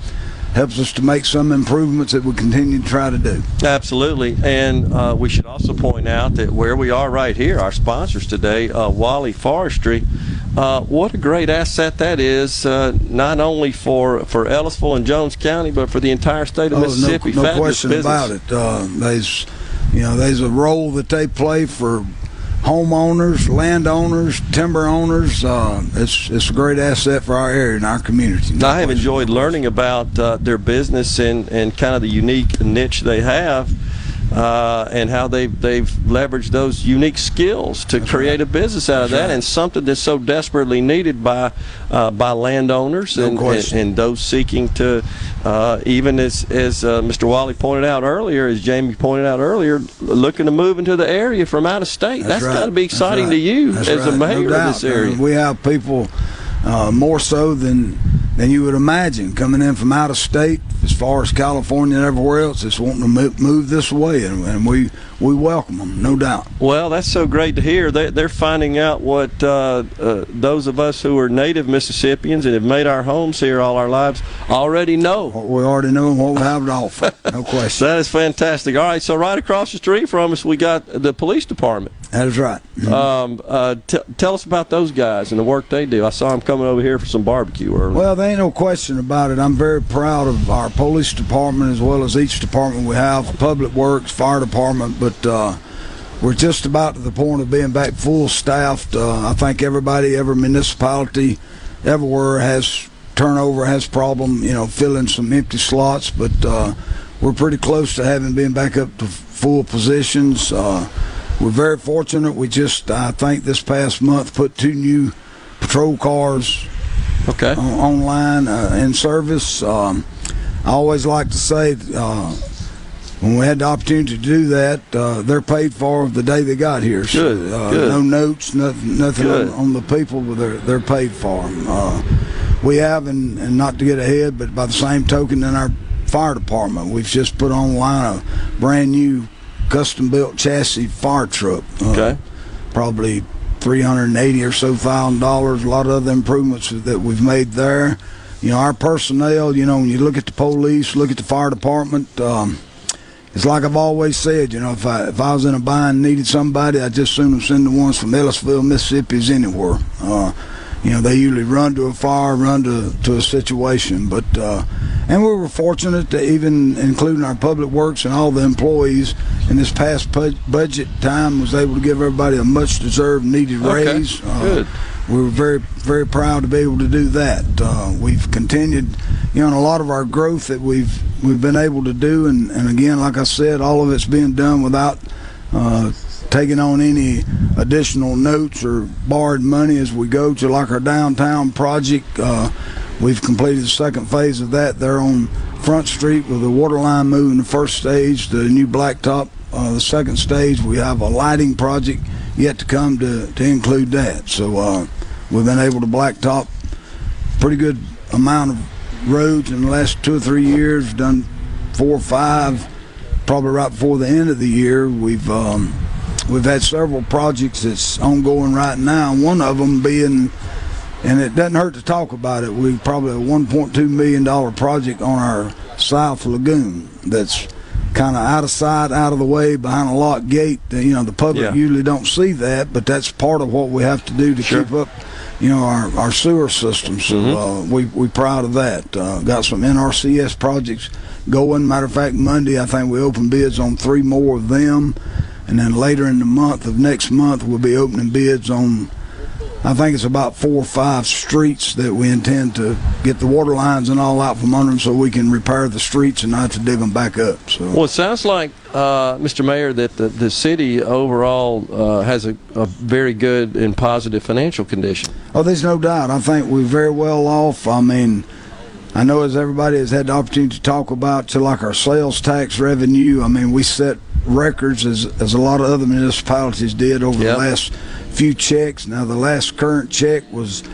helps us to make some improvements that we continue to try to do. Absolutely, and uh, we should also point out that where we are right here, our sponsors today, uh, Wally Forestry, Uh, what a great asset that is, uh, not only for, for Ellisville and Jones County, but for the entire state of oh, Mississippi. No, no Fabulous question business. about it. Uh, there's, you know, there's a role that they play for homeowners, landowners, timber owners. Uh, it's it's a great asset for our area and our community. No I have question. enjoyed learning about uh, their business and, and kind of the unique niche they have. Uh, and how they've, they've leveraged those unique skills to that's create right. a business out of that's that right. and something that's so desperately needed by uh, by landowners no and, and, and those seeking to, uh, even as, as uh, Mister Wally pointed out earlier, as Jamie pointed out earlier, looking to move into the area from out of state. That's, that's right. got to be exciting right. to you that's as right. a mayor no of this area. And we have people uh, more so than... than you would imagine coming in from out of state, as far as California and everywhere else, that's wanting to move, move this way, and, and we we welcome them, no doubt. Well, that's so great to hear. They, they're finding out what uh, uh, those of us who are native Mississippians and have made our homes here all our lives already know. What we already know and what we have to offer, no question. That is fantastic. All right, so right across the street from us, we got the police department. That is right. Mm-hmm. um, uh, t tell us about those guys and the work they do. I saw them coming over here for some barbecue earlier. Well, there ain't no question about it. I'm very proud of our police department as well as each department we have, public works, fire department, but uh, we're just about to the point of being back full staffed. Uh, I think everybody, every municipality, everywhere has turnover, has problem, you know, filling some empty slots, but uh, we're pretty close to having been back up to full positions. Uh, We're very fortunate. We just, I think this past month, put two new patrol cars okay. on, online uh, in service. Um, I always like to say uh, when we had the opportunity to do that, uh, they're paid for the day they got here. So, Good. Uh, Good. No notes, nothing, nothing on, on the people, but they're, they're paid for them. Uh, we have, and, and not to get ahead, but by the same token in our fire department, we've just put online a brand new custom-built chassis fire truck, uh, okay. probably three hundred eighty or so thousand dollars. A lot of the improvements that we've made there. You know, our personnel. You know, when you look at the police, look at the fire department. Um, it's like I've always said. You know, if I if I was in a bind and needed somebody, I'd just soon send the ones from Ellisville, Mississippi, as anywhere. Uh, you know, they usually run to a fire, run to to a situation, but. Uh, And we were fortunate to even, including our public works and all the employees, in this past budget time, was able to give everybody a much-deserved, needed raise. Okay. Uh, Good. We were very, very proud to be able to do that. Uh, we've continued, you know, in a lot of our growth that we've we've been able to do, and, and again, like I said, all of it's being done without uh, taking on any additional notes or borrowed money as we go to, like our downtown project. Uh, We've completed the second phase of that. They're on Front Street with the water line moving the first stage, the new blacktop, uh, the second stage. We have a lighting project yet to come to, to include that. So uh, we've been able to blacktop pretty good amount of roads in the last two or three years, done four or five, probably right before the end of the year. We've, um, we've had several projects that's ongoing right now, one of them being... And it doesn't hurt to talk about it. We've probably a one point two million dollar project on our South Lagoon that's kind of out of sight, out of the way, behind a locked gate. You know, the public yeah. usually don't see that, but that's part of what we have to do to sure. keep up, you know, our, our sewer system. So mm-hmm. uh, we, we're proud of that. Uh, got some N R C S projects going. Matter of fact, Monday I think we open bids on three more of them. And then later in the month of next month, we'll be opening bids on I think it's about four or five streets that we intend to get the water lines and all out from under them so we can repair the streets and not to dig them back up. So. Well, it sounds like, uh, Mister Mayor, that the, the city overall uh, has a, a very good and positive financial condition. Oh, there's no doubt. I think we're very well off. I mean, I know as everybody has had the opportunity to talk about, to like our sales tax revenue, I mean, we set records as, as a lot of other municipalities did over yep. the last few checks. Now the last current check was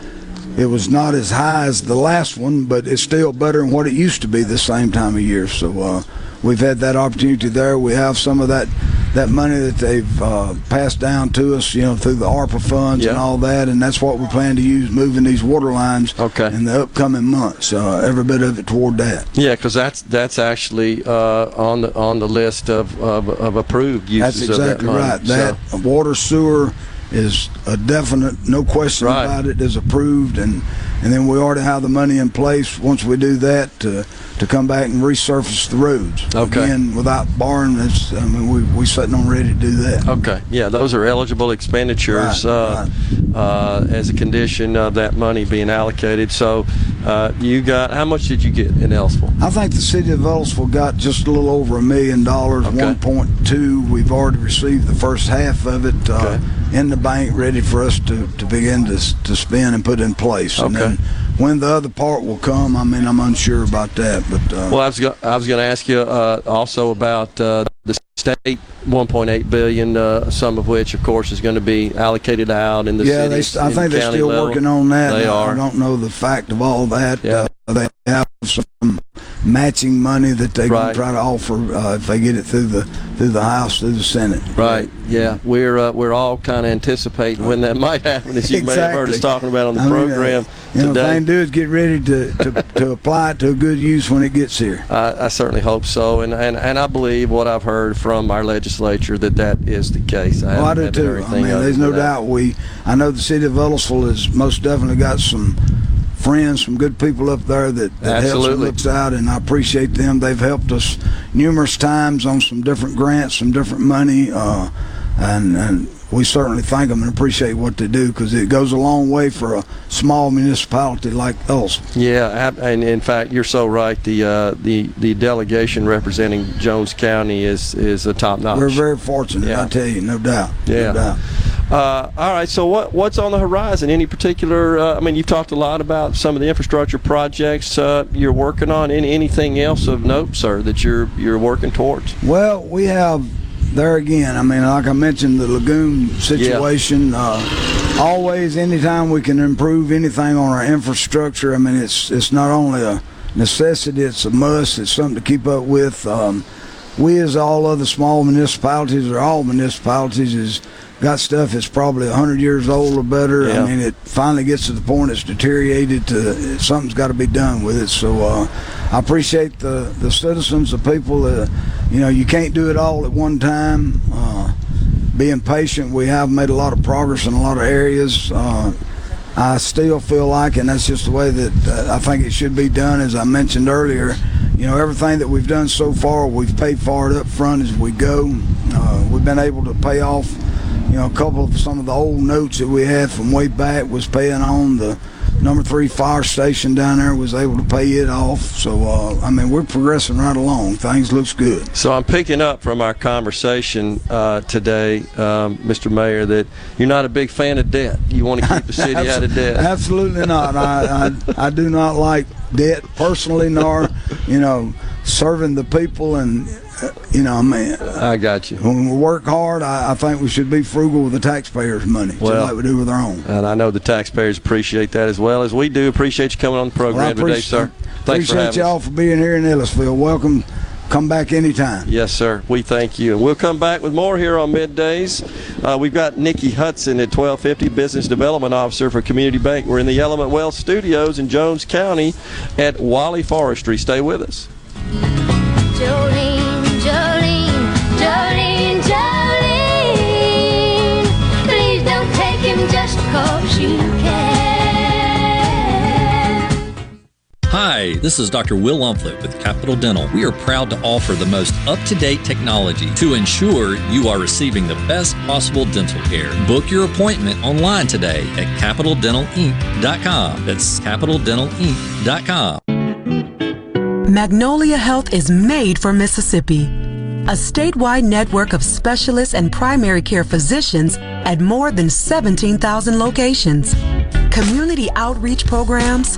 it was not as high as the last one, but it's still better than what it used to be this same time of year. So uh, we've had that opportunity there. We have some of that that money that they've uh, passed down to us, you know, through the ARPA funds yep. and all that, and that's what we plan to use moving these water lines okay. in the upcoming months. Uh, every bit of it toward that. Yeah, because that's that's actually uh, on the on the list of of, of approved uses. That's exactly of that money, right. That so. water, sewer. is a definite, no question right. about it, is approved, and and then we already have the money in place once we do that to to come back and resurface the roads. Okay. Again, without borrowing, it's, I mean, we we sitting on ready to do that. Okay. Yeah, those are eligible expenditures right, uh, right. Uh, as a condition of that money being allocated. So uh, you got, how much did you get in Ellisville? I think the city of Ellisville got just a little over a million dollars, okay. one point two. We've already received the first half of it. Uh, okay. in the bank, ready for us to, to begin to, to spend and put in place. Okay. And then when the other part will come, I mean, I'm unsure about that. But uh, well, I was go- I was going to ask you uh, also about uh, the state one point eight billion dollars, uh, some of which, of course, is going to be allocated out in the yeah, city. Yeah, st- I think they're still level. working on that. They now, are. I don't know the fact of all that. Yeah. Uh, they have some matching money that they're right. going to try to offer uh, if they get it through the through the House, through the Senate. Right. Yeah. We're uh, we're all kind of anticipating when that might happen, as you exactly. may have heard us talking about on the I program mean, uh, today. You know, the thing to do is get ready to, to, to apply it to a good use when it gets here. I, I certainly hope so, and, and and I believe what I've heard from our legislature that that is the case. I, well, I do too. I mean, there's no that. doubt we. I know the city of Ellisville has most definitely got some friends, some good people up there that, that helps and looks out, and I appreciate them. They've helped us numerous times on some different grants, some different money, uh, and, and we certainly thank them and appreciate what they do, because it goes a long way for a small municipality like us. Yeah, and in fact, you're so right. The uh, the the delegation representing Jones County is is a top notch. We're very fortunate, yeah. I tell you, no doubt. Yeah. No doubt. Uh, all right, so what what's on the horizon? Any particular, uh, I mean, you've talked a lot about some of the infrastructure projects uh, you're working on. Any, anything else of note, sir, that you're you're working towards? Well, we have, there again, I mean, like I mentioned, the lagoon situation. Yeah. Uh, always, anytime we can improve anything on our infrastructure, I mean, it's, it's not only a necessity, it's a must. It's something to keep up with. Um, we, as all other small municipalities, or all municipalities, is got stuff that's probably one hundred years old or better. Yeah. I mean, it finally gets to the point it's deteriorated to, something's got to be done with it. So uh, I appreciate the, the citizens, the people. That, you know, you can't do it all at one time. Uh, being patient, we have made a lot of progress in a lot of areas. Uh, I still feel like, and that's just the way that uh, I think it should be done, as I mentioned earlier, you know, everything that we've done so far, we've paid for it up front as we go. Uh, we've been able to pay off, you know, a couple of some of the old notes that we had from way back. Was paying on the number three fire station down there, was able to pay it off. So, uh, I mean, we're progressing right along. Things looks good. So I'm picking up from our conversation uh, today, um, Mister Mayor, that you're not a big fan of debt. You want to keep the city out of debt. Absolutely not. I, I I do not like debt personally, nor, you know, serving the people, and uh, you know, I mean, uh, I got you. When we work hard, I, I think we should be frugal with the taxpayers' money, well, just like we do with our own. And I know the taxpayers appreciate that as well as we do. Appreciate you coming on the program well, today, sir. Thanks for having us. Appreciate y'all for being here in Ellisville. Welcome. Come back anytime. Yes, sir. We thank you. And we'll come back with more here on Middays. Uh, we've got Nikki Hudson at twelve fifty, Business Development Officer for Community Bank. We're in the Element Wealth Studios in Jones County at Wally Forestry. Stay with us. Jolene, Jolene, Jolene, Jolene. Please don't take him just cause you can. Hi, this is Doctor Will Umflett with Capital Dental. We are proud to offer the most up-to-date technology to ensure you are receiving the best possible dental care. Book your appointment online today at capital dental inc dot com. That's capital dental inc dot com. Magnolia Health is made for Mississippi. A statewide network of specialists and primary care physicians at more than seventeen thousand locations, community outreach programs,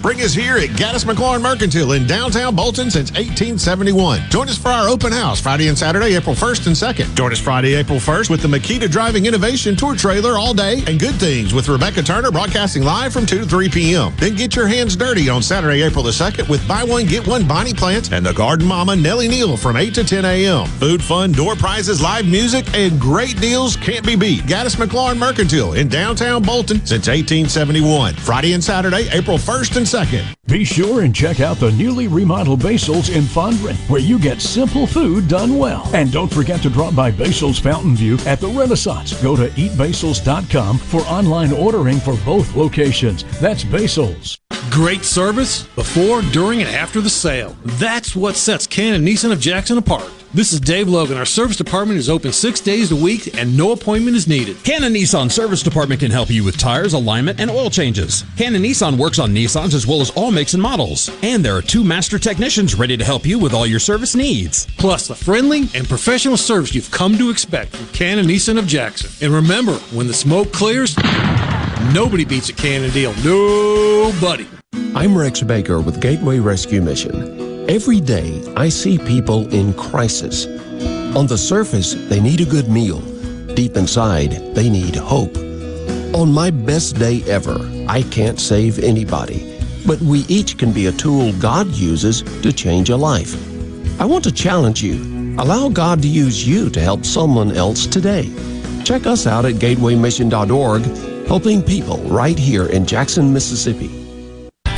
Spring is here at Gaddis McLaurin Mercantile in downtown Bolton since eighteen seventy-one. Join us for our open house Friday and Saturday, April first and second. Join us Friday, April first with the Makita Driving Innovation Tour Trailer all day and Good Things with Rebecca Turner broadcasting live from two to three p m Then get your hands dirty on Saturday, April the second with Buy One, Get One Bonnie Plants and the Garden Mama Nellie Neal from eight to ten a m Food, fun, door prizes, live music, and great deals can't be beat. Gaddis McLaurin Mercantile in downtown Bolton since eighteen seventy-one. Friday and Saturday, April first and second. Be sure and check out the newly remodeled Basil's in Fondren, where you get simple food done well. And don't forget to drop by Basil's Fountain View at the Renaissance. Go to eat basils dot com for online ordering for both locations. That's Basil's. Great service before, during, and after the sale. That's what sets Ken and Nissan of Jackson apart. This is Dave Logan. Our service department is open six days a week and no appointment is needed. Canon Nissan Service Department can help you with tires, alignment, and oil changes. Canon Nissan works on Nissans as well as all makes and models. And there are two master technicians ready to help you with all your service needs. Plus the friendly and professional service you've come to expect from Canon Nissan of Jackson. And remember, when the smoke clears, nobody beats a Canon deal. Nobody. I'm Rex Baker with Gateway Rescue Mission. Every day, I see people in crisis. On the surface, they need a good meal. Deep inside, they need hope. On my best day ever, I can't save anybody, but we each can be a tool God uses to change a life. I want to challenge you. Allow God to use you to help someone else today. Check us out at gateway mission dot org, helping people right here in Jackson, Mississippi.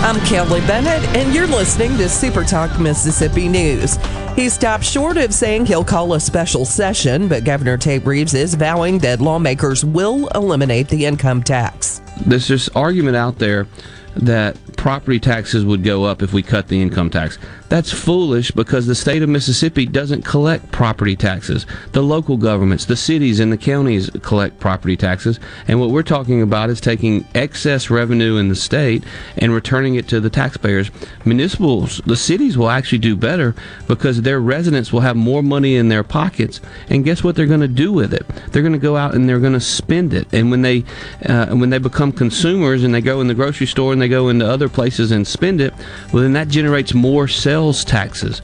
I'm Kelly Bennett, and you're listening to Super Talk Mississippi News. He stopped short of saying he'll call a special session, but Governor Tate Reeves is vowing that lawmakers will eliminate the income tax. There's this argument out there that property taxes would go up if we cut the income tax. That's foolish because the state of Mississippi doesn't collect property taxes. The local governments, the cities, and the counties collect property taxes. And what we're talking about is taking excess revenue in the state and returning it to the taxpayers. Municipals, the cities will actually do better because their residents will have more money in their pockets. And guess what they're going to do with it? They're going to go out and they're going to spend it. And when they, uh, when they become consumers and they go in the grocery store and they go into other places and spend it, well, then that generates more sales taxes.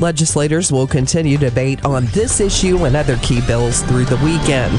Legislators will continue debate on this issue and other key bills through the weekend.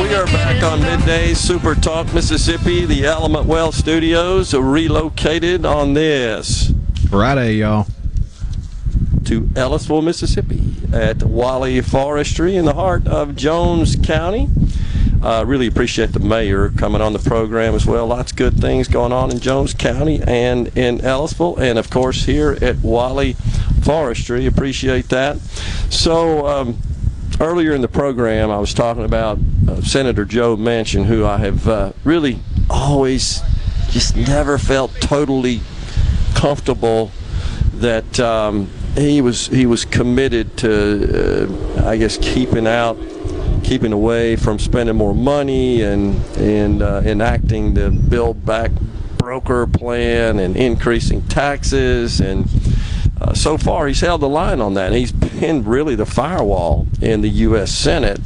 We are back on Midday Super Talk Mississippi. The Element Wealth Studios are relocated on this Friday, y'all, to Ellisville, Mississippi, at Wally Forestry in the heart of Jones County. I uh, really appreciate the mayor coming on the program as well. Lots of good things going on in Jones County and in Ellisville, and of course here at Wally Forestry. Appreciate that. So um, earlier in the program, I was talking about uh, Senator Joe Manchin, who I have uh, really always just never felt totally comfortable that um, he was he was committed to, uh, I guess, keeping out. keeping away from spending more money and and uh, enacting the Build Back Broker plan and increasing taxes, and uh, so far he's held the line on that. He's been really the firewall in the U S Senate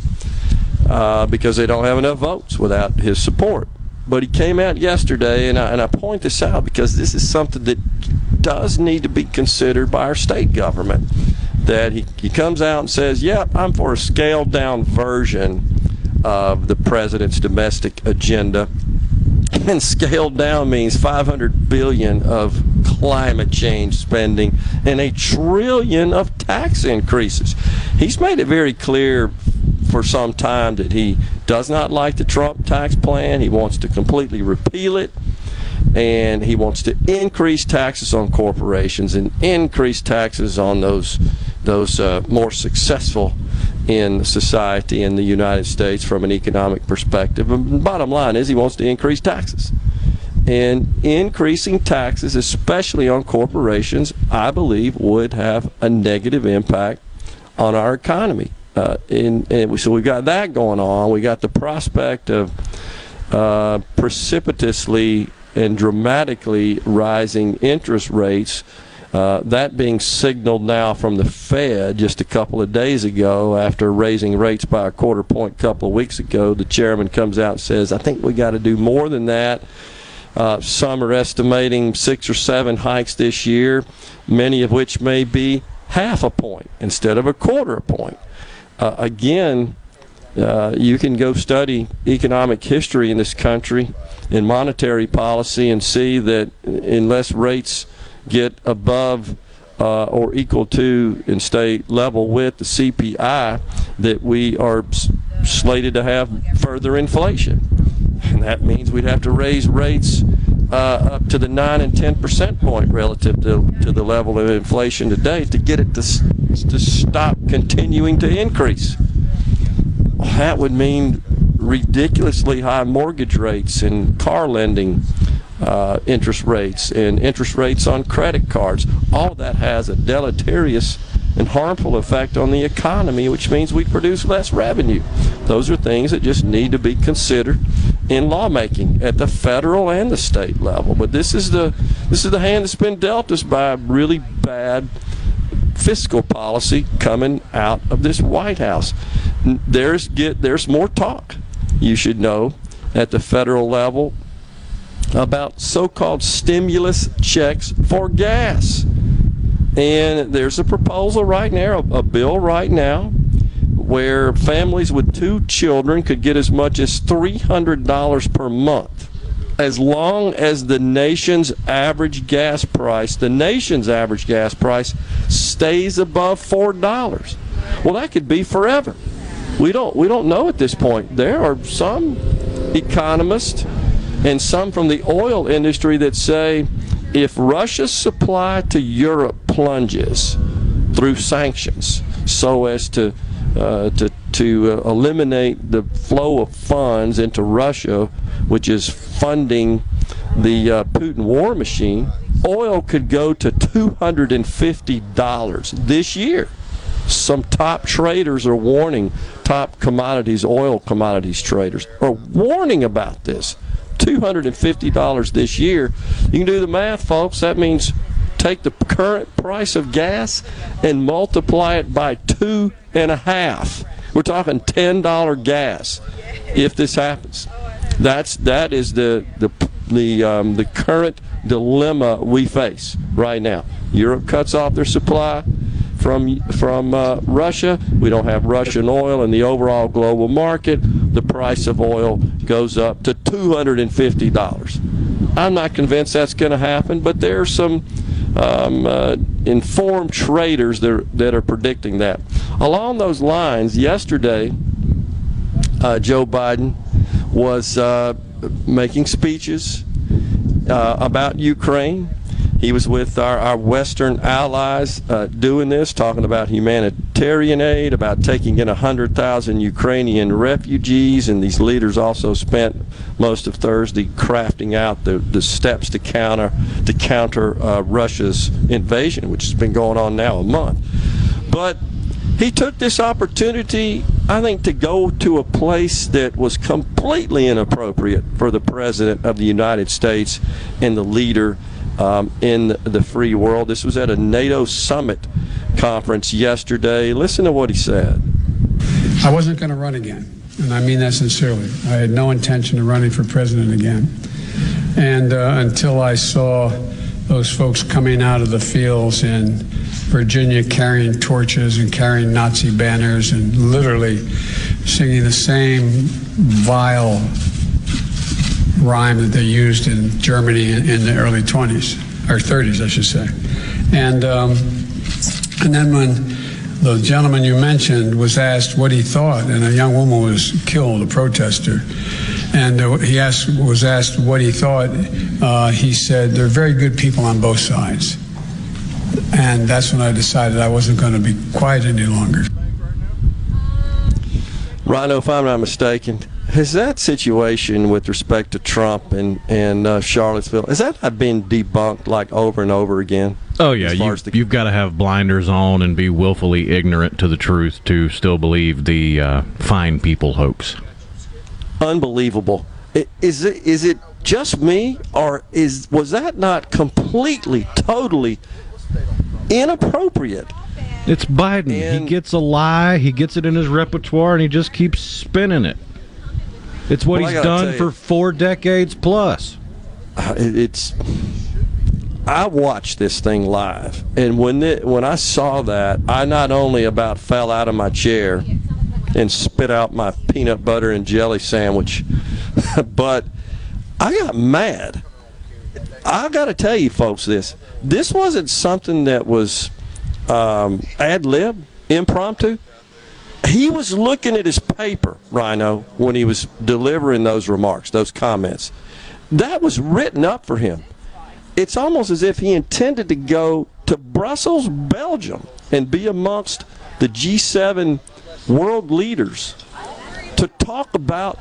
uh, because they don't have enough votes without his support. But he came out yesterday, and I, and I point this out because this is something that does need to be considered by our state government. That he, he comes out and says, yep, yeah, I'm for a scaled-down version of the president's domestic agenda. And scaled down means five hundred billion dollars of climate change spending and a trillion of tax increases. He's made it very clear for some time that he does not like the Trump tax plan. He wants to completely repeal it. And he wants to increase taxes on corporations and increase taxes on those those uh, more successful in society in the United States from an economic perspective. And bottom line is he wants to increase taxes. And increasing taxes, especially on corporations, I believe would have a negative impact on our economy. Uh, and, and so we've got that going on. We got the prospect of uh, precipitously and dramatically rising interest rates, uh, that being signaled now from the Fed just a couple of days ago after raising rates by a quarter point a couple of weeks ago. The chairman comes out and says, I think we got to do more than that. Uh, some are estimating six or seven hikes this year, many of which may be half a point instead of a quarter a point. Uh, again, Uh, you can go study economic history in this country and monetary policy and see that unless rates get above uh, or equal to and stay level with the C P I, that we are s- slated to have further inflation. And that means we'd have to raise rates uh, up to the nine and ten percent point relative to, to the level of inflation today to get it to, to stop continuing to increase. That would mean ridiculously high mortgage rates and car lending uh, interest rates and interest rates on credit cards. All that has a deleterious and harmful effect on the economy, which means we produce less revenue. Those are things that just need to be considered in lawmaking at the federal and the state level. But this is the this is the hand that's been dealt us by really bad fiscal policy coming out of this White House. There's get there's more talk, you should know, at the federal level about so-called stimulus checks for gas. And there's a proposal right now, a, a bill right now, where families with two children could get as much as three hundred dollars per month, as long as the nation's average gas price, the nation's average gas price stays above four dollars. Well, that could be forever. We don't we don't know at this point. There are some economists and some from the oil industry that say if Russia's supply to Europe plunges through sanctions so as to uh, to to uh, eliminate the flow of funds into Russia, which is funding the uh, Putin war machine, oil could go to two hundred fifty dollars this year. Some top traders are warning, top commodities, oil commodities traders are warning about this. two hundred fifty dollars this year. You can do the math, folks. That means take the current price of gas and multiply it by two and a half. We're talking ten dollars gas if this happens. That's that is the the the um, the current dilemma we face right now. Europe cuts off their supply from from uh, Russia. We don't have Russian oil in the overall global market. The price of oil goes up to two hundred fifty dollars. I'm not convinced that's going to happen, but there are some um, uh, informed traders that are, that are predicting that. Along those lines, yesterday, uh, Joe Biden was uh, making speeches uh, about Ukraine. He was with our, our Western allies uh, doing this, talking about humanitarian aid, about taking in one hundred thousand Ukrainian refugees, and these leaders also spent most of Thursday crafting out the, the steps to counter, to counter uh, Russia's invasion, which has been going on now a month. But he took this opportunity, I think, to go to a place that was completely inappropriate for the President of the United States and the leader Um, in the free world. This was at a NATO summit conference yesterday. Listen to what he said. I wasn't going to run again, and I mean that sincerely. I had no intention of running for president again. And uh, until I saw those folks coming out of the fields in Virginia carrying torches and carrying Nazi banners and literally singing the same vile rhyme that they used in Germany in, in the early twenties, or thirties, I should say. And um, and then when the gentleman you mentioned was asked what he thought, and a young woman was killed, a protester, and uh, he asked was asked what he thought, uh, he said, "They're very good people on both sides." And that's when I decided I wasn't going to be quiet any longer. Rhino, if I'm not mistaken, has that situation with respect to Trump and, and uh, Charlottesville, has that not been debunked like over and over again? Oh, yeah. You, the... You've got to have blinders on and be willfully ignorant to the truth to still believe the uh, fine people hoax. Unbelievable. Is it, is it just me, or is was that not completely, totally inappropriate? It's Biden. And he gets a lie, he gets it in his repertoire, and he just keeps spinning it. It's what well, he's done for four decades plus. It's. I watched this thing live, and when the, when I saw that, I not only about fell out of my chair and spit out my peanut butter and jelly sandwich, but I got mad. I got to tell you folks this. This wasn't something that was um, ad-lib, impromptu. He was looking at his paper, Rhino, when he was delivering those remarks, those comments. That was written up for him. It's almost as if he intended to go to Brussels, Belgium, and be amongst the G seven world leaders to talk about,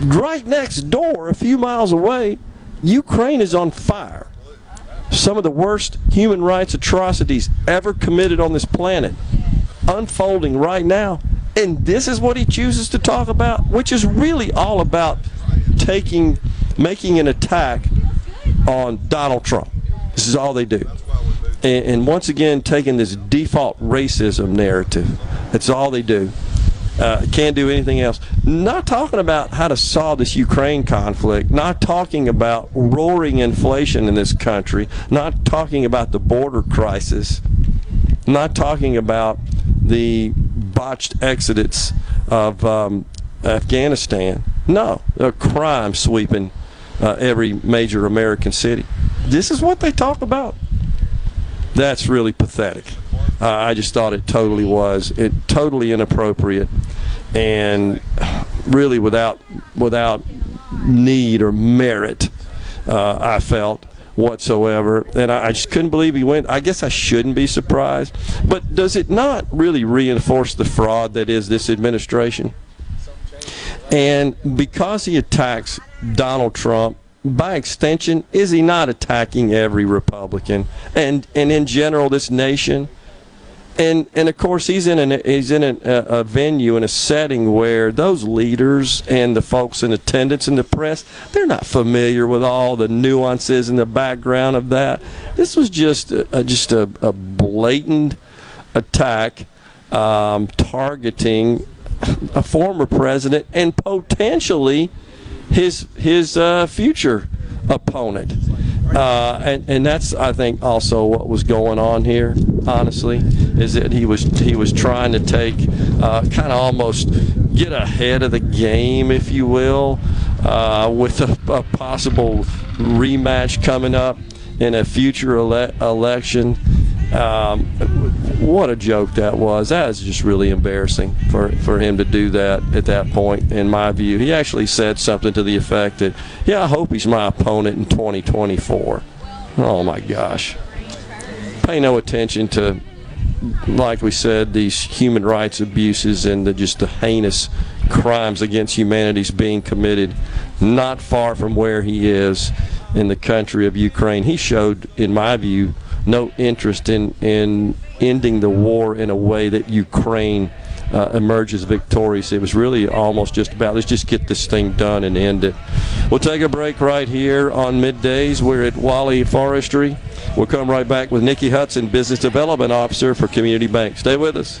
right next door, a few miles away, Ukraine is on fire. Some of the worst human rights atrocities ever committed on this planet unfolding right now, and this is what he chooses to talk about, which is really all about taking making an attack on Donald Trump. This is all they do, and, and once again taking this default racism narrative. That's all they do. Uh, can't do anything else. Not talking about how to solve this Ukraine conflict, not talking about roaring inflation in this country, not talking about the border crisis, not talking about the botched exodus of um, Afghanistan. No, a crime sweeping uh, every major American city. This is what they talk about. That's really pathetic. Uh, I just thought it totally was. It totally inappropriate, and really without without need or merit. Uh, I felt. Whatsoever, and I, I just couldn't believe he went. I guess I shouldn't be surprised, but does it not really reinforce the fraud that is this administration? And because he attacks Donald Trump, by extension, is he not attacking every Republican and and in general this nation? And and of course he's in an he's in a, a venue in a setting where those leaders and the folks in attendance and the press, they're not familiar with all the nuances and the background of that. This was just a, just a, a blatant attack um, targeting a former president and potentially his his uh, future opponent. Uh, and, and that's, I think, also what was going on here, honestly, is that he was he was trying to take, uh, kind of almost get ahead of the game, if you will, uh, with a, a possible rematch coming up in a future ele election. Um, what a joke that was. That is just really embarrassing for, for him to do that at that point, in my view. He actually said something to the effect that, yeah, I hope he's my opponent in twenty twenty-four. Oh, my gosh. Pay no attention to, like we said, these human rights abuses and the, just the heinous crimes against humanity being committed not far from where he is in the country of Ukraine. He showed, in my view, no interest in, in ending the war in a way that Ukraine uh, emerges victorious. It was really almost just about, let's just get this thing done and end it. We'll take a break right here on Middays. We're at Wally Forestry. We'll come right back with Nikki Hudson, Business Development Officer for Community Bank. Stay with us.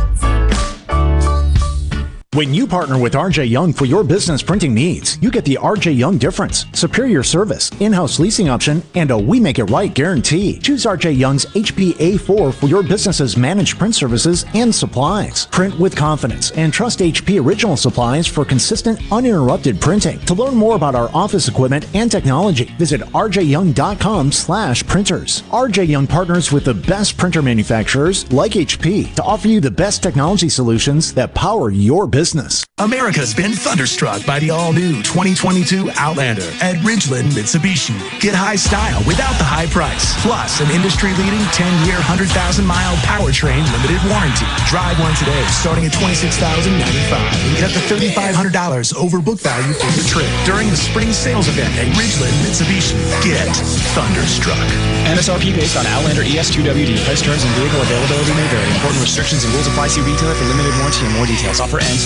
When you partner with R J Young for your business printing needs, you get the R J Young difference, superior service, in-house leasing option, and a We Make It Right guarantee. Choose R J Young's H P A four for your business's managed print services and supplies. Print with confidence and trust H P Original Supplies for consistent, uninterrupted printing. To learn more about our office equipment and technology, visit R J Young dot com slash printers. R J Young partners with the best printer manufacturers like H P to offer you the best technology solutions that power your business. Business. America's been thunderstruck by the all-new twenty twenty-two Outlander at Ridgeland Mitsubishi. Get high style without the high price, plus an industry-leading ten-year, one hundred thousand mile powertrain limited warranty. Drive one today, starting at twenty-six thousand ninety-five dollars, and get up to thirty-five hundred dollars over book value for your trip during the spring sales event at Ridgeland Mitsubishi. Get thunderstruck. M S R P based on Outlander E S two W D. Price, terms, and vehicle availability may vary. Important restrictions and rules apply. See retailer for limited warranty and more details. Offer ends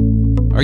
Are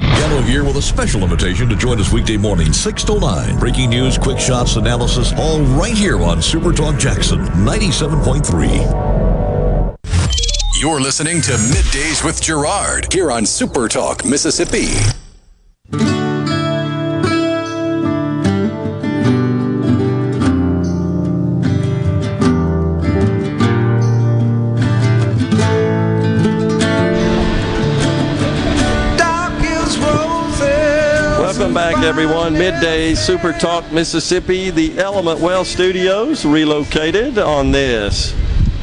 Gallo here with a special invitation to join us weekday morning, six to nine. Breaking news, quick shots, analysis, all right here on Super Talk Jackson ninety-seven point three. You're listening to Middays with Gerard here on Super Talk Mississippi. Welcome back, everyone. Midday Super Talk Mississippi. The Element Well Studios relocated on this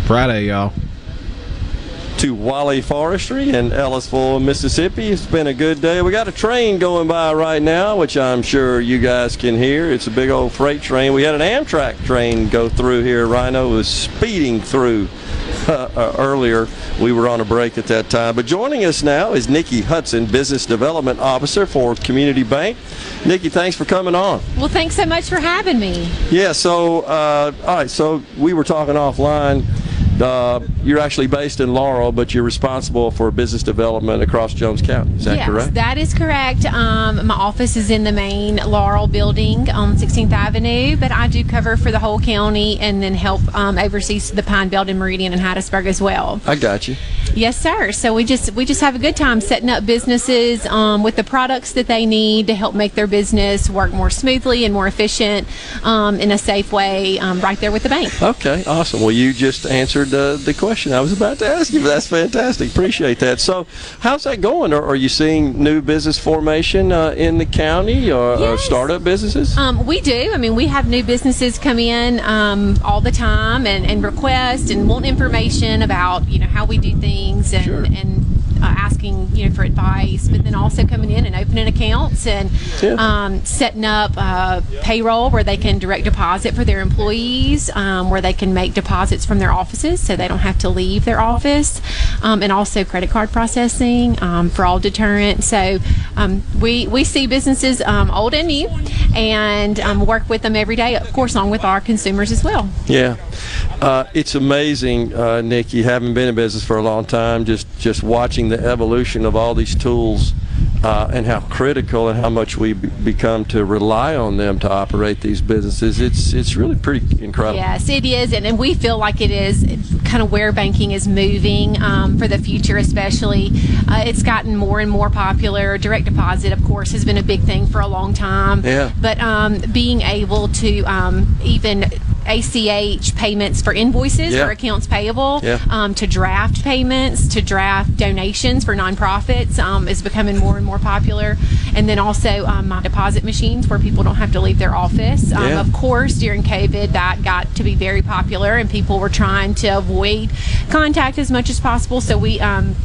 Friday, y'all, to Wally Forestry in Ellisville, Mississippi. It's been a good day. We got a train going by right now, which I'm sure you guys can hear. It's a big old freight train. We had an Amtrak train go through here. Rhino was speeding through uh, earlier. We were on a break at that time. But joining us now is Nikki Hudson, Business Development Officer for Community Bank. Nikki, thanks for coming on. Well, thanks so much for having me. Yeah, so, uh, all right, so we were talking offline. Uh, you're actually based in Laurel, but you're responsible for business development across Jones County. Is that yes, correct? Yes, that is correct. Um, my office is in the main Laurel building on sixteenth avenue, but I do cover for the whole county and then help um, oversee the Pine Belt and Meridian and Hattiesburg as well. I got you. Yes, sir. So we just we just have a good time setting up businesses um, with the products that they need to help make their business work more smoothly and more efficient um, in a safe way um, right there with the bank. Okay, awesome. Well, you just answered The, the question I was about to ask you. That's fantastic. Appreciate that. So how's that going? Are, are you seeing new business formation uh, in the county or, yes. or startup businesses? Um, we do. I mean, we have new businesses come in um, all the time and, and request and want information about, you know, how we do things and, sure. and Uh, asking, you know, for advice, but then also coming in and opening accounts and yeah. um, setting up uh, payroll where they can direct deposit for their employees, um, where they can make deposits from their offices so they don't have to leave their office, um, and also credit card processing, um, fraud deterrent. So um, we we see businesses um, old and new, and um, work with them every day, of course, along with our consumers as well. Yeah, uh, it's amazing, uh, Nikki, having been in business for a long time, just just watching the evolution of all these tools uh, and how critical and how much we b- become to rely on them to operate these businesses. It's it's really pretty incredible. Yes, it is, and, and we feel like it is kind of where banking is moving um, for the future especially. Uh, it's gotten more and more popular. Direct deposit, of course, has been a big thing for a long time. Yeah. But um, being able to um, even A C H payments for invoices yeah. or accounts payable, yeah. um, to draft payments, to draft donations for nonprofits um, is becoming more and more popular. And then also um, my deposit machines where people don't have to leave their office. Um, yeah. Of course, during COVID, that got to be very popular and people were trying to avoid contact as much as possible. So we um,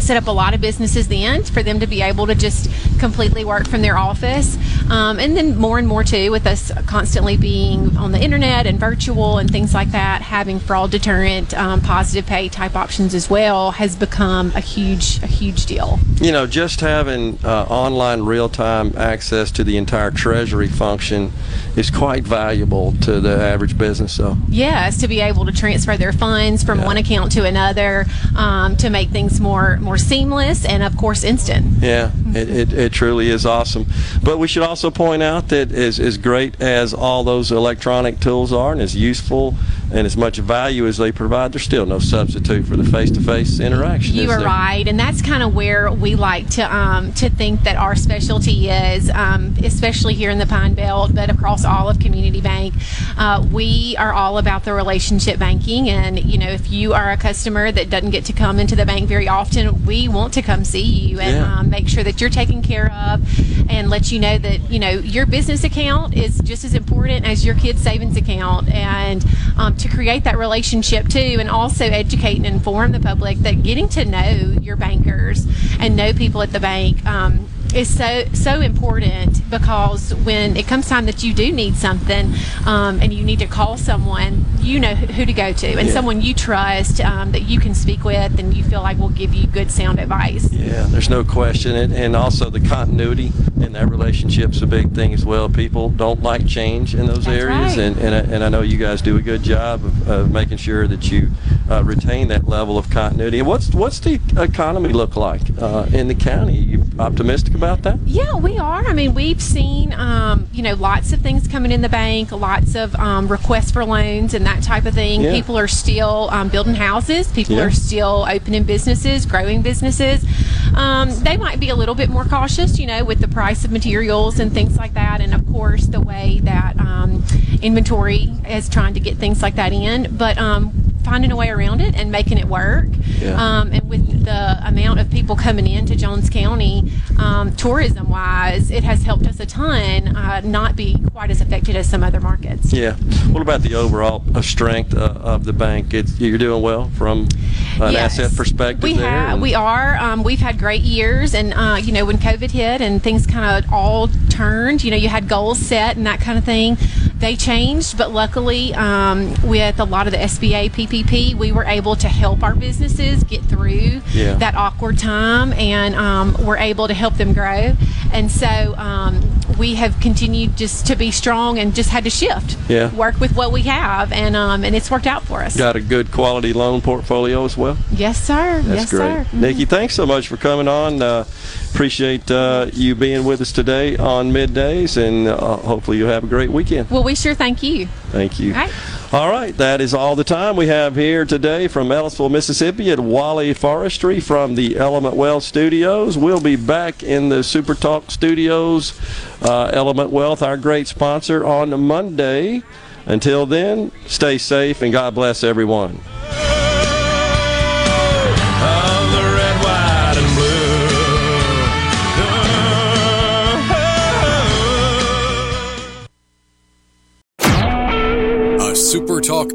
set up a lot of businesses then for them to be able to just completely work from their office. Um, and then more and more, too, with us constantly being on the internet and virtual and things like that, having fraud deterrent, um, positive pay type options as well has become a huge, a huge deal. You know, just having uh, online real-time access to the entire treasury function is quite valuable to the average business, though. Yes, to be able to transfer their funds from yeah. one account to another, um, to make things more, more seamless and, of course, instant. Yeah, it, it, it truly is awesome. But we should also also point out that as, as great as all those electronic tools are and as useful and as much value as they provide, there's still no substitute for the face-to-face interaction. You are right, and that's kind of where we like to um, to think that our specialty is, um, especially here in the Pine Belt, but across all of Community Bank. Uh, we are all about the relationship banking, and you know, if you are a customer that doesn't get to come into the bank very often, we want to come see you and yeah. um, make sure that you're taken care of and let you know that, you know, your business account is just as important as your kid's savings account, and um, to create that relationship too, and also educate and inform the public that getting to know your bankers and know people at the bank um, is so so important, because when it comes time that you do need something um, and you need to call someone, you know who to go to, and yeah. someone you trust um, that you can speak with and you feel like will give you good sound advice. Yeah, there's no question. And, and also the continuity in that relationship's a big thing as well. People don't like change in those That's areas, right. and, and, I, and I know you guys do a good job of, of making sure that you uh, retain that level of continuity. And what's, what's the economy look like uh, in the county? Are you optimistic about that? Yeah, we are. I mean, we've seen, um, you know, lots of things coming in the bank, lots of um, requests for loans and that type of thing. Yeah. People are still um, building houses. People yeah. are still opening businesses, growing businesses. Um, they might be a little bit more cautious, you know, with the price of materials and things like that, and of course the way that um, inventory is trying to get things like that in. But um, finding a way around it and making it work. Yeah. Um, and with the amount of people coming into Jones County, um, tourism-wise, it has helped us a ton uh, not be quite as affected as some other markets. Yeah. What about the overall strength uh, of the bank? It's, you're doing well from an yes. asset perspective we there? Have, we are. Um, we've had great years, and uh, you know, when COVID hit and things kind of all turned, you know, you had goals set and that kind of thing. They changed, but luckily um, with a lot of the S B A, P P P, we were able to help our businesses get through yeah. that awkward time, and um, we're able to help them grow. And so um, we have continued just to be strong and just had to shift, yeah. work with what we have, and um, and it's worked out for us. Got a good quality loan portfolio as well? Yes, sir. That's yes, great. Sir. Mm-hmm. Nikki, thanks so much for coming on. Uh, appreciate uh, you being with us today on Middays, and uh, hopefully you'll have a great weekend. Well, we sure thank you. Thank you. All right. All right, that is all the time we have here today from Ellisville, Mississippi at Wally Forestry from the Element Wealth Studios. We'll be back in the Super Talk Studios, uh, Element Wealth, our great sponsor, on Monday. Until then, stay safe and God bless everyone. SuperTalk